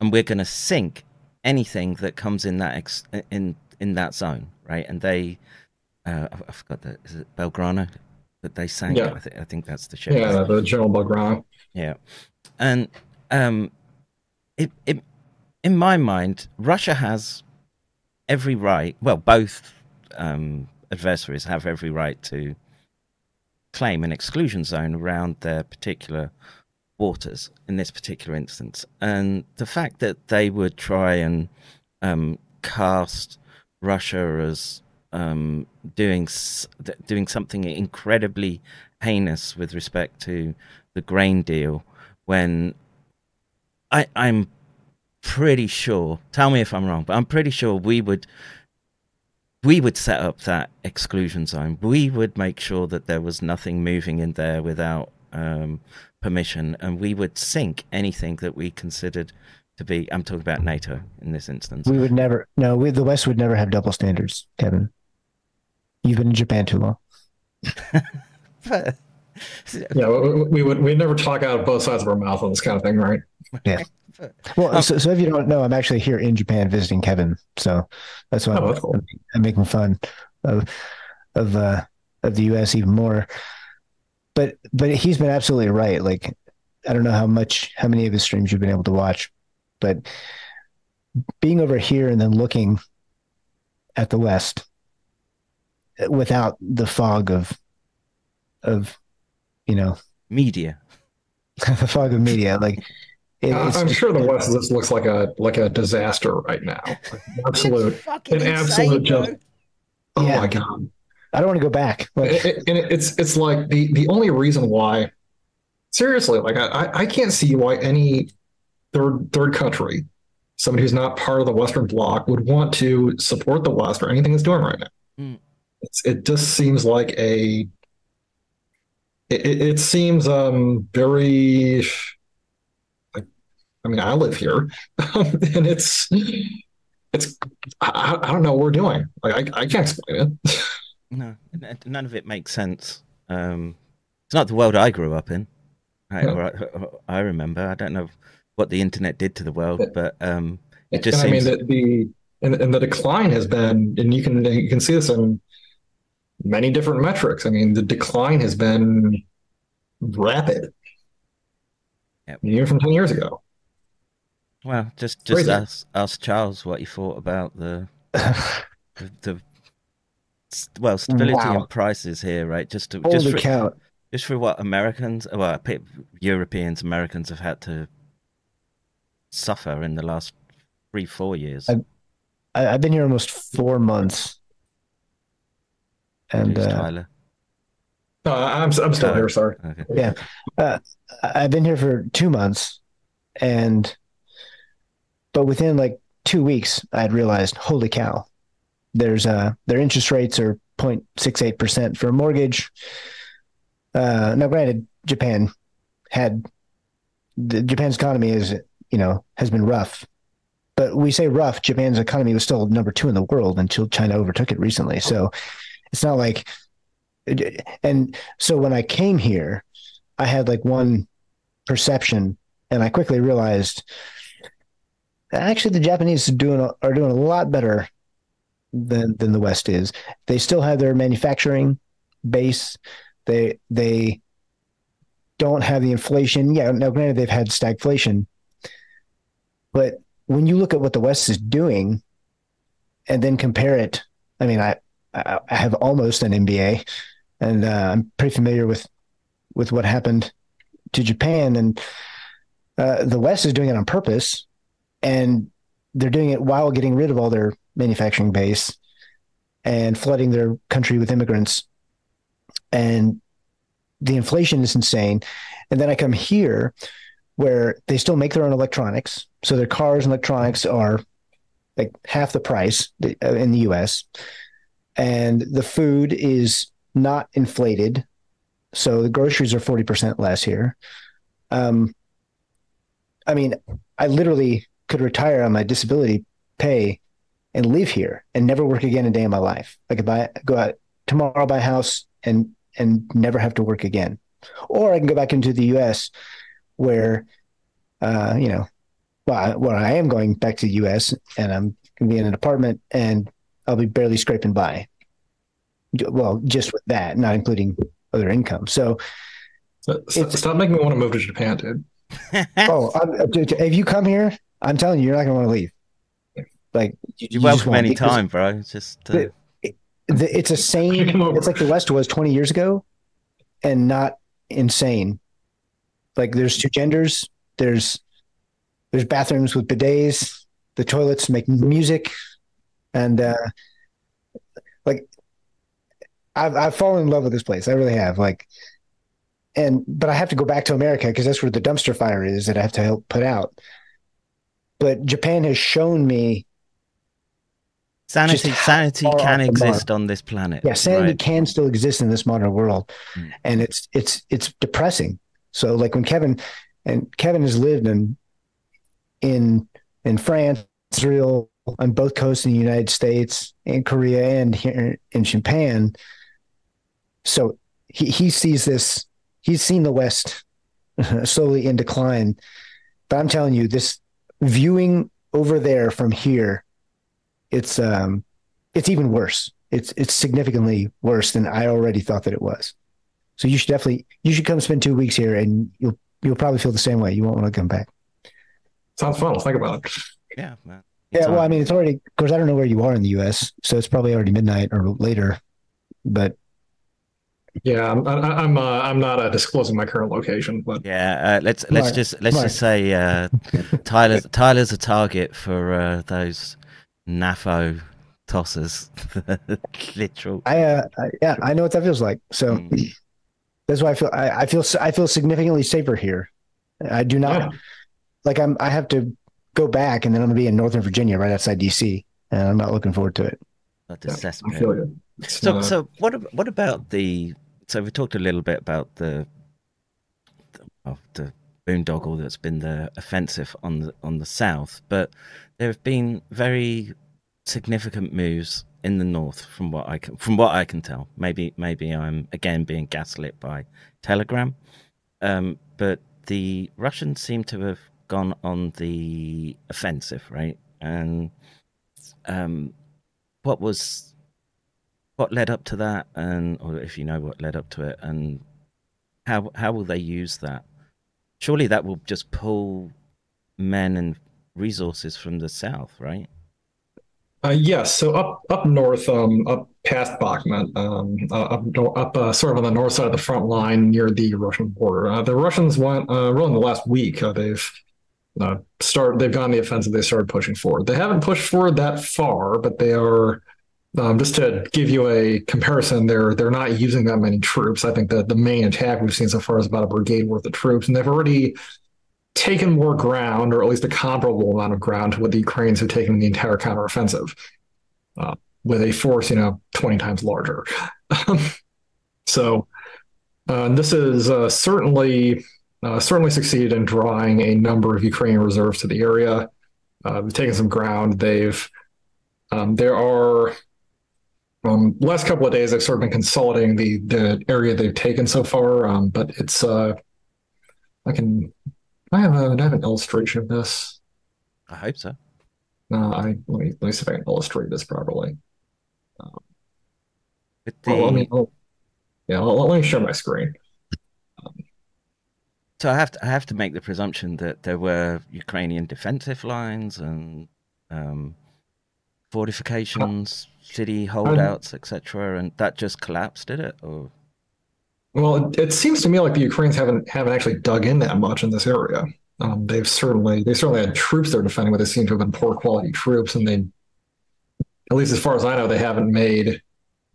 and we're going to sink anything that comes in that ex- in." in that zone, right? And they, uh, I forgot that, is it Belgrano that they sang? Yeah. I, th- I think that's the ship. Yeah, the General Belgrano. Yeah. And um, it, it, in my mind, Russia has every right, well, both um, adversaries have every right to claim an exclusion zone around their particular waters in this particular instance. And the fact that they would try and um, cast Russia as um, doing doing something incredibly heinous with respect to the grain deal, when I, I'm pretty sure, tell me if I'm wrong, but I'm pretty sure we would we would set up that exclusion zone. We would make sure that there was nothing moving in there without um, permission, and we would sink anything that we considered to be, I'm talking about NATO in this instance. We would never, no, we, the West would never have double standards, Kevin. You've been in Japan too long. but, Yeah, we, we would we never talk out of both sides of our mouth on this kind of thing, right? Yeah. Well, um, so, so if you don't know, I'm actually here in Japan visiting Kevin, so that's why oh, I'm, cool. I'm making fun of of uh, of the U S even more. But but he's been absolutely right. Like, I don't know how much how many of his streams you've been able to watch, but being over here and then looking at the West without the fog of of you know media, the fog of media, like. It, uh, I'm sure the West this looks like a like a disaster right now. Like absolute, an absolute jump. Oh yeah. My God! I don't want to go back. Like, it, it, and it, it's it's like the the only reason why, seriously, like I I can't see why any third third country, somebody who's not part of the Western bloc, would want to support the West or anything it's doing right now. Mm. It's it just seems like a. It, it seems um very. I mean, I live here, and it's it's I, I don't know what we're doing. Like, I I can't explain it. No, none of it makes sense. Um, it's not the world I grew up in. I, no. or I, I remember. I don't know what the internet did to the world, but um, it just and seems. I mean, the, the and, and the decline has been, and you can you can see this in many different metrics. I mean, the decline has been rapid. Yep. Even from ten years ago. Well, just just ask, ask Charles what he thought about the the, the well stability wow. and prices here, right? Just to Holy just for, cow. just for what Americans, well, Europeans, Americans have had to suffer in the last three, four years. I've, I've been here almost four months, and uh, Tyler. No, I'm I'm still Tyler. here. Sorry. Okay. Yeah, uh, I've been here for two months, and. But within like two weeks, I had realized, holy cow, there's uh, their interest rates are zero point six eight percent for a mortgage. Uh, now, granted, Japan had the, Japan's economy is, you know, has been rough. But we say rough. Japan's economy was still number two in the world until China overtook it recently. So it's not like. And so when I came here, I had like one perception, and I quickly realized. Actually, the Japanese are doing are doing a lot better than than the West is. They still have their manufacturing base. They they don't have the inflation. Yeah, now granted, they've had stagflation, but when you look at what the West is doing, and then compare it, I mean, I I have almost an M B A, and uh, I'm pretty familiar with with what happened to Japan, and uh, the West is doing it on purpose. And they're doing it while getting rid of all their manufacturing base and flooding their country with immigrants. And the inflation is insane. And then I come here where they still make their own electronics. So their cars and electronics are like half the price in the U S. And the food is not inflated. So the groceries are forty percent less here. Um, I mean, I literally... could retire on my disability pay and live here and never work again a day in my life. Like if I go out tomorrow, buy a house and, and never have to work again, or I can go back into the U S where, uh, you know, well I, well, I am going back to the U S and I'm going to be in an apartment and I'll be barely scraping by. Well, just with that, not including other income. So, so, so stop making me want to move to Japan, dude. oh, I'm, if you come here, I'm telling you, you're not going to want to leave. Like you, you're welcome any time, bro. It's just uh... it, the, it's a sane. It's like the West was twenty years ago, and not insane. Like there's two genders. There's there's bathrooms with bidets. The toilets make music, and uh, like I've I've fallen in love with this place. I really have. Like, and but I have to go back to America because that's where the dumpster fire is that I have to help put out. But Japan has shown me sanity. Sanity can exist on this planet. Yeah, sanity right? can still exist in this modern world, mm. and it's it's it's depressing. So, like when Kevin and Kevin has lived in in in France, Israel, on both coasts in the United States, in Korea, and here in Japan. So he he sees this he's seen the West slowly in decline. But I'm telling you, this viewing over there from here, it's um, it's even worse. It's it's significantly worse than I already thought that it was. So you should definitely you should come spend two weeks here, and you'll you'll probably feel the same way. You won't want to come back. Sounds fun. Let's think about it. Yeah, man. Yeah. Well, I mean, it's already. Of course, I don't know where you are in the U S, so it's probably already midnight or later. But yeah, I'm I'm uh, I'm not uh, disclosing my current location. But yeah, uh, let's let's Mark, just let's Mark. just say uh, Tyler's Tyler's a target for uh, those NAFO tossers. Literal. I uh, yeah, I know what that feels like. So mm. that's why I feel I, I feel I feel significantly safer here. I do not yeah. like I'm. I have to go back, and then I'm gonna be in Northern Virginia, right outside D C, and I'm not looking forward to it. Not yeah, so, not... so what? What about the? So we talked a little bit about the, the, oh, the boondoggle that's been the offensive on the on the South, but there have been very significant moves in the North, from what I can from what I can tell. Maybe maybe I'm again being gaslit by Telegram, um, but the Russians seem to have gone on the offensive, right? And um, what was what led up to that, and or if you know what led up to it, and how how will they use that? Surely that will just pull men and resources from the South, right? Uh, yes. Yeah, so up up north, um, up past Bakhmut, um, uh, up up uh, sort of on the north side of the front line near the Russian border, uh, the Russians went uh, really in the last week. Uh, they've Uh, start. They've gone the offensive. They started pushing forward. They haven't pushed forward that far, but they are. Um, just to give you a comparison, they're they're not using that many troops. I think that the main attack we've seen so far is about a brigade worth of troops, and they've already taken more ground, or at least a comparable amount of ground to what the Ukrainians have taken in the entire counteroffensive, uh, with a force you know twenty times larger. so uh, this is uh, certainly. Uh, certainly succeeded in drawing a number of Ukrainian reserves to the area. Uh, they've taken some ground. They've um, there are um, last couple of days they've sort of been consolidating the the area they've taken so far. Um, but it's uh, I can I have, a, I have an illustration of this. I hope so. No, uh, I let me let me see if I can illustrate this properly. Um, the... well, let me oh, yeah let, let me share my screen. So I have to I have to make the presumption that there were Ukrainian defensive lines and um, fortifications, uh, city holdouts, et cetera, and that just collapsed, did it? Or well, it, it seems to me like the Ukrainians haven't haven't actually dug in that much in this area. Um, they've certainly they certainly had troops they're defending, but they seem to have been poor quality troops, and they, at least as far as I know, they haven't made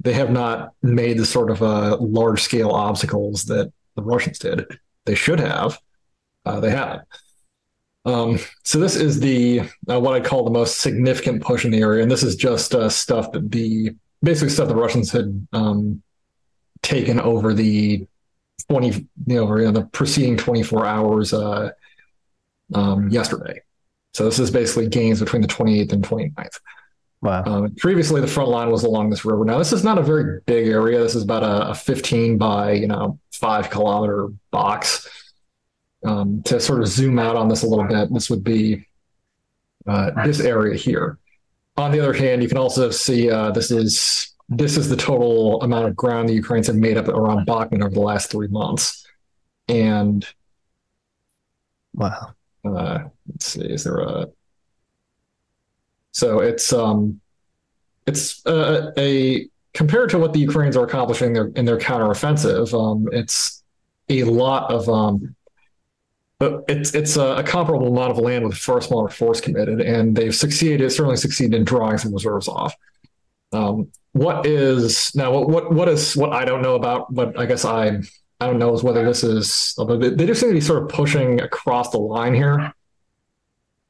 they have not made the sort of uh, large scale obstacles that the Russians did. They should have. Uh, they haven't. Um, so this is the uh, what I call the most significant push in the area, and this is just uh, stuff that the basically stuff the Russians had um, taken over the twenty, you know, over, you know the preceding twenty-four hours uh, um, yesterday. So this is basically gains between the twenty-eighth and twenty-ninth. Wow. Um, previously, the front line was along this river. Now, this is not a very big area. This is about a, a fifteen by, you know, five kilometer box. Um, to sort of zoom out on this a little bit, this would be uh, this area here. On the other hand, you can also see uh, this is this is the total amount of ground the Ukrainians have made up around Bakhmut over the last three months. And wow, uh, let's see, is there a So it's um, it's uh, a compared to what the Ukrainians are accomplishing in their, in their counteroffensive, um, it's a lot of um, but it's it's a, a comparable amount of land with far smaller force committed, and they've succeeded certainly succeeded in drawing some reserves off. Um, what is now what, what what is what I don't know about, but I guess I I don't know is whether this is they just seem to be sort of pushing across the line here.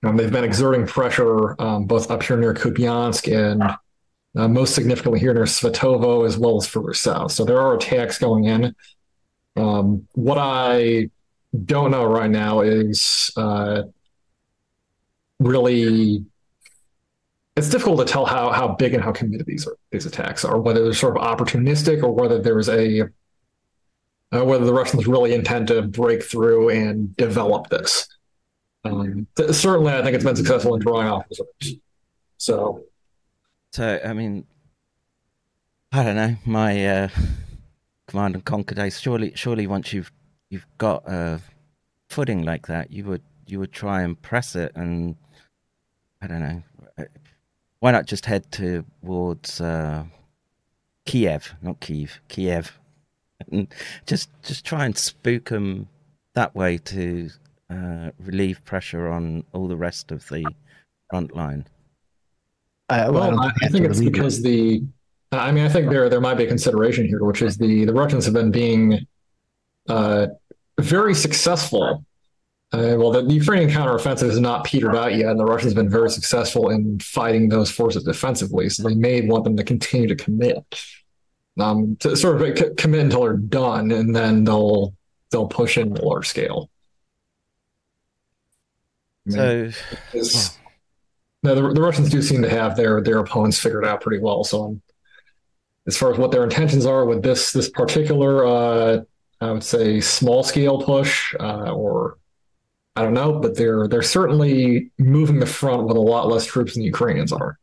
Um, they've been exerting pressure um, both up here near Kupiansk and uh, most significantly here near Svatovo, as well as further south. So there are attacks going in. Um, what I don't know right now is uh, really it's difficult to tell how how big and how committed these are, these attacks are, whether they're sort of opportunistic or whether there's a uh, whether the Russians really intend to break through and develop this. Um, th- certainly, I think it's been successful in drawing off reserves. So, so I mean, I don't know. My uh, command and conquer days. Surely, surely, once you've you've got a footing like that, you would you would try and press it, and I don't know. Why not just head towards uh, Kiev, not Kyiv, Kiev, and just just try and spook them that way to uh, relieve pressure on all the rest of the front line. Uh, well, well, I, I think it's because the. I mean, I think there there might be a consideration here, which is the the Russians have been being uh, very successful. Uh, well, the, the Ukrainian counteroffensive has not petered out yet, and the Russians have been very successful in fighting those forces defensively, so they may want them to continue to commit, um, to sort of c- commit until they're done, and then they'll they'll push in large scale. I mean, so, well. no, the, the Russians do seem to have their their opponents figured out pretty well. So, um, as far as what their intentions are with this this particular, uh, I would say, small scale push, uh, or I don't know, but they're they're certainly moving the front with a lot less troops than the Ukrainians are.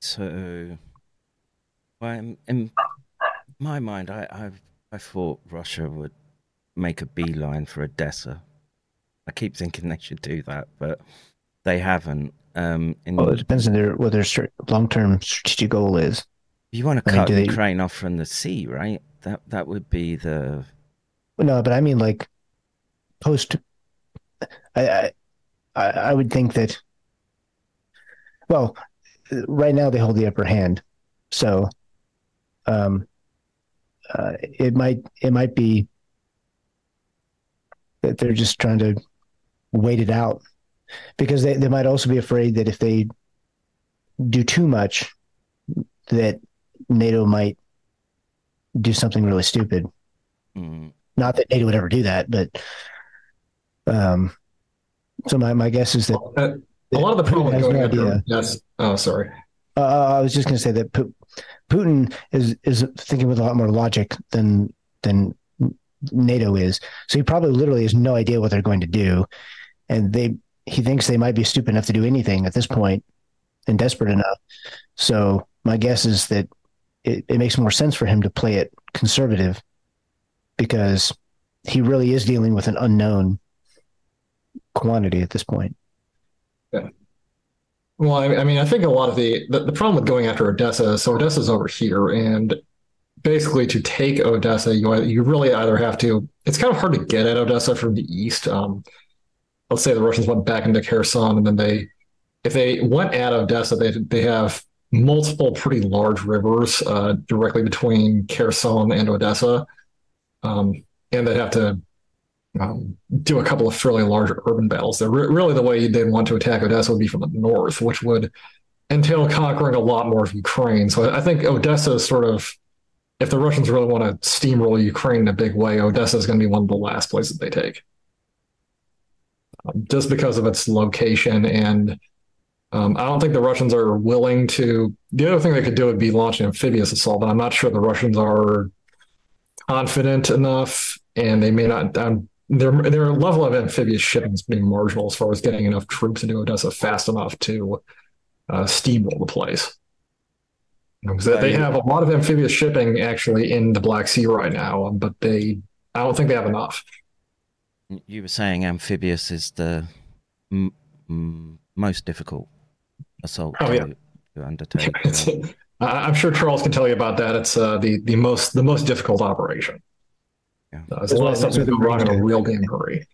So, well, in my mind, I I've, I thought Russia would make a beeline for Odessa. I keep thinking they should do that, but they haven't. Um, in, well, it depends on their what their long-term strategic goal is. You want to I cut mean, Ukraine they... off from the sea, right? That that would be the. Well, no, but I mean, like. Post, I, I, I would think that. Well, right now they hold the upper hand, so, um, uh, it might it might be that they're just trying to wait it out, because they, they might also be afraid that if they do too much, that NATO might do something really stupid. Mm. Not that NATO would ever do that, but. Um, so my, my guess is that uh, a lot of the problem going after, yes. Oh, sorry. Uh, I was just going to say that P- Putin is is thinking with a lot more logic than than NATO is. So he probably literally has no idea what they're going to do, and they he thinks they might be stupid enough to do anything at this point, and desperate enough. So my guess is that it, it makes more sense for him to play it conservative, because he really is dealing with an unknown quantity at this point. Yeah. Well, I, I mean, I think a lot of the, the the problem with going after Odessa, so Odessa's over here, and basically to take Odessa, you you really either have to. It's kind of hard to get at Odessa from the east. Um, let's say the Russians went back into Kherson, and then they, if they went at Odessa, they they have multiple pretty large rivers uh, directly between Kherson and Odessa, um, and they'd have to. Um, do a couple of fairly large urban battles. So re- really the way they'd want to attack Odessa would be from the north, which would entail conquering a lot more of Ukraine. So I think Odessa is sort of, if the Russians really want to steamroll Ukraine in a big way, Odessa is going to be one of the last places they take. Um, just because of its location. And um, I don't think the Russians are willing to, the other thing they could do would be launch an amphibious assault, but I'm not sure the Russians are confident enough, and they may not, um, Their, their level of amphibious shipping is being marginal as far as getting enough troops into Odessa fast enough to uh, steamroll the place. Because they have a lot of amphibious shipping actually in the Black Sea right now, but they I don't think they have enough. You were saying amphibious is the m- m- most difficult assault oh, yeah. to, to undertake. I'm sure Charles can tell you about that. It's uh, the, the most the most difficult operation. Yeah. Uh, there's a lot of stuff to go wrong in a real damn hurry.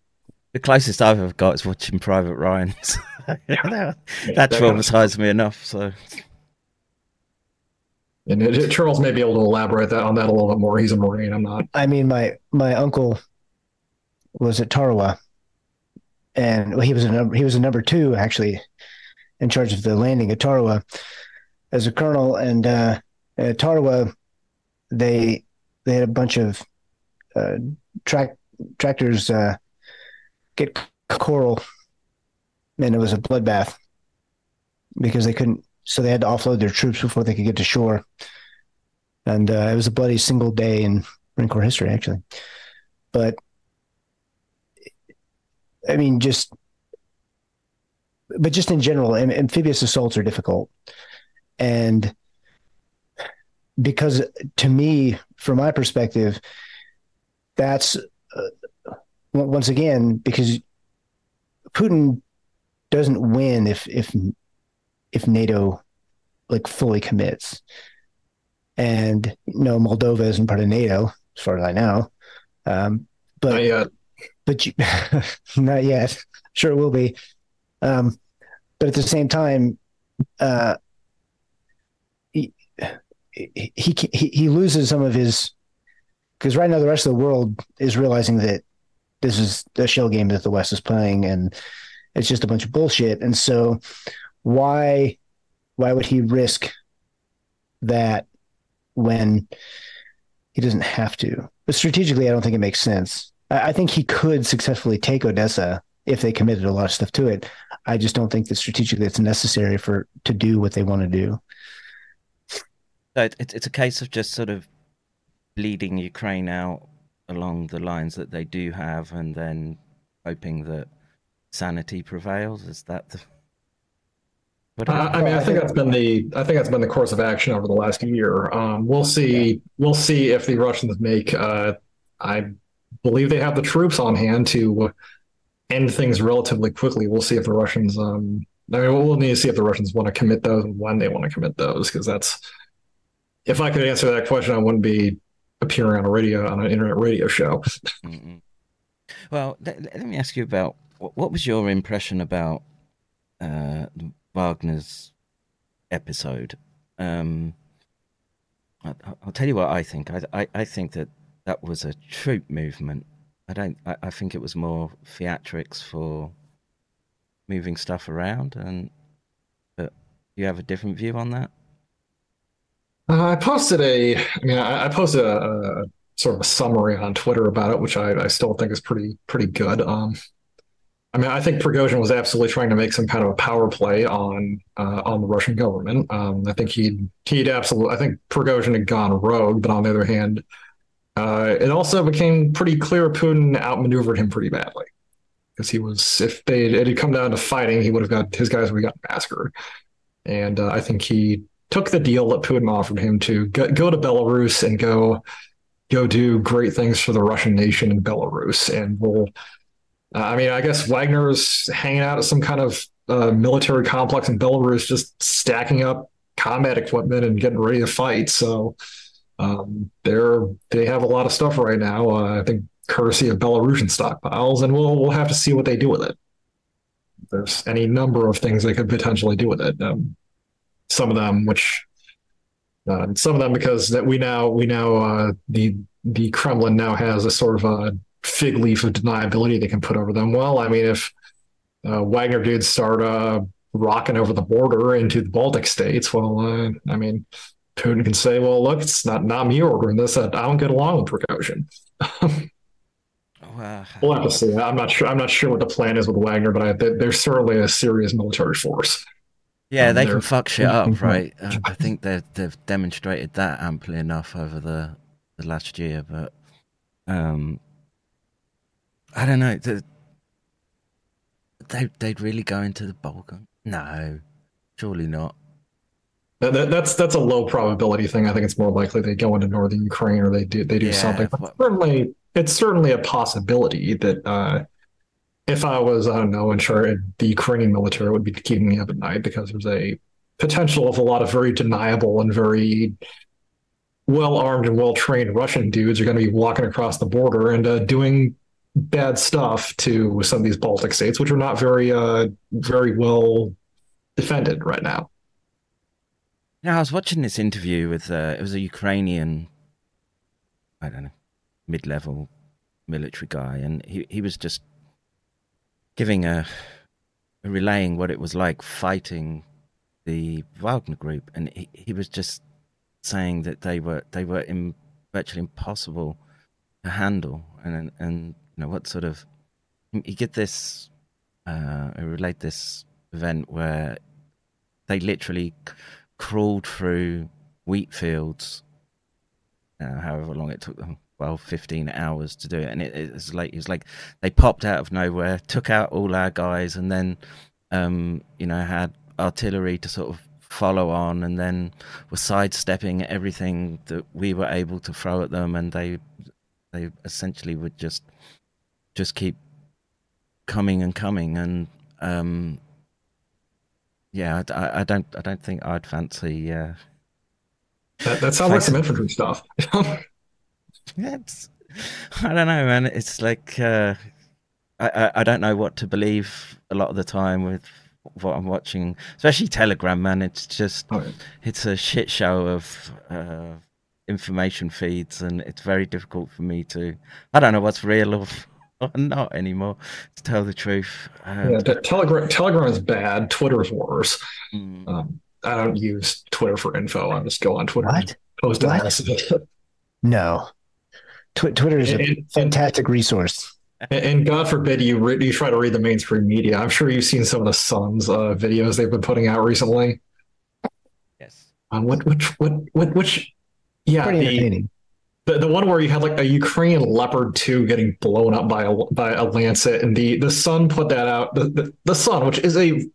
The closest I've ever got is watching Private Ryan. So, yeah. that that traumatized me enough. So, and it, it, Charles may be able to elaborate that on that a little bit more. He's a Marine. I'm not. I mean, my my uncle was at Tarawa, and he was a number, he was a number two actually, in charge of the landing at Tarawa as a colonel. And uh, at Tarawa, they they had a bunch of Uh, track tractors uh, get coral, and it was a bloodbath because they couldn't. So they had to offload their troops before they could get to shore. And uh, it was a bloody single day in Marine Corps history, actually. But I mean, just, but just in general, am- amphibious assaults are difficult. And because to me, from my perspective, that's uh, once again, because Putin doesn't win if, if, if NATO like fully commits. And you know, Moldova isn't part of NATO as far as I know. Um, but, not yet. but you, not yet. Sure. It will be. Um, but at the same time, uh, he, he, he, he loses some of his, because right now the rest of the world is realizing that this is a shell game that the West is playing and it's just a bunch of bullshit. And so why, why would he risk that when he doesn't have to? But strategically, I don't think it makes sense. I, I think he could successfully take Odessa if they committed a lot of stuff to it. I just don't think that strategically it's necessary for to do what they want to do. So it, it's a case of just sort of bleeding Ukraine out along the lines that they do have, and then hoping that sanity prevails. Is that the? Uh, I mean, I think that's been the I think that's been the course of action over the last year. Um, we'll see. We'll see if the Russians make. Uh, I believe they have the troops on hand to end things relatively quickly. We'll see if the Russians. Um, I mean, we'll need to see if the Russians want to commit those and when they want to commit those, because that's. If I could answer that question, I wouldn't be appearing on a radio on an internet radio show. Mm-hmm. Well, let, let me ask you about what, what was your impression about. Uh, Wagner's episode. Um, I, I'll tell you what I think. I, I, I think that that was a troop movement. I don't. I, I think it was more theatrics for moving stuff around. And but you have a different view on that? Uh, I posted a. I mean, I, I posted a, a sort of a summary on Twitter about it, which I, I still think is pretty pretty good. Um, I mean, I think Prigozhin was absolutely trying to make some kind of a power play on uh, on the Russian government. Um, I think he'd he'd absolutely. I think Prigozhin had gone rogue, but on the other hand, uh, it also became pretty clear Putin outmaneuvered him pretty badly, because he was. If they it had come down to fighting, he would have got his guys would have gotten massacred. And uh, I think he took the deal that Putin offered him to go, go to Belarus and go go do great things for the Russian nation in Belarus, and we'll. I mean, I guess Wagner is hanging out at some kind of uh, military complex in Belarus, just stacking up combat equipment and getting ready to fight. So um, they're they have a lot of stuff right now. Uh, I think courtesy of Belarusian stockpiles, and we'll we'll have to see what they do with it. There's any number of things they could potentially do with it. Um, some of them, which uh, some of them, because that we now we now uh, the the Kremlin now has a sort of a fig leaf of deniability they can put over them. Well, I mean, if uh, Wagner did start uh, rocking over the border into the Baltic states, well, uh, I mean, Putin can say, well, look, it's not, not me ordering this. I don't get along with Prigozhin. Wow. We'll have to see. I'm not sure. I'm not sure what the plan is with Wagner, but I, there's certainly a serious military force. Yeah, um, they can fuck shit up, right? Uh, I think they've, they've demonstrated that amply enough over the, the last year, but... um. I don't know. They they'd really go into the Balkan? No, surely not. That, that's that's a low probability thing. I think it's more likely they go into northern Ukraine or they do they do yeah, something. But what, certainly, it's certainly a possibility that uh, if I was I don't know in charge, the Ukrainian military would be keeping me up at night, because there's a potential of a lot of very deniable and very well-armed and well-trained Russian dudes are going to be walking across the border and uh, doing. Bad stuff to some of these Baltic states, which are not very, uh, very well defended right now. Now, I was watching this interview with uh, it was a Ukrainian, I don't know, mid-level military guy, and he he was just giving a, a relaying what it was like fighting the Wagner group, and he, he was just saying that they were they were in, virtually impossible to handle, and and. You know, what sort of, you get this, uh, I relate this event where they literally c- crawled through wheat fields uh, however long it took them, well, fifteen hours to do it. And it, it was like, it was like they popped out of nowhere, took out all our guys, and then, um, you know, had artillery to sort of follow on, and then were sidestepping everything that we were able to throw at them. And they, they essentially would just, just keep coming and coming. And, um, yeah, I, I don't, I don't think I'd fancy, uh, That, that sounds like some infantry stuff. It's, I don't know, man. It's like uh, I, I I don't know what to believe a lot of the time with what I'm watching, especially Telegram, man. It's just oh, yeah. it's a shit show of uh, information feeds, and it's very difficult for me to. I don't know what's real or, or not anymore. To tell the truth, uh, yeah, te- Telegram Telegram is bad. Twitter's worse. Mm. Um, I don't use Twitter for info. I just go on Twitter what? and post it. No. Tw- Twitter is and, a and, fantastic resource. And, and God forbid you, re- you try to read the mainstream media. I'm sure you've seen some of the Sun's uh, videos they've been putting out recently. Yes. Uh, what, which, what, what, which, yeah. The, the, the one where you had like a Ukrainian Leopard two getting blown up by a, by a Lancet. And the, the Sun put that out. The, the, the Sun, which is a...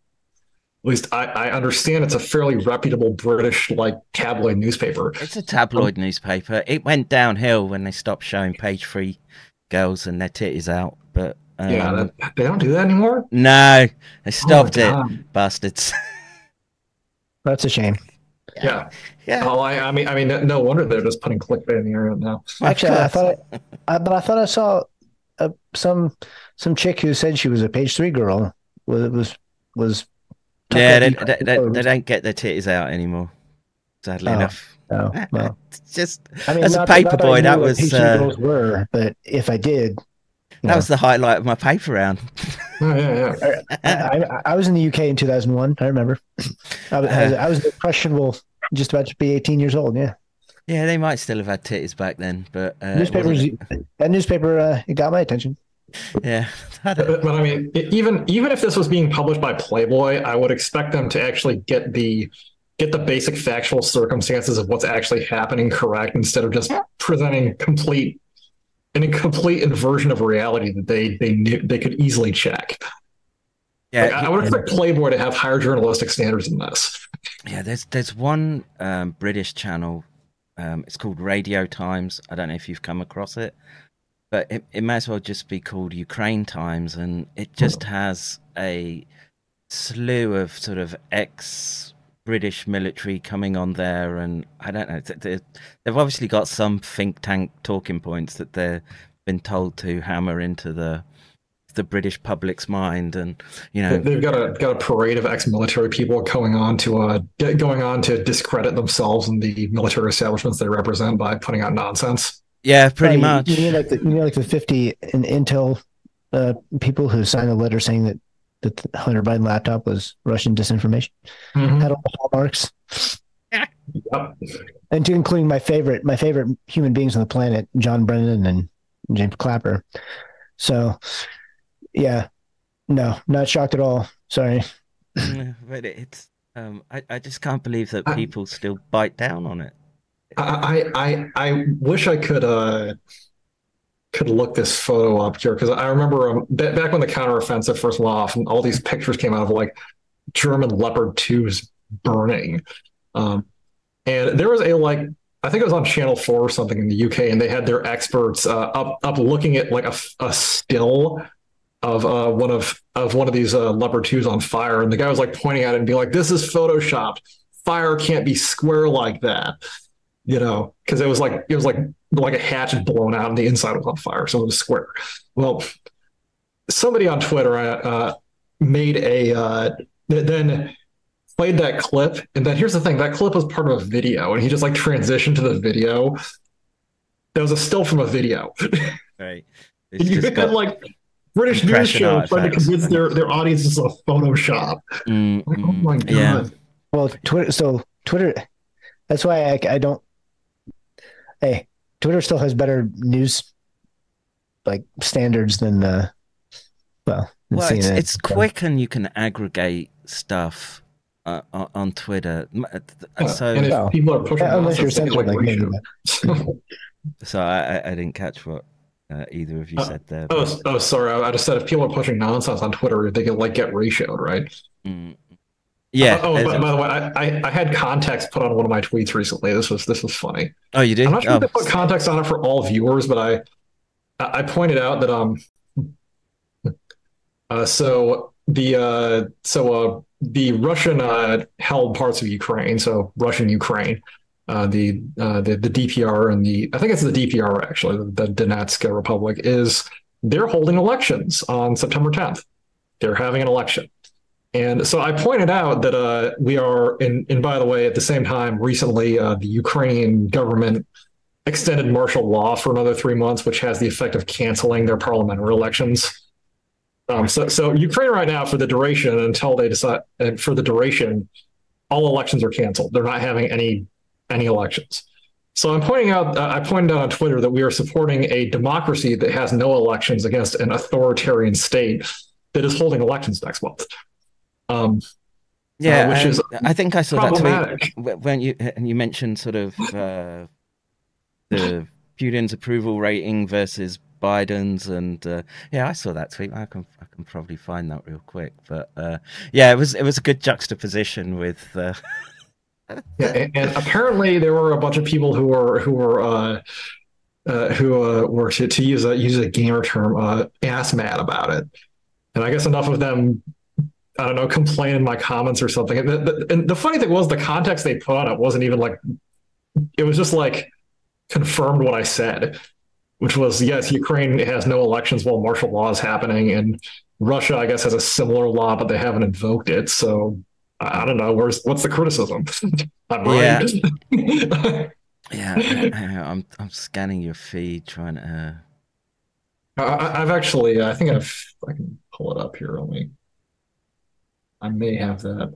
At least I, I understand it's a fairly reputable British like tabloid newspaper. It's a tabloid um, newspaper. It went downhill when they stopped showing Page Three girls and their titties out. But um, yeah, that, they don't do that anymore. No, they stopped oh it, bastards. That's a shame. Yeah, yeah. Oh, I, I mean, I mean, no wonder they're just putting clickbait in the internet now. Actually, I thought, I, I, but I thought I saw uh, some some chick who said she was a Page Three girl. Was was was. Yeah, they, they, they, they don't get their titties out anymore, sadly oh, enough. No, no. Just I mean, as not, a paper boy, that was uh, were, but if I did, that know. was the highlight of my paper round. Oh, yeah, yeah. I, I, I was in the U K in two thousand one. I remember. I was, uh, I was, I was impressionable, just about to be eighteen years old. Yeah. Yeah, they might still have had titties back then, but uh, newspapers. That newspaper uh, it got my attention. Yeah, but, but I mean, even even if this was being published by Playboy, I would expect them to actually get the get the basic factual circumstances of what's actually happening correct, instead of just presenting complete an incomplete inversion of reality that they they knew they could easily check. Yeah, like, I would expect Playboy to have higher journalistic standards than this. Yeah, there's there's one um, British channel. Um, it's called Radio Times. I don't know if you've come across it. But it, it may as well just be called Ukraine Times, and it just has a slew of sort of ex-British military coming on there, and I don't know. They've obviously got some think tank talking points that they've been told to hammer into the the British public's mind, and you know they've got a got a parade of ex-military people going on to uh going on to discredit themselves and the military establishments they represent by putting out nonsense. Yeah, pretty yeah, much. You, you, need like the, you need like the fifty in Intel uh, people who signed a letter saying that, that the Hunter Biden laptop was Russian disinformation. Mm-hmm. Had all the hallmarks. Yep. And to including my favorite, my favorite human beings on the planet, John Brennan and James Clapper. So, yeah, no, not shocked at all. Sorry. But it's um, I, I just can't believe that people I... still bite down on it. I, I I wish I could uh, could look this photo up here, because I remember um, b- back when the counteroffensive first went off and all these pictures came out of like German Leopard twos burning, um, and there was a like I think it was on Channel four or something in the U K, and they had their experts uh, up up looking at like a, a still of uh, one of of one of these uh, Leopard twos on fire, and the guy was like pointing at it and being like, "This is photoshopped. Fire can't be square like that." You know, because it was like it was like like a hatchet blown out, and the inside was on fire, so it was square. Well, somebody on Twitter uh, made a uh, then played that clip, and then here's the thing: that clip was part of a video, and he just like transitioned to the video. That was a still from a video. Right? You had like British news channels trying to convince their their audiences of Photoshop. Mm, like, oh my god! Yeah. Well, Twitter. So Twitter. That's why I, I don't. Hey, Twitter still has better news like standards than the well. Well, it's, it's quick, and you can aggregate stuff uh, on Twitter. So and if people are pushing, unless you're censored like me. So I, I didn't catch what uh, either of you uh, said there. But... Oh, oh, sorry. I just said if people are pushing nonsense on Twitter, they can like get ratioed, right? Mm. Yeah. Uh, oh, by, by the way, I, I, I had context put on one of my tweets recently. This was this was funny. Oh, you did? I'm not sure oh. if they put context on it for all viewers, but I I pointed out that um, uh, so the uh, so uh, the Russian uh, held parts of Ukraine, so Russian Ukraine, uh, the uh, the the D P R and the I think it's the D P R actually, the, the Donetsk Republic is they're holding elections on September tenth. They're having an election. And so I pointed out that uh, we are, and, and by the way, at the same time, recently, uh, the Ukrainian government extended martial law for another three months, which has the effect of canceling their parliamentary elections. Um, so, so Ukraine right now, for the duration, until they decide, and for the duration, all elections are canceled. They're not having any any elections. So I'm pointing out, uh, I pointed out on Twitter that we are supporting a democracy that has no elections against an authoritarian state that is holding elections next month. Um, yeah, uh, which is I think I saw that tweet when you and you mentioned sort of uh, the Putin's approval rating versus Biden's, and uh, yeah, I saw that tweet. I can I can probably find that real quick, but uh, yeah, it was it was a good juxtaposition with. Uh... yeah, and, and apparently there were a bunch of people who were who were uh, uh, who uh, were to, to use a use a gamer term, uh, ass mad about it, and I guess enough of them. I don't know, complain in my comments or something. And the, the, and the funny thing was the context they put on it wasn't even like, it was just like confirmed what I said, which was, yes, Ukraine has no elections while martial law is happening. And Russia, I guess, has a similar law, but they haven't invoked it. So I don't know. Where's, what's the criticism? I'm yeah. yeah. I'm, I'm scanning your feed trying to. I, I've actually, I think I've, I can pull it up here only. I may have that.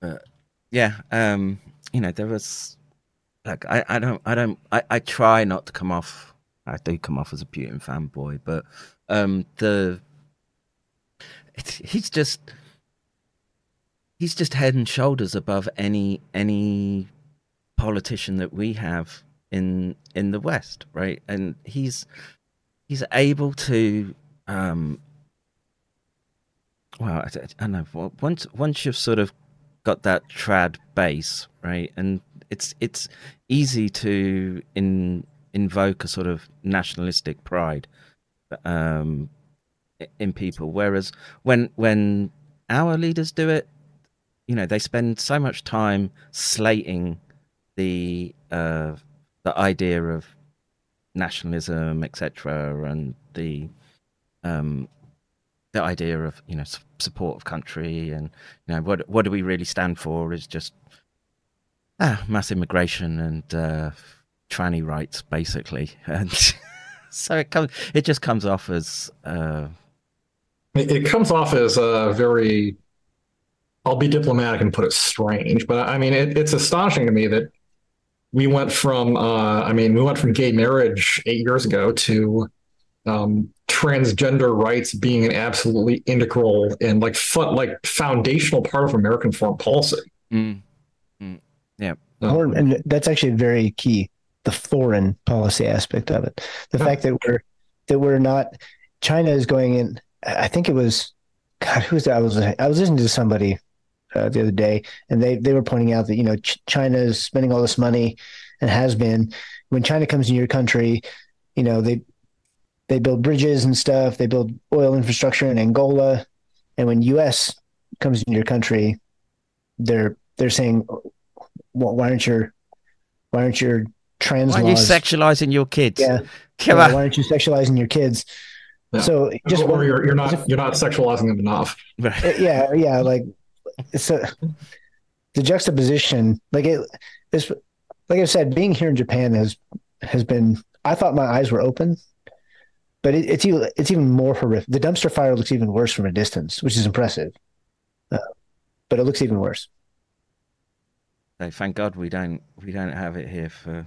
Uh, yeah, um, you know, there was like I, I don't I don't I, I try not to come off I do come off as a Putin fanboy, but um the it's, he's just he's just head and shoulders above any any politician that we have in in the West, right? And he's he's able to um Well, I, I don't know. Once once you've sort of got that trad base, right, and it's it's easy to in, invoke a sort of nationalistic pride um, in people. Whereas when when our leaders do it, you know, they spend so much time slating the uh, the idea of nationalism, et cetera, and the um, the idea of, you know, support of country and, you know, what what do we really stand for is just ah, mass immigration and uh, tranny rights, basically. And so it comes, it just comes off as... Uh... It comes off as a very, I'll be diplomatic and put it strange, but I mean, it, it's astonishing to me that we went from, uh, I mean, we went from gay marriage eight years ago to... Um, transgender rights being an absolutely integral and like fun, like foundational part of American foreign policy. Mm. Mm. Yeah, um, and that's actually very key: the foreign policy aspect of it. The yeah. fact that we're that we're not China is going in. I think it was God. Who's that? I was I was listening to somebody uh, the other day, and they they were pointing out that you know Ch China is spending all this money and has been. When China comes into your country, you know they. They build bridges and stuff. They build oil infrastructure in Angola, and when U S comes into your country, they're they're saying, well, "Why aren't your why aren't your trans? Why are you sexualizing your kids? Yeah, Come yeah on. Why aren't you sexualizing your kids? Yeah. So just or you're, you're not you're not sexualizing them enough. yeah, yeah. Like so, the juxtaposition, like it, this, like I said, being here in Japan has has been. I thought my eyes were open. But it, it's even it's even more horrific. The dumpster fire looks even worse from a distance, which is impressive. Uh, but it looks even worse. Hey, thank God we don't we don't have it here for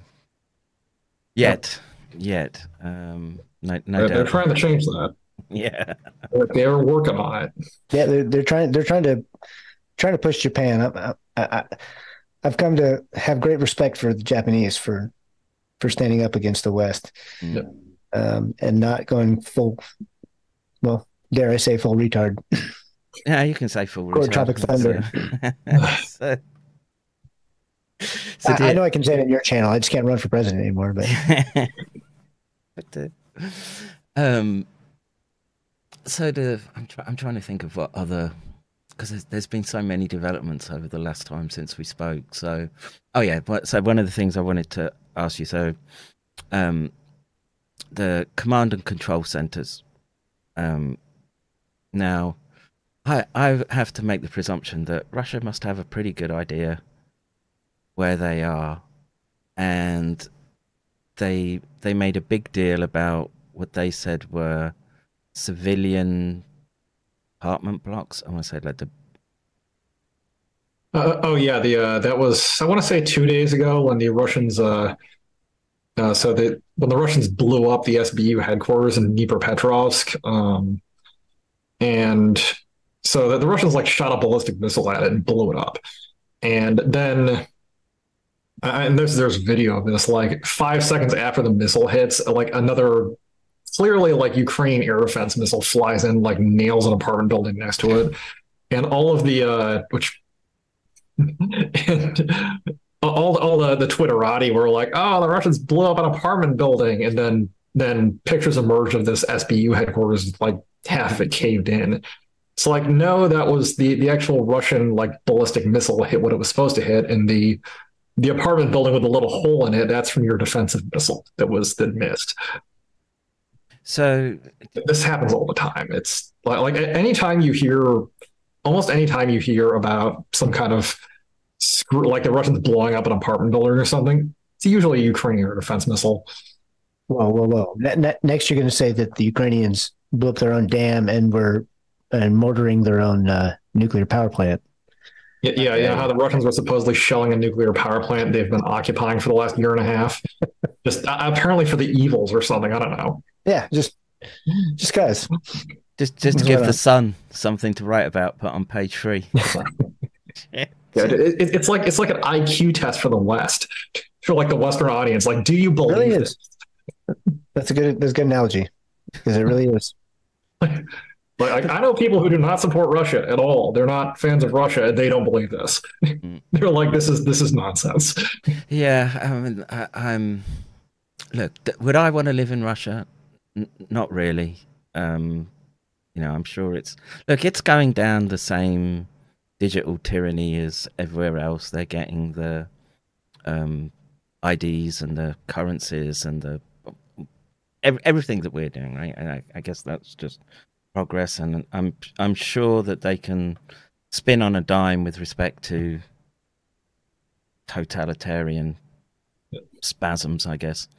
yet no. yet. Um, no, no they're, doubt. They're trying to change that. Yeah, they're, they're working on it. Yeah, they're, they're trying. They're trying to trying to push Japan. I, I, I, I've come to have great respect for the Japanese for for standing up against the West, yeah. um, and not going full, well, dare I say full retard. Yeah, you can say full retard. Or Tropic Thunder. so, so I, I know I can say it on your channel. I just can't run for president anymore. But, but uh, um, so the I'm trying I'm trying to think of what other. Because there's, there's been so many developments over the last time since we spoke. So, oh yeah. So one of the things I wanted to ask you, so um, the command and control centers. Um, now, I, I have to make the presumption that Russia must have a pretty good idea where they are. And they, they made a big deal about what they said were civilian apartment blocks. I want to say like the uh, oh yeah the uh that was I want to say two days ago when the Russians uh, uh so that when the Russians blew up the S B U headquarters in Dnipropetrovsk, um and so that the Russians like shot a ballistic missile at it and blew it up, and then and there's there's video of this, like five seconds after the missile hits, like another clearly like Ukraine air defense missile flies in, like nails an apartment building next to it. And all of the, uh, which and all, all the, the Twitterati were like, oh, the Russians blew up an apartment building. And then, then pictures emerged of this S B U headquarters, like half of it caved in. So like, no, that was the, the actual Russian like ballistic missile hit what it was supposed to hit. And the, the apartment building with a little hole in it, that's from your defensive missile that was that missed. So this happens all the time. It's like, like anytime you hear, almost anytime you hear about some kind of screw, like the Russians blowing up an apartment building or something, it's usually a Ukrainian air defense missile. Whoa, whoa, whoa. Next, you're going to say that the Ukrainians blew up their own dam and were and mortaring their own uh, nuclear power plant. Yeah, yeah, yeah. How the Russians were supposedly shelling a nuclear power plant they've been occupying for the last year and a half. Just uh, apparently for the evils or something. I don't know. Yeah, just just guys. Just just to give The Sun something to write about, put on page three. yeah, it, it, it's like it's like an I Q test for the West. For like the Western audience. Like, do you believe it really is. This? That's a good that's a good analogy. Because it really is. like, like I know people who do not support Russia at all. They're not fans of Russia and they don't believe this. They're like, this is this is nonsense. Yeah, I mean I, I'm look, would I want to live in Russia? Not really. Um, you know, I'm sure it's... Look, it's going down the same digital tyranny as everywhere else. They're getting the um, I Ds and the currencies and the every, everything that we're doing, right? And I, I guess that's just progress. And I'm I'm sure that they can spin on a dime with respect to totalitarian spasms, I guess.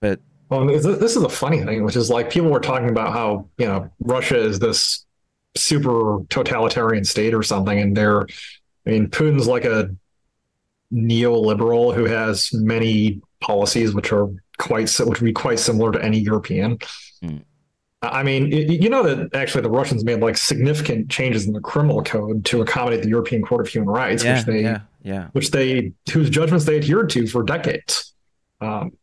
But... Well, this is a funny thing, which is like people were talking about how, you know, Russia is this super totalitarian state or something. And they're, I mean, Putin's like a neoliberal who has many policies which are quite, which would be quite similar to any European. Mm. I mean, you know that actually the Russians made like significant changes in the criminal code to accommodate the European Court of Human Rights, yeah, which they, yeah, yeah. which they, whose judgments they adhered to for decades. Um,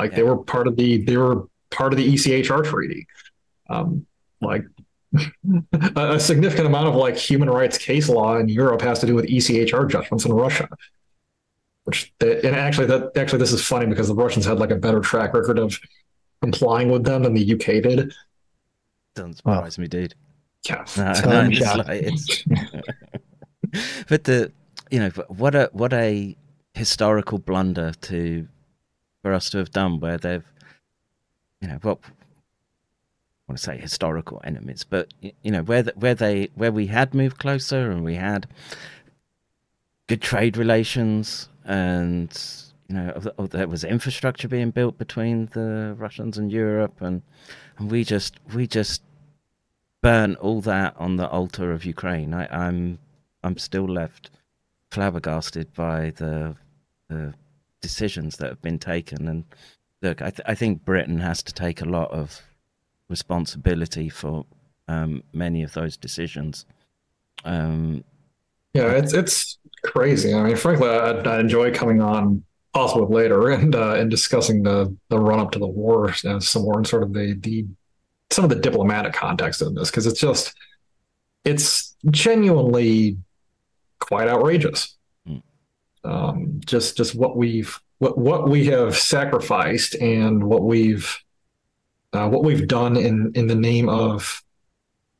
Like yeah. they were part of the they were part of the E C H R treaty, um, like a, a significant amount of like human rights case law in Europe has to do with E C H R judgments in Russia, which they, and actually that actually this is funny because the Russians had like a better track record of complying with them than the U K did. Doesn't surprise wow. me, dude. Yeah, no, no, it's yeah. Like, it's... but the you know what a what a historical blunder to. For us to have done where they've, you know, well, I want to say historical enemies, but you know where the, where they where we had moved closer and we had good trade relations, and you know there was infrastructure being built between the Russians and Europe, and and we just we just burn all that on the altar of Ukraine. I, I'm I'm still left flabbergasted by the the. Decisions that have been taken, and look, I, th I think Britain has to take a lot of responsibility for um, many of those decisions. Um, Yeah, it's it's crazy. I mean, frankly, I, I enjoy coming on also later and uh, and discussing the the run up to the war and some more and sort of the the some of the diplomatic context of this, because it's just it's genuinely quite outrageous. Mm. Um, just just what we've what what we have sacrificed and what we've uh, what we've done in in the name of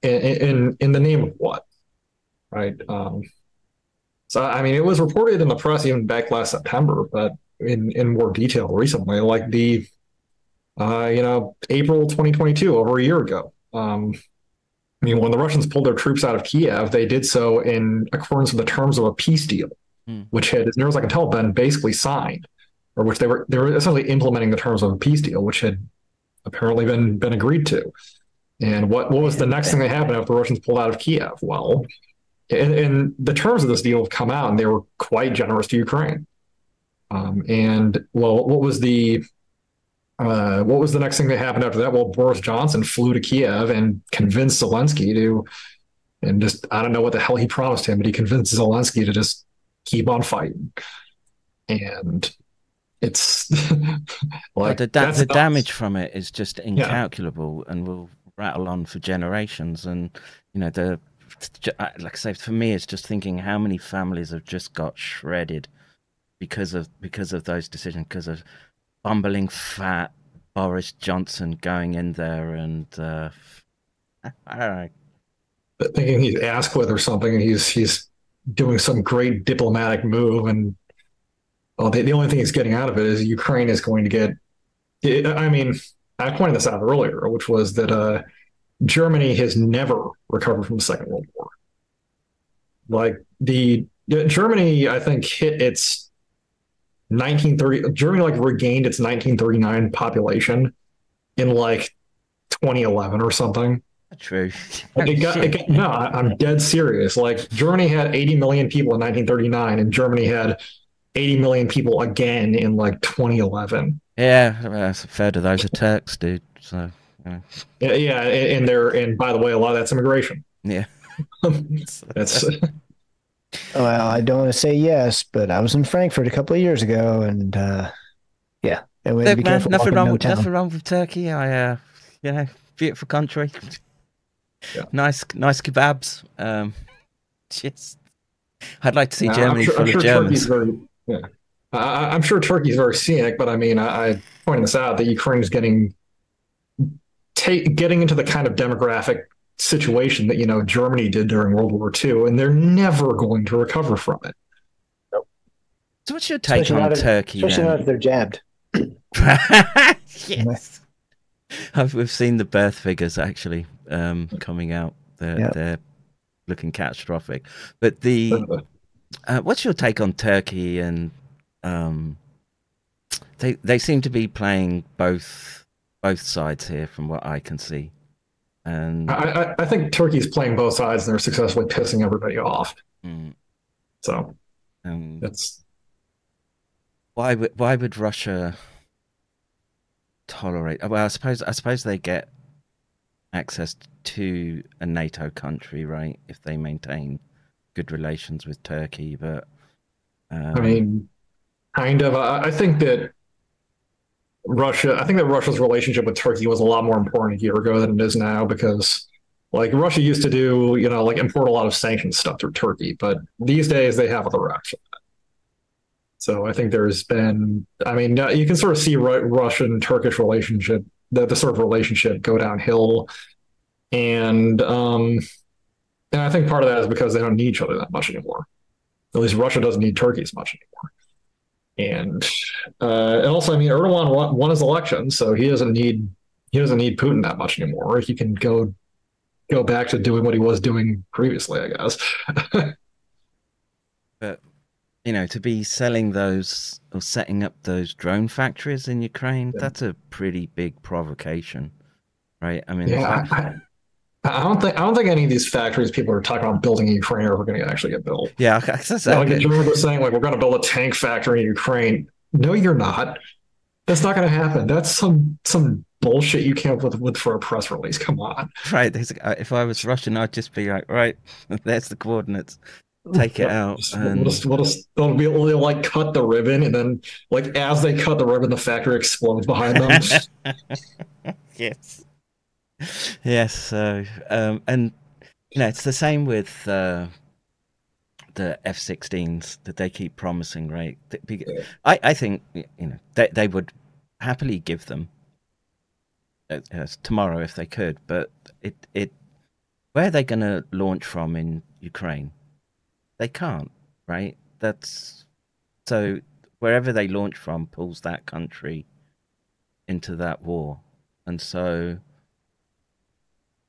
in in, in the name of what, right? Um, So, I mean, it was reported in the press even back last September, but in, in more detail recently, like the, uh, you know, April twenty twenty-two, over a year ago. Um, I mean, when the Russians pulled their troops out of Kiev, they did so in accordance with the terms of a peace deal, mm. which had, as near as I can tell, been basically signed, or which they were they were essentially implementing the terms of a peace deal, which had apparently been been agreed to. And what, what was the next thing that happened after the Russians pulled out of Kiev? Well... And, and the terms of this deal have come out, and they were quite generous to Ukraine. Um, and well, what was the uh, what was the next thing that happened after that? Well, Boris Johnson flew to Kiev and convinced Zelensky to, and just I don't know what the hell he promised him, but he convinced Zelensky to just keep on fighting. And it's like the, da- the damage from it is just incalculable, yeah. and will rattle on for generations. And you know the. Like I say, for me, it's just thinking how many families have just got shredded because of because of those decisions, because of bumbling fat Boris Johnson going in there and uh, I don't know. But thinking he's Asquith or something, and he's he's doing some great diplomatic move, and well, the, the only thing he's getting out of it is Ukraine is going to get. It, I mean, I pointed this out earlier, which was that. Uh, Germany has never recovered from the Second World War. Like the Germany, I think hit its nineteen thirty. Germany like regained its nineteen thirty-nine population in like twenty eleven or something. True. Like it got, it got, no, I'm dead serious. Like Germany had eighty million people in nineteen thirty-nine, and Germany had eighty million people again in like twenty eleven. Yeah, that's fair to those are Turks, dude. So. Yeah, yeah, and there, and by the way, a lot of that's immigration. Yeah, that's. Well, I don't want to say yes, but I was in Frankfurt a couple of years ago, and uh, yeah, and we had to be careful. Nothing wrong with nothing wrong with Turkey. I, uh, you know, beautiful country, yeah. nice, nice kebabs. Um, just, I'd like to see no, Germany full of Germans. Very, yeah, I, I'm sure Turkey's very scenic, but I mean, I, I pointed this out that Ukraine's getting. Take, getting into the kind of demographic situation that, you know, Germany did during World War Two, and they're never going to recover from it. Nope. So what's your take especially on Turkey? If, especially not if they're jabbed. Yes. I've, we've seen the birth figures actually um, coming out. They're, yep. they're looking catastrophic. But the uh, what's your take on Turkey? And um, they they seem to be playing both... both sides here from what I can see. And I, I, I think Turkey's playing both sides, and they're successfully pissing everybody off. Mm. So um, that's why would why would Russia tolerate? Well, I suppose I suppose they get access to a NATO country, right? If they maintain good relations with Turkey, but um... I mean, kind of. I, I think that. Russia, I think that Russia's relationship with Turkey was a lot more important a year ago than it is now, because like Russia used to do, you know, like import a lot of sanctioned stuff through Turkey, but these days they have other options. So I think there's been, I mean, you can sort of see Russian-Turkish relationship, the, the sort of relationship go downhill. And, um, and I think part of that is because they don't need each other that much anymore. At least Russia doesn't need Turkey as much anymore. And uh, and also, I mean, Erdogan won, won his election, so he doesn't need he doesn't need Putin that much anymore. He can go go back to doing what he was doing previously, I guess. But you know, to be selling those or setting up those drone factories in Ukraine, yeah. that's a pretty big provocation, right? I mean, yeah, I, I don't think I don't think any of these factories people are talking about building in Ukraine are ever going to actually get built. Yeah, that's like you remember saying like we're going to build a tank factory in Ukraine. No, you're not. That's not going to happen. That's some some bullshit you came up with, with for a press release. Come on. Right. If I was Russian, I'd just be like, right, there's the coordinates. take it out. And... We'll just, we'll just they'll be they'll like cut the ribbon, and then like as they cut the ribbon, the factory explodes behind them. Yes, yes. So um, and you know it's the same with uh, the F sixteens that they keep promising, right? I I think you know they they would happily give them tomorrow if they could, but it it where are they going to launch from in Ukraine? They can't, right? That's so wherever they launch from pulls that country into that war, and so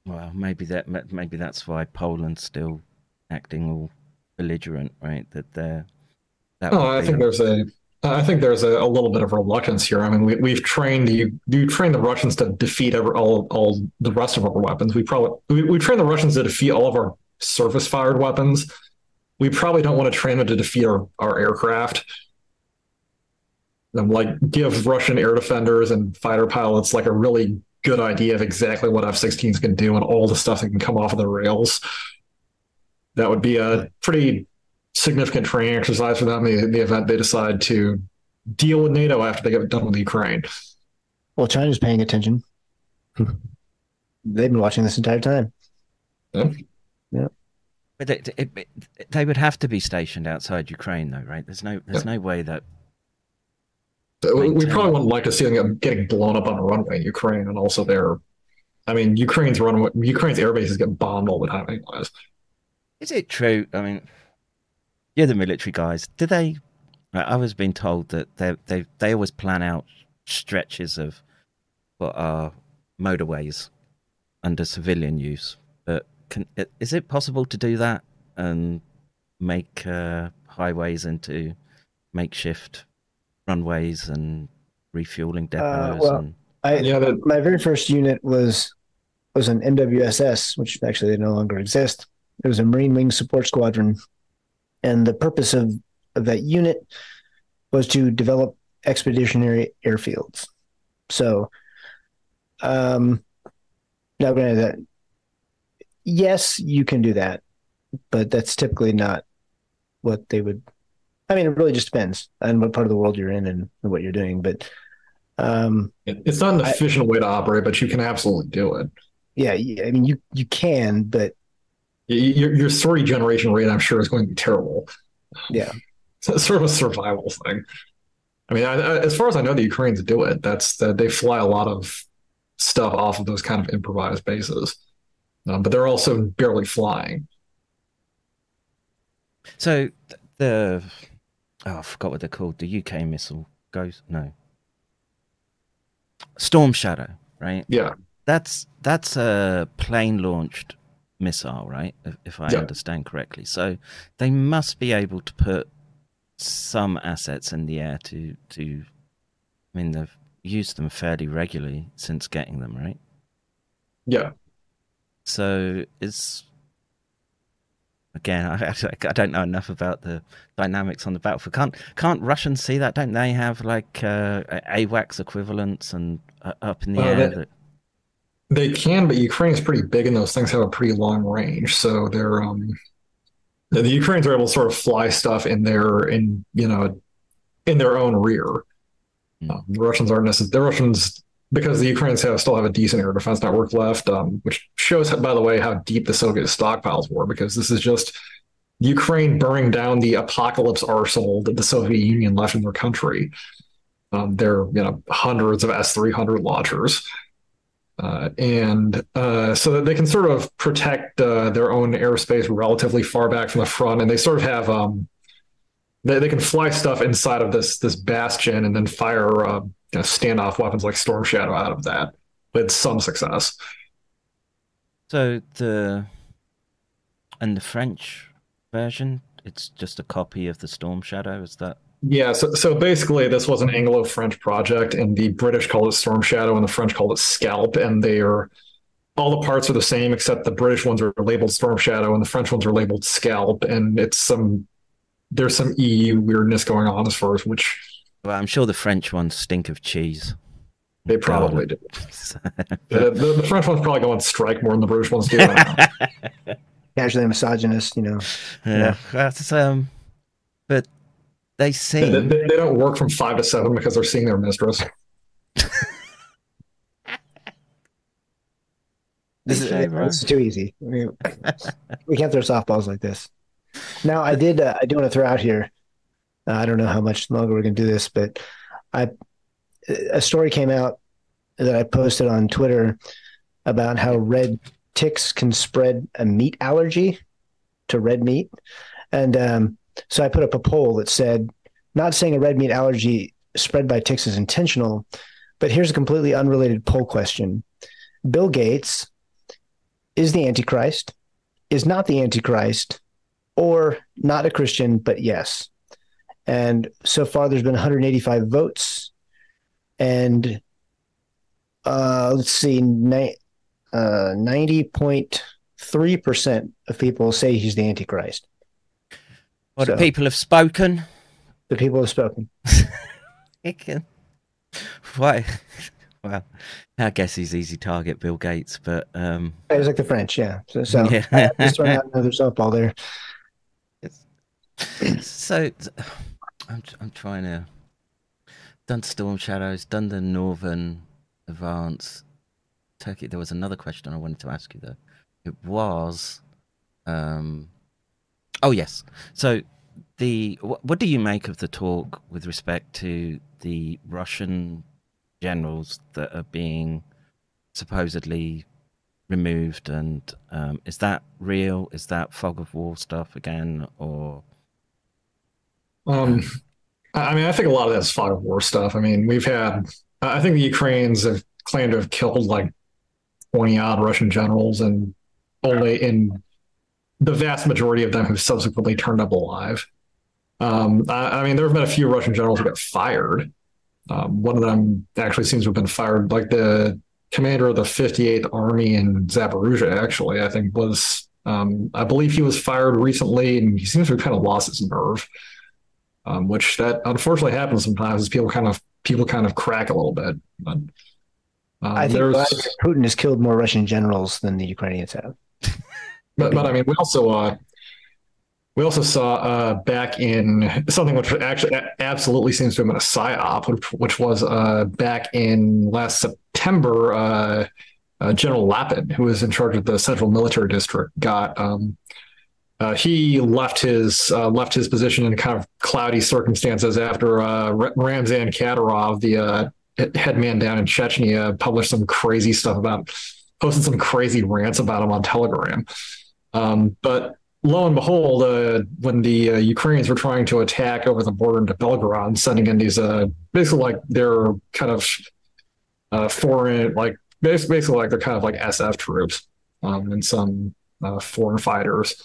well maybe that maybe that's why Poland's still acting all belligerent, right? That they're that oh, I think a, there's a I think there's a, a little bit of reluctance here. I mean, we, we've trained you. You train the Russians to defeat every, all all the rest of our weapons. We probably we, we train the Russians to defeat all of our surface fired weapons. We probably don't want to train them to defeat our, our aircraft. And like give Russian air defenders and fighter pilots like a really good idea of exactly what F sixteens can do and all the stuff that can come off of the rails. That would be a pretty significant training exercise for them in the event they decide to deal with NATO after they get done with Ukraine. Well, China's paying attention. They've been watching this entire time. Yeah. Yeah. But it, it, it, they would have to be stationed outside Ukraine, though, right? There's no, there's yeah. no way that... We, we probably wouldn't like to see them getting blown up on a runway in Ukraine, and also their... I mean, Ukraine's runway, Ukraine's air bases get bombed all the time anyways. Is it true? I mean... You're the military guys. Do they? I was being told that they they they always plan out stretches of what are motorways under civilian use. But can, is it possible to do that and make uh, highways into makeshift runways and refueling depots? Uh, well, and... I, yeah, but... my very first unit was was an M W S S, which actually they no longer exist. It was a Marine Wing Support Squadron. And the purpose of, of that unit was to develop expeditionary airfields. So, um, now granted that, yes, you can do that, but that's typically not what they would. I mean, it really just depends on what part of the world you're in and what you're doing. But um, it's not an efficient I, way to operate, but you can absolutely do it. Yeah, I mean, you you can, but. Your, your story generation rate, I'm sure, is going to be terrible. Yeah. It's sort of a survival thing. I mean, I, I, as far as I know, the Ukrainians do it. That's that they fly a lot of stuff off of those kind of improvised bases. Um, but they're also barely flying. So the... Oh, I forgot what they're called. The U K missile goes... No. Storm Shadow, right? Yeah. That's, that's a plane-launched... missile, right? If I yeah. understand correctly, so they must be able to put some assets in the air to to. I mean, they've used them fairly regularly since getting them, right? Yeah. So it's again, I I don't know enough about the dynamics on the battlefield. Can't can't Russians see that? Don't they have like uh, AWACS equivalents and uh, up in the uh, air? That... That... They can, but Ukraine is pretty big, and those things have a pretty long range. So they're um, the Ukrainians are able to sort of fly stuff in their in you know in their own rear. Mm. Um, the Russians aren't necessarily the Russians because the Ukrainians have still have a decent air defense network left, um, which shows, by the way, how deep the Soviet stockpiles were. Because this is just Ukraine burning down the apocalypse arsenal that the Soviet Union left in their country. Um, they're you know hundreds of S three hundred launchers. Uh, and uh, so that they can sort of protect uh, their own airspace relatively far back from the front, and they sort of have um, they, they can fly stuff inside of this this bastion and then fire uh, you know, standoff weapons like Storm Shadow out of that with some success. So the and the French version, it's just a copy of the Storm Shadow. Is that? Yeah, so, so basically this was an Anglo-French project, and the British called it Storm Shadow and the French called it Scalp, and they are all the parts are the same except the British ones are labeled Storm Shadow and the French ones are labeled Scalp, and it's some there's some E U weirdness going on as far as which. Well, I'm sure the French ones stink of cheese. They probably do. the, the, the French ones probably go on strike more than the British ones do. casually misogynist, you know. Yeah, you know. Um, but they seem... They, they, they don't work from five to seven because they're seeing their mistress. This is, it's too easy. I mean, we can't throw softballs like this. Now, I did. Uh, I do want to throw out here. Uh, I don't know how much longer we're going to do this, but I a story came out that I posted on Twitter about how red ticks can spread a meat allergy to red meat, and um, so I put up a poll that said, "Not saying a red meat allergy spread by ticks is intentional, but here's a completely unrelated poll question: Bill Gates." Is the Antichrist, is not the Antichrist, or not a Christian, but yes. And so far there's been one hundred eighty-five votes. And uh, let's see, ni- uh, ninety point three percent of people say he's the Antichrist. Well, so, the people have spoken. The people have spoken. It can. Why? Well, I guess he's easy target, Bill Gates, but um, it was like the French, yeah. So, so yeah. I just throwing out another softball there. It's, so I'm I'm trying to done Storm Shadows, done the Northern Advance, Turkey. There was another question I wanted to ask you though. It was, um, oh yes. So the what, what do you make of the talk with respect to the Russian generals that are being supposedly removed, and um, is that real? Is that fog of war stuff again, or? Um, I mean, I think a lot of that's fog of war stuff. I mean, we've had, I think the Ukrainians have claimed to have killed like twenty odd Russian generals, and only in the vast majority of them have subsequently turned up alive. Um, I, I mean, there have been a few Russian generals who got fired. Um, one of them actually seems to have been fired, like the commander of the fifty-eighth Army in Zaporizhzhia, actually, I think was, um, I believe he was fired recently, and he seems to have kind of lost his nerve, um, which that unfortunately happens sometimes is people kind of people kind of crack a little bit. But, um, I think Vladimir Putin has killed more Russian generals than the Ukrainians have. But, but I mean, we also... Uh, We also saw uh, back in something which actually absolutely seems to have been a psyop, which, which was uh, back in last September, uh, uh, General Lapin, who was in charge of the Central Military District, got um, uh, he left his uh, left his position in kind of cloudy circumstances after uh, Ramzan Kadyrov, the uh, head man down in Chechnya, published some crazy stuff about, posted some crazy rants about him on Telegram, um, but. Lo and behold, uh, when the uh, Ukrainians were trying to attack over the border into Belgorod, sending in these uh, basically like their kind of uh, foreign, like basically, basically like they're kind of like S F troops um, and some uh, foreign fighters.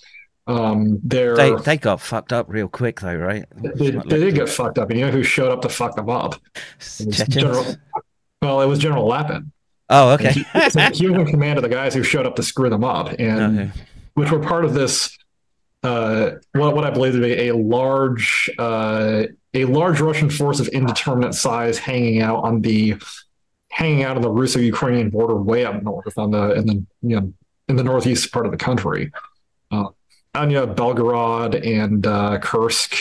Um, they they got fucked up real quick though, right? They, they, they did get fucked up, and you know who showed up to fuck them up? General, well, it was General Lapin. Oh, okay. He, he was in command of the guys who showed up to screw them up, and okay. Which were part of this. Uh, what, what I believe to be a large, uh, a large Russian force of indeterminate size hanging out on the, hanging out on the Russo-Ukrainian border, way up north on the in the you know in the northeast part of the country, uh, on you know, Belgorod and uh, Kursk,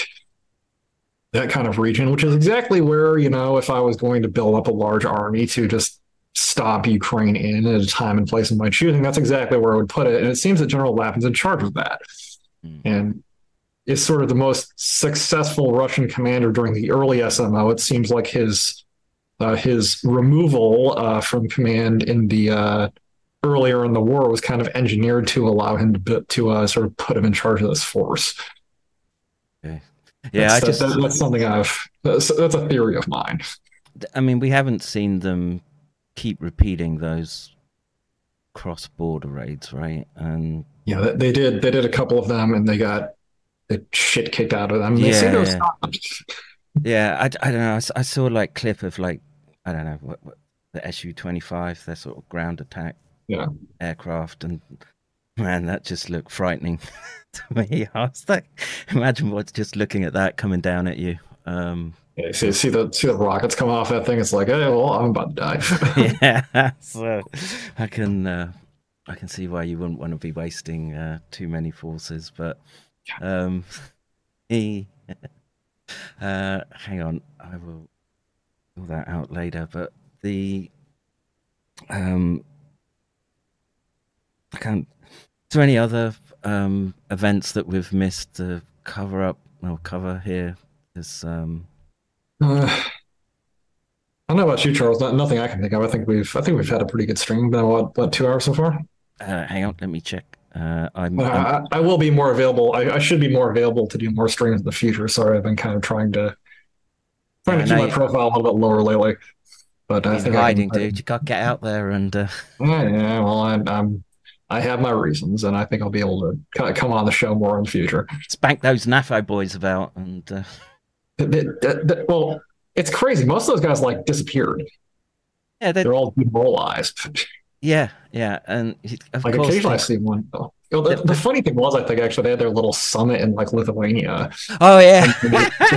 that kind of region, which is exactly where you know if I was going to build up a large army to just stop Ukraine in at a time and place of my choosing, that's exactly where I would put it. And it seems that General Lapin's in charge of that. And is sort of the most successful Russian commander during the early S M O. It seems like his uh, his removal uh, from command in the uh, earlier in the war was kind of engineered to allow him to to uh, sort of put him in charge of this force. Okay. Yeah, that's, I just, that, that's something I've that's, that's a theory of mine. I mean, we haven't seen them keep repeating those cross-border raids, right? And yeah, they did. They did a couple of them, and they got the shit kicked out of them. They yeah, yeah. Stopped. yeah. I, I don't know. I, I saw like clip of like I don't know what, what the S U twenty-five, their sort of ground attack yeah. aircraft, and man, that just looked frightening to me. I was like, imagine what's just looking at that coming down at you. Um, yeah, see, see the see the rockets come off that thing. It's like, hey, well, I'm about to die. Yeah, so I can. Uh, I can see why you wouldn't want to be wasting uh, too many forces, but um, he, uh, hang on, I will pull that out later. But the um, I can't. Is there any other um, events that we've missed to cover up or cover here? Is um. Uh. I don't know about you, Charles. Not, nothing I can think of. I think we've, I think we've had a pretty good string. Been what, what two hours so far? Uh, hang on, let me check. Uh, I'm, uh, I'm... I, I will be more available. I, I should be more available to do more streams in the future. Sorry, I've been kind of trying to trying yeah, to keep my profile a little bit lower lately. But I think hiding, I can, dude. I, you got to get out there and. Uh... Yeah, well, I, I'm. I have my reasons, and I think I'll be able to kind of come on the show more in the future. Spank those NAFO boys about and. Uh... But, but, but, well. It's crazy. Most of those guys like disappeared. Yeah, they're, they're all demoralized. Yeah, yeah, and of like course occasionally they... I see one. Though. You know, the, the funny thing was, I think actually they had their little summit in like Lithuania. Oh yeah, so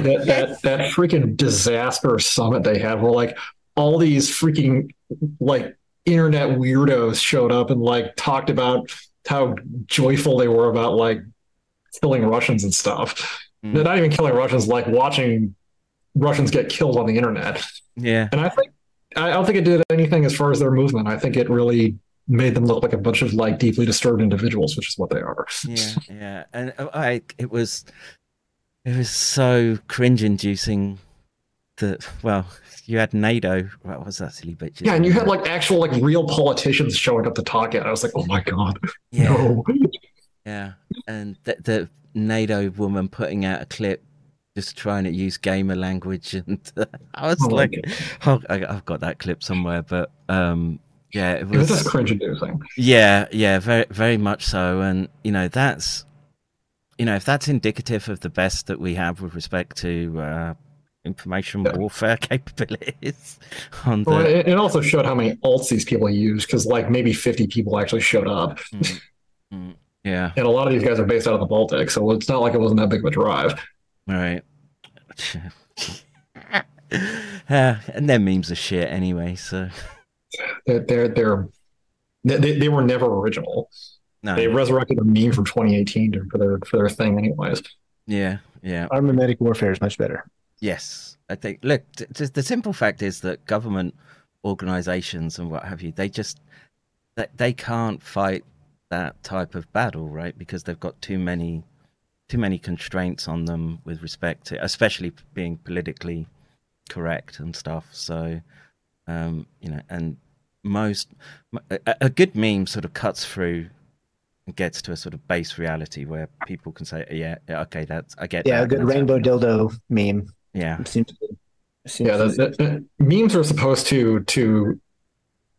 that, that that freaking disaster summit they had, where like all these freaking like internet weirdos showed up and like talked about how joyful they were about like killing Russians and stuff. Mm. They're not even killing Russians, like watching Russians get killed on the internet. Yeah. And I think, I don't think it did anything as far as their movement. I think it really made them look like a bunch of like deeply disturbed individuals, which is what they are. Yeah. Yeah. And I, it was, it was so cringe inducing that, well, you had NATO, that was that silly bitch. Yeah. And you had like actual, like real politicians showing up to talk at. I was like, oh my God. Yeah. No. Yeah. And the, the NATO woman putting out a clip, just trying to use gamer language, and uh, I was oh, like, oh, I, I've got that clip somewhere, but um, yeah, it was, it was just cringe-inducing. Yeah, yeah, very, very much so. And you know, that's, you know, if that's indicative of the best that we have with respect to uh, information yeah. warfare capabilities, on the... well, it, it also showed how many alts these people use, because like maybe fifty people actually showed up. Mm-hmm. Yeah, and a lot of these guys are based out of the Baltic, so it's not like it wasn't that big of a drive. All right. uh, and their memes are shit anyway, so they're they're, they're they they were never original. No, they resurrected a meme from twenty eighteen for their for their thing, anyways. Yeah, yeah. Our mimetic warfare is much better. Yes, I think. Look, just the simple fact is that government organizations and what have you, they just they, they can't fight that type of battle, right? Because they've got too many. Too many constraints on them with respect to, especially being politically correct and stuff. So, um, you know, and most a, a good meme sort of cuts through and gets to a sort of base reality where people can say, "Yeah, yeah okay, that's I get." Yeah, that. a good that's rainbow right. dildo meme. Yeah, it seems, it seems yeah. That, that, that, memes are supposed to to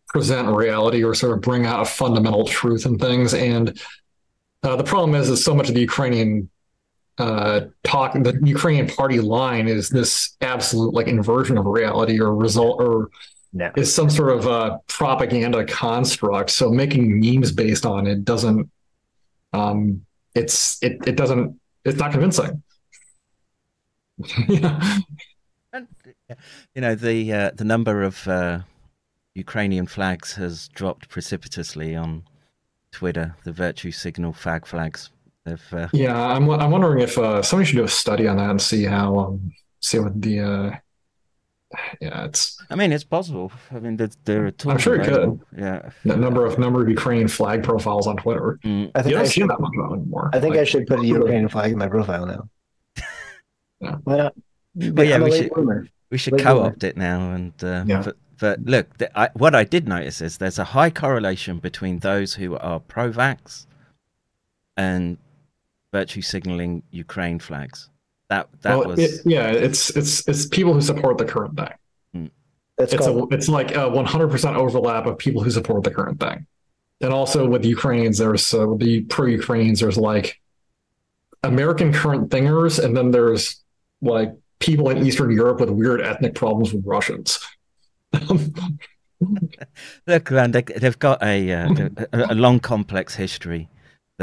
present reality or sort of bring out a fundamental truth in things, and uh, the problem is that so much of the Ukrainian Uh, talk the Ukrainian party line is this absolute like inversion of reality or result or no. is some sort of uh, propaganda construct. So making memes based on it doesn't um, it's it it doesn't it's not convincing. Yeah. You know, the uh, the number of uh, Ukrainian flags has dropped precipitously on Twitter. The virtue signal fag flags. If, uh... Yeah, I'm I'm wondering if uh, somebody should do a study on that and see how um, see what the uh, yeah it's. I mean, it's possible. I mean, there, there are tools. I'm sure available. It could. Yeah, the number of number of Ukrainian flag profiles on Twitter. Mm. I think you don't I should, see that much about anymore. I think like, I should put a Ukrainian flag in my profile now. Yeah. Why not? But yeah, yeah we, should, we should we should co-opt it now. And uh, yeah. but, but look, the, I, what I did notice is there's a high correlation between those who are pro-vax and virtue signaling Ukraine flags. That that well, was it, yeah. It's it's it's people who support the current thing. That's it's called... a, it's like a one hundred percent overlap of people who support the current thing, and also with Ukrainians, there's uh, the pro Ukrainians. There's like American current thingers, and then there's like people in Eastern Europe with weird ethnic problems with Russians. Look, man, they, they've got a, uh, a a long, complex history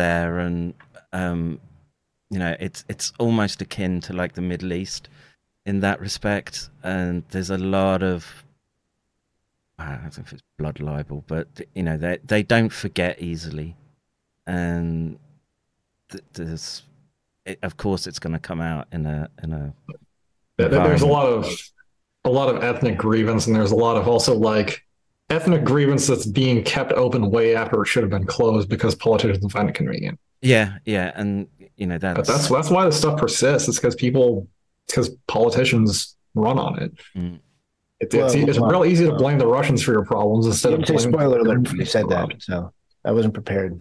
there, and um you know it's it's almost akin to like the Middle East in that respect, and there's a lot of I don't know if it's blood libel, but you know, they they don't forget easily, and th there's, it, of course, it's going to come out in a in a. There's a lot of a lot of ethnic grievance, and there's a lot of also like ethnic grievance that's being kept open way after it should have been closed because politicians find it convenient. Yeah, yeah, and you know that's but that's that's why the stuff persists. It's because people, because politicians run on it. Mm. It, well, it's it's well, real easy to blame the Russians for your problems instead of blaming. Spoiler alert! You said that, so I wasn't prepared.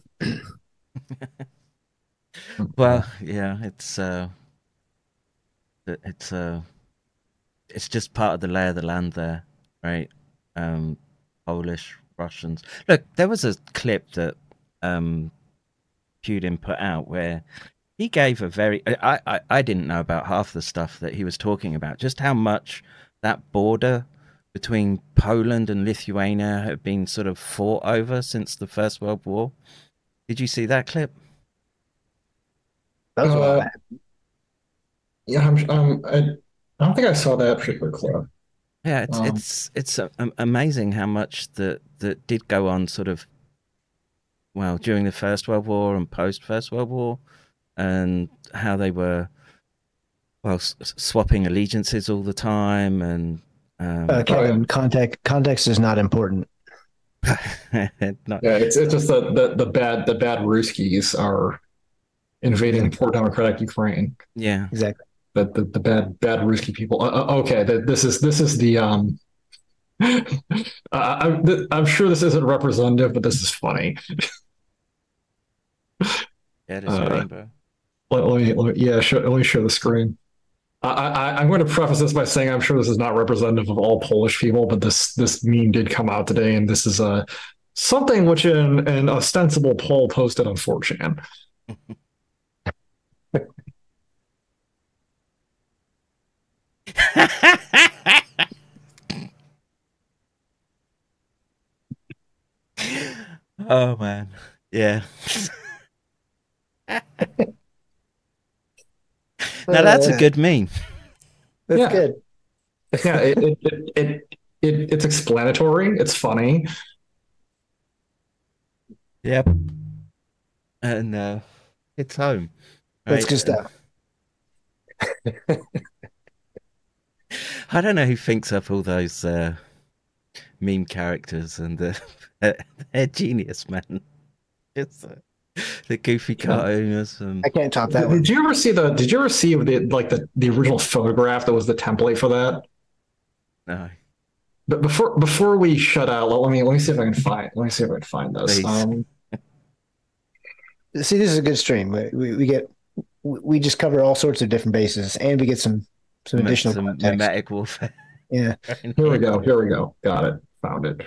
Well, yeah, it's uh, it's uh, it's just part of the lay of the land there, right? Um, Polish Russians. Look, there was a clip that um, Putin put out where he gave a very. I, I I didn't know about half the stuff that he was talking about. Just how much that border between Poland and Lithuania had been sort of fought over since the First World War. Did you see that clip? That was uh, yeah, I'm, um, I, I don't think I saw that particular clip. Yeah, it's um, it's it's a, um, amazing how much that that did go on sort of well during the First World War and post First World War, and how they were. Well, swapping allegiances all the time, and um, uh, Kevin, context context is not important. not, yeah, it's it's just that the, the bad the bad Ruskies are invading poor democratic Ukraine. Yeah, exactly. That the, the bad bad Ruski people. Uh, okay, that this is this is the um. uh, I'm th I'm sure this isn't representative, but this is funny. Yeah, it is uh, rainbow. Let, let me let me yeah show, let me show the screen. I, I, I'm going to preface this by saying I'm sure this is not representative of all Polish people, but this this meme did come out today, and this is uh, something which an, an ostensible poll posted on four chan. Oh, man. Yeah. Now that's a good meme. That's yeah. good. Yeah, it it, it it it it's explanatory. It's funny. Yep. And uh, it's home. That's right? Good stuff. I don't know who thinks up all those uh, meme characters, and uh, they're genius, man. It's. Uh... The goofy cartooners. And... I can't top that. Did, one. Did you ever see the? Did you ever see the like the the original photograph that was the template for that? No. But before before we shut out, let me let me see if I can find. Let me see if I can find this. Um, see, this is a good stream. We, we we get we just cover all sorts of different bases, and we get some some additional some mimetic warfare. Yeah. Here we go. Here we go. Got it. Found it.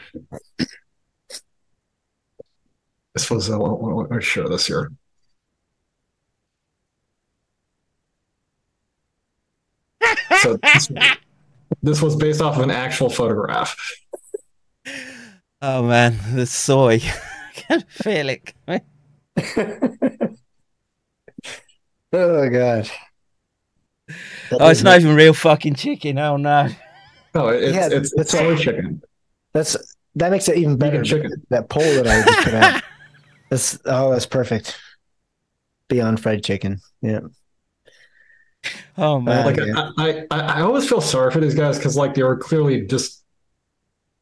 This was, uh, let me share this here. So this, this was based off of an actual photograph. Oh, man, the soy. I can feel it. Oh, God. Oh, it's not even real fucking chicken. Oh, no. No, it's, yeah, it's, it's soy chicken. That's, that makes it even better, that poll that I just put out. That's oh, that's perfect. Beyond fried chicken, yeah. Oh man, uh, like yeah. I, I, I always feel sorry for these guys because like they were clearly just,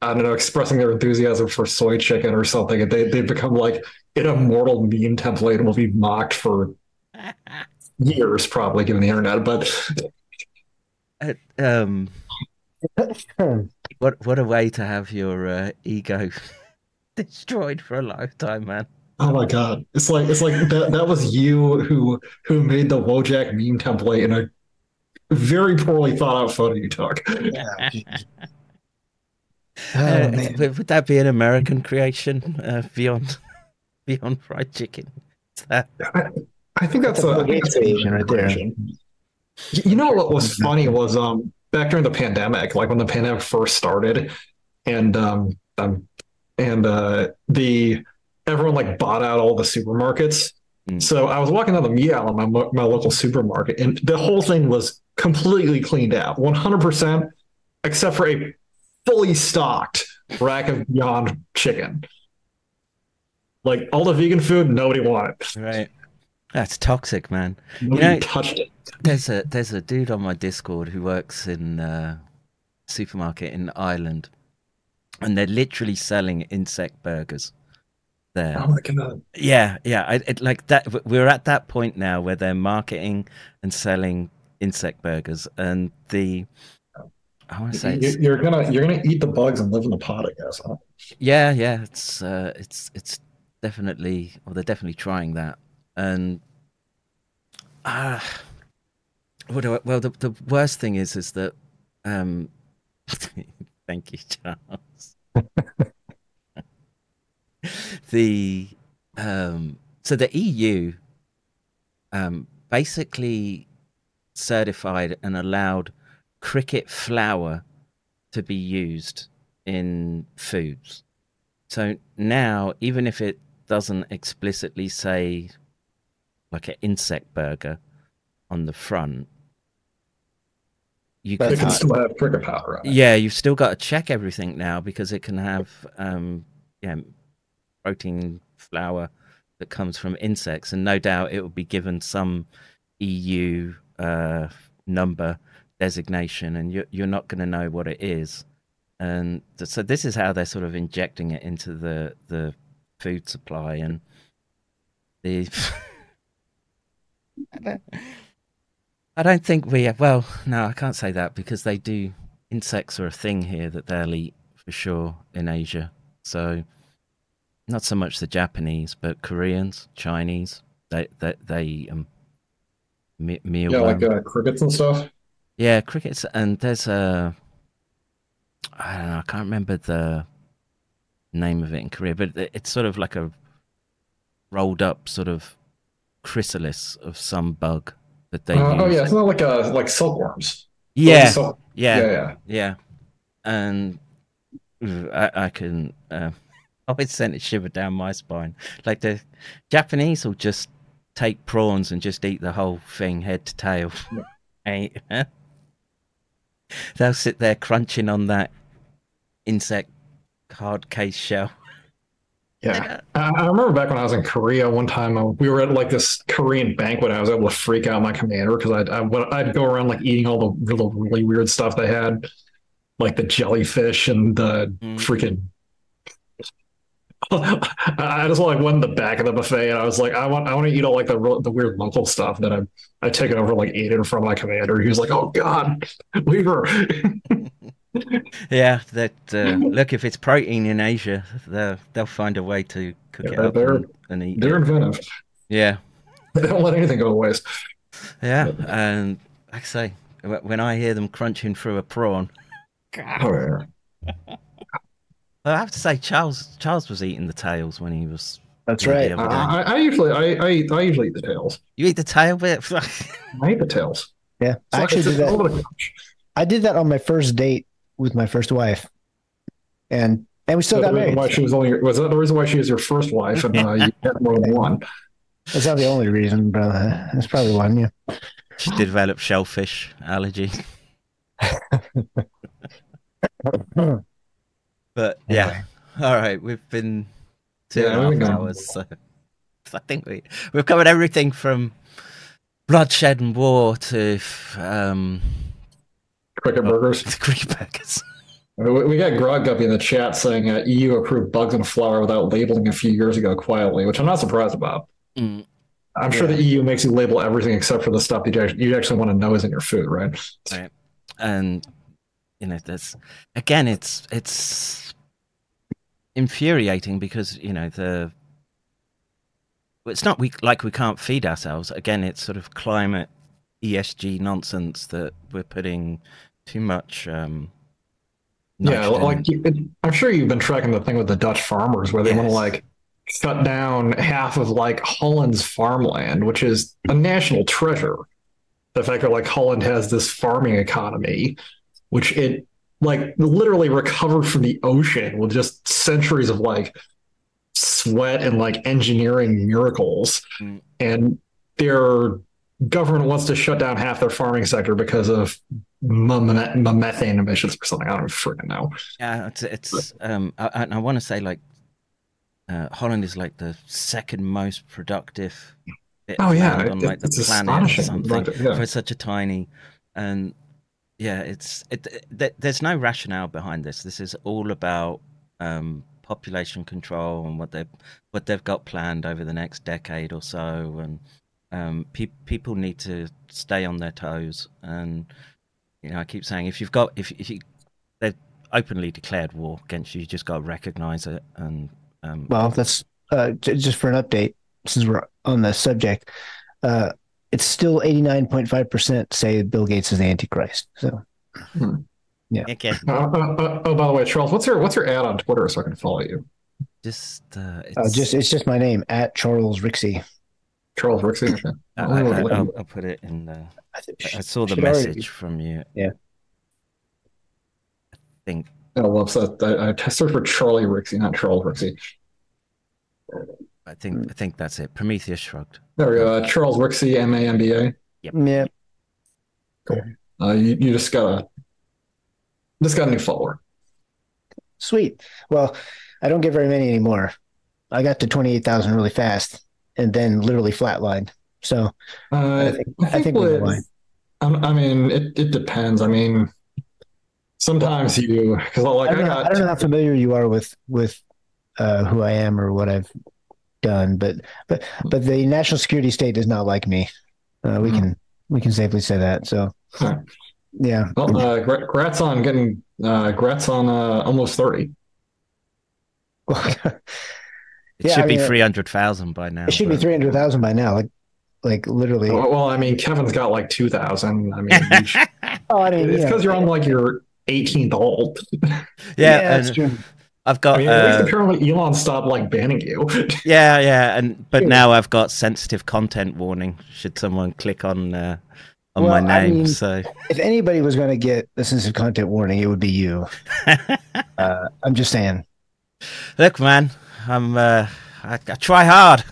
I don't know, expressing their enthusiasm for soy chicken or something, and they they become like an immortal meme template and will be mocked for years, probably given the internet. But uh, um, what what a way to have your uh, ego destroyed for a lifetime, man. Oh my God! It's like it's like that. That was you who who made the Wojak meme template in a very poorly thought out photo you took. Yeah. Oh, uh, would that be an American creation uh, beyond beyond fried chicken? That... I, I think that's, that's a, a think that's Asian right there. You know what was funny was um back during the pandemic, like when the pandemic first started, and um um and uh, the. Everyone like bought out all the supermarkets. Mm. So I was walking down the meat aisle at my, my local supermarket, and the whole thing was completely cleaned out, one hundred percent, except for a fully stocked rack of Beyond chicken. Like, all the vegan food, nobody wanted. Right. That's toxic, man. Nobody you know, touched it. There's a, there's a dude on my Discord who works in a supermarket in Ireland, and they're literally selling insect burgers there. Oh my God. Yeah, yeah. I, it, like that. We're at that point now where they're marketing and selling insect burgers, and the I want to say you, you're gonna you're gonna eat the bugs and live in the pot, I guess. Huh? Yeah, yeah. It's uh, it's it's definitely, or well, they're definitely trying that. And ah, uh, well, the, the worst thing is, is that um, thank you, Charles. the um, so the E U um, basically certified and allowed cricket flour to be used in foods. So now, even if it doesn't explicitly say like an insect burger on the front, you but can, can still have trigger power. Right? Yeah, you've still got to check everything now, because it can have um, yeah, protein flour that comes from insects, and no doubt it will be given some E U uh, number designation, and you're you're not going to know what it is. And so this is how they're sort of injecting it into the the food supply and the. I don't, I don't think we have, well, no, I can't say that, because they do, insects are a thing here that they'll eat for sure in Asia. So not so much the Japanese, but Koreans, Chinese, they they, they eat um, me, mealworm. Yeah, like uh, crickets and stuff? Yeah, crickets, and there's a, I don't know, I can't remember the name of it in Korea, but it's sort of like a rolled up sort of chrysalis of some bug that they uh, use. Oh yeah, it's not like a like silkworms. Yeah, silk. yeah, yeah, yeah, yeah. And I, I can, uh, I would send it shiver down my spine. Like the Japanese will just take prawns and just eat the whole thing head to tail. Yeah. They'll sit there crunching on that insect hard case shell. Yeah, I remember back when I was in Korea one time, we were at like this Korean banquet. I was able to freak out my commander, because I'd, I'd go around like eating all the little really weird stuff they had, like the jellyfish and the freaking. I just like went in the back of the buffet and I was like, I want, I want to eat all like the the weird local stuff that I I take over, like ate it in front of my commander. He was like, "Oh God, leave her." Yeah, that uh, look, if it's protein in Asia, they'll, they'll find a way to cook yeah, it up and, and eat they're it. Inventive. Yeah. They don't let anything go to waste. Yeah, and like I say, when I hear them crunching through a prawn, oh, yeah. I have to say, Charles Charles was eating the tails when he was... That's right. I, I usually I, I, I usually eat the tails. You eat the tail bit? I eat the tails. Yeah, so I actually did that. I did that on my first date with my first wife, and and we still so got married. Why she was only was that the reason why she was your first wife, and uh, you had more than one? That's not the only reason, but uh, that's probably one. Yeah, she developed shellfish allergy. But yeah, all right, we've been two yeah, and a half hours, so I think we we've covered everything from bloodshed and war to um. Cricket burgers. Oh, cricket burgers. We got Grog Guppy in the chat saying uh, E U approved bugs and flour without labeling a few years ago quietly, which I'm not surprised about. Mm. I'm yeah. sure the E U makes you label everything except for the stuff you actually, you actually want to know is in your food, right? Right. And you know, that's again, it's it's infuriating because you know the it's not we like we can't feed ourselves. Again, it's sort of climate E S G nonsense that we're putting too much um yeah like in. I'm sure you've been tracking the thing with the Dutch farmers where they yes. want to like shut down half of like Holland's farmland, which is a national treasure. The fact that like Holland has this farming economy which it like literally recovered from the ocean with just centuries of like sweat and like engineering miracles, mm. and they're government wants to shut down half their farming sector because of m- m- methane emissions or something. I don't freaking know. Yeah, it's, it's but, um, I, I want to say like uh, Holland is like the second most productive. Bit oh of yeah, land it, on like it, the it's planet or something but, yeah. for such a tiny, and yeah, it's it. Th- there's no rationale behind this. This is all about um, population control and what they what they've got planned over the next decade or so, and. Um, pe- people need to stay on their toes, and you know I keep saying if you've got if, if you, they've openly declared war against you, you just got to recognize it. And um, well, that's uh, j- just for an update since we're on the subject. Uh, it's still eighty-nine point five percent say Bill Gates is the Antichrist. So hmm. yeah. Okay. Uh, uh, oh, by the way, Charles, what's your what's your ad on Twitter so I can follow you? Just uh, it's... Uh, just it's just my name at Charles Rixey. Charles Rixey. Okay. I, I, I, I'll, I'll put it in the. I, th- I saw the message already... from you. Yeah. I think. Oh, well, so I, I searched for Charlie Rixey, not Charles Rixey. I think I think that's it. Prometheus Shrugged. There we go. Uh, Charles Rixey, M A M B A. Yep. Yeah. Cool. Uh, you you just got a just got a new follower. Sweet. Well, I don't get very many anymore. I got to twenty-eight thousand really fast. And then literally flatlined. So uh, I think, I think, I think we're fine. I mean, it, it depends. I mean, sometimes you because like I, I, got, I don't know how familiar you are with with uh, who I am or what I've done, but but but the national security state does not like me. Uh, we mm-hmm. can we can safely say that. So right. yeah. Well, uh, grats on getting uh, grats on uh, almost thirty. It yeah, should I mean, be three hundred thousand by now. It should but... be three hundred thousand by now, like like literally. Well, well I mean, Kevin's got like two thousand. I mean, should... oh, I mean it's because you know, you're on like your eighteenth old. Yeah, yeah that's true. I've got. I mean, uh... at least apparently Elon stopped like banning you. yeah, yeah, and but now I've got sensitive content warning. Should someone click on uh, on well, my name? I mean, so if anybody was going to get a sensitive content warning, it would be you. uh, I'm just saying. Look, man. I'm. Uh, I, I try hard.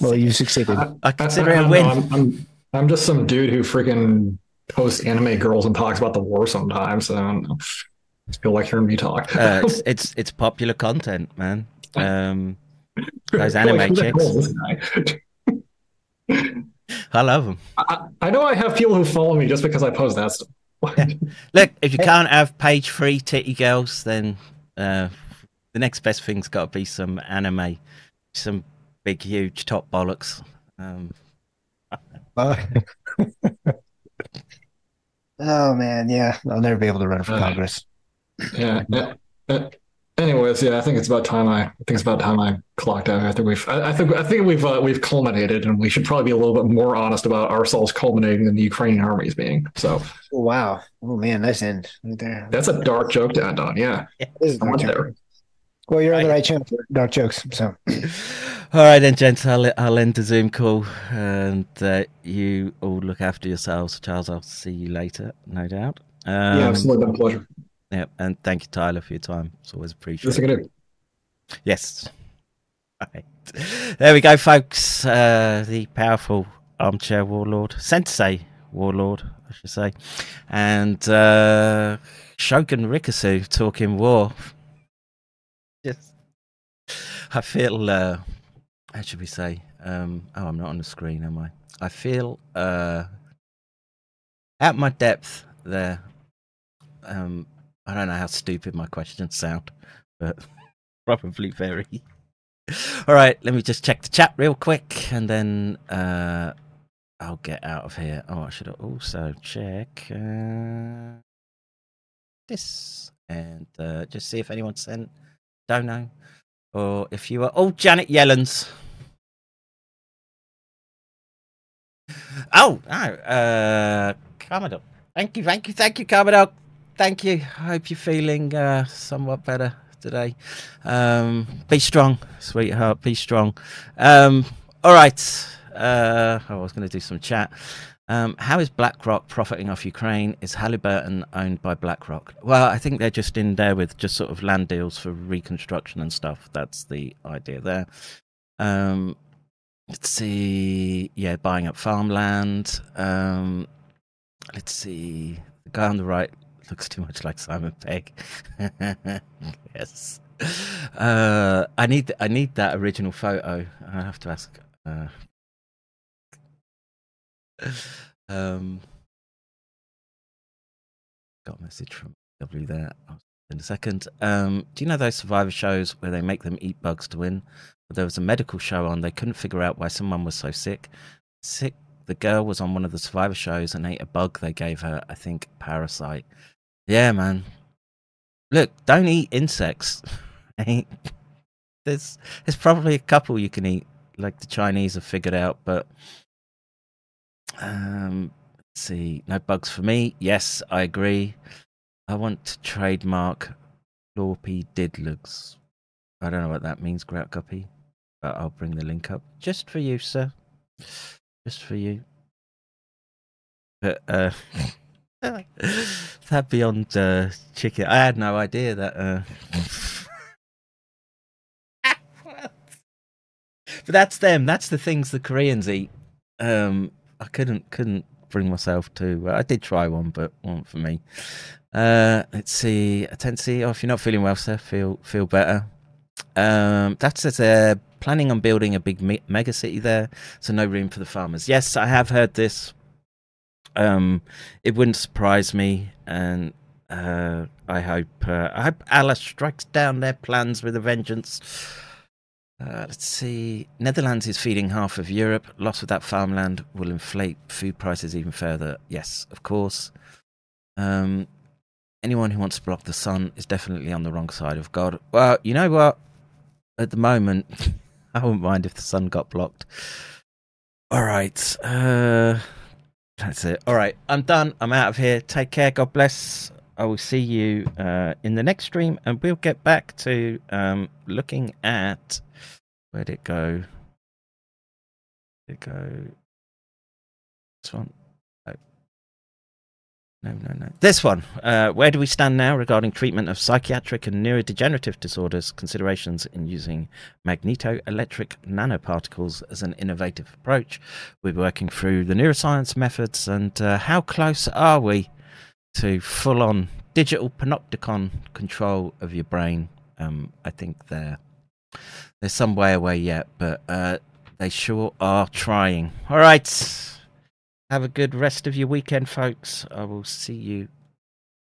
Well, you succeeded. I, I consider I, I, it a win. No, I'm, I'm, I'm just some dude who freaking posts anime girls and talks about the war sometimes. So I don't know. I feel like hearing me talk. uh, it's, it's it's popular content, man. Um, those anime like chicks. I love them. I, I know I have people who follow me just because I post that stuff. Yeah. Look, if you can't have page three titty girls, then. Uh, The next best thing's got to be some anime, some big, huge top bollocks. Um. oh, man, yeah. I'll never be able to run for Congress. Uh, yeah. yeah. Uh, anyways, yeah, I think it's about time I, I think it's about time I clocked out. I think we've, I, I think, I think we've, uh, we've culminated, and we should probably be a little bit more honest about ourselves culminating than the Ukrainian army's being. So. Oh, wow. Oh, man, nice end right there. That's a dark joke to end on. Yeah. yeah this is I went there. Well, you're on the right channel for dark jokes. So, all right then, gents. I'll I'll end the Zoom call, and uh, you all look after yourselves. Charles, I'll see you later, no doubt. Um, yeah, absolutely, been a pleasure. Yeah, and thank you, Tyler, for your time. It's always appreciated. Yes, I can do. Yes. All right. There we go, folks. Uh, the powerful armchair warlord, sensei warlord, I should say, and uh, Shogun Rikusu talking war. Yes, I feel, uh, how should we say, um, oh, I'm not on the screen, am I? I feel uh, at my depth there. Um, I don't know how stupid my questions sound, but probably very. All right, let me just check the chat real quick, and then uh, I'll get out of here. Oh, I should also check uh, this and uh, just see if anyone sent. Don't know. Or if you are all oh, Janet Yellen's. Oh, no. Uh, Commodore. Thank you, thank you, thank you, Commodore. Thank you. I hope you're feeling uh, somewhat better today. Um, be strong, sweetheart. Be strong. Um, all right. Uh, I was going to do some chat. Um, how is BlackRock profiting off Ukraine? Is Halliburton owned by BlackRock? Well, I think they're just in there with just sort of land deals for reconstruction and stuff. That's the idea there. Um, let's see. Yeah, buying up farmland. Um, Let's see. The guy on the right looks too much like Simon Pegg. Yes. Uh, I need I need that original photo. I have to ask. Uh, um, got a message from W there. I'll in a second. Um, do you know those Survivor shows where they make them eat bugs to win? But there was a medical show on. They couldn't figure out why someone was so sick. Sick. The girl was on one of the Survivor shows and ate a bug they gave her. I think parasite. Yeah, man. Look, don't eat insects. there's there's probably a couple you can eat, like the Chinese have figured out. But um, let's see, no bugs for me. Yes, I agree. I want to trademark Lorpy Didlugs. I don't know what that means, Grout Guppy, but I'll bring the link up just for you, sir. Just for you. But uh, that Beyond uh, Chicken, I had no idea that. Uh... but that's them. That's the things the Koreans eat. Um, I couldn't couldn't bring myself to. Uh, I did try one, but one for me. Uh, let's see. Attensi, oh, if you're not feeling well, sir, feel feel better. Um, that says they're planning on building a big me mega city there, so no room for the farmers. Yes, I have heard this. Um, it wouldn't surprise me, and uh, I hope uh, I hope Allah strikes down their plans with a vengeance. Uh, let's see. Netherlands is feeding half of Europe. Loss of that farmland will inflate food prices even further. Yes, of course. Um. Anyone who wants to block the sun is definitely on the wrong side of God. Well, you know what? At the moment, I wouldn't mind if the sun got blocked. All right. Uh, that's it. All right. I'm done. I'm out of here. Take care. God bless. I will see you uh, in the next stream. And we'll get back to um, looking at... Where'd it go? Where'd it go? This one. No, no, no. This one. Uh, where do we stand now regarding treatment of psychiatric and neurodegenerative disorders, considerations in using magneto-electric nanoparticles as an innovative approach? We're working through the neuroscience methods, and uh, how close are we to full-on digital panopticon control of your brain? Um, I think they're, they're some way away yet, but uh, they sure are trying. All right. Have a good rest of your weekend, folks. I will see you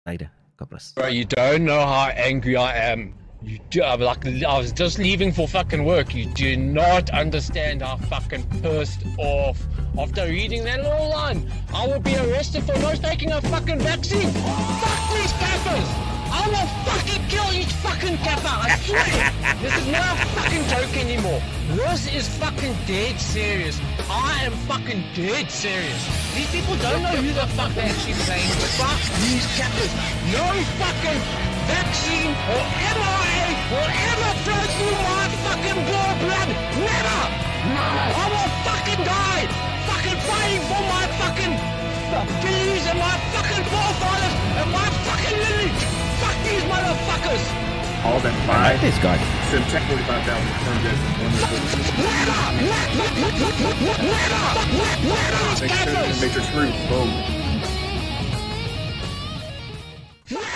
later. God bless. Bro, you don't know how angry I am. You do. I'm like, I was just leaving for fucking work. You do not understand how fucking pissed off. After reading that little line, I will be arrested for not taking a fucking vaccine. Fuck these cappers. I will fucking kill each fucking capper. I swear. This is not a fucking joke anymore. This is fucking dead serious. I am fucking dead serious. These people don't know who the fuck they're actually saying. Fuck these cappers. No fucking vaccine or M R A will ever flow through my fucking blood blood. Never. No. I will fucking die. Fucking fighting for my fucking bees and my fucking forefathers and my fucking lineage. Fuck these motherfuckers. All that five. This guy. Sim technically five thousand turned this. Ladder! Ladder! Ladder! Ladder! Ladder! Ladder! Ladder! Ladder! Ladder! Ladder! Ladder! Ladder!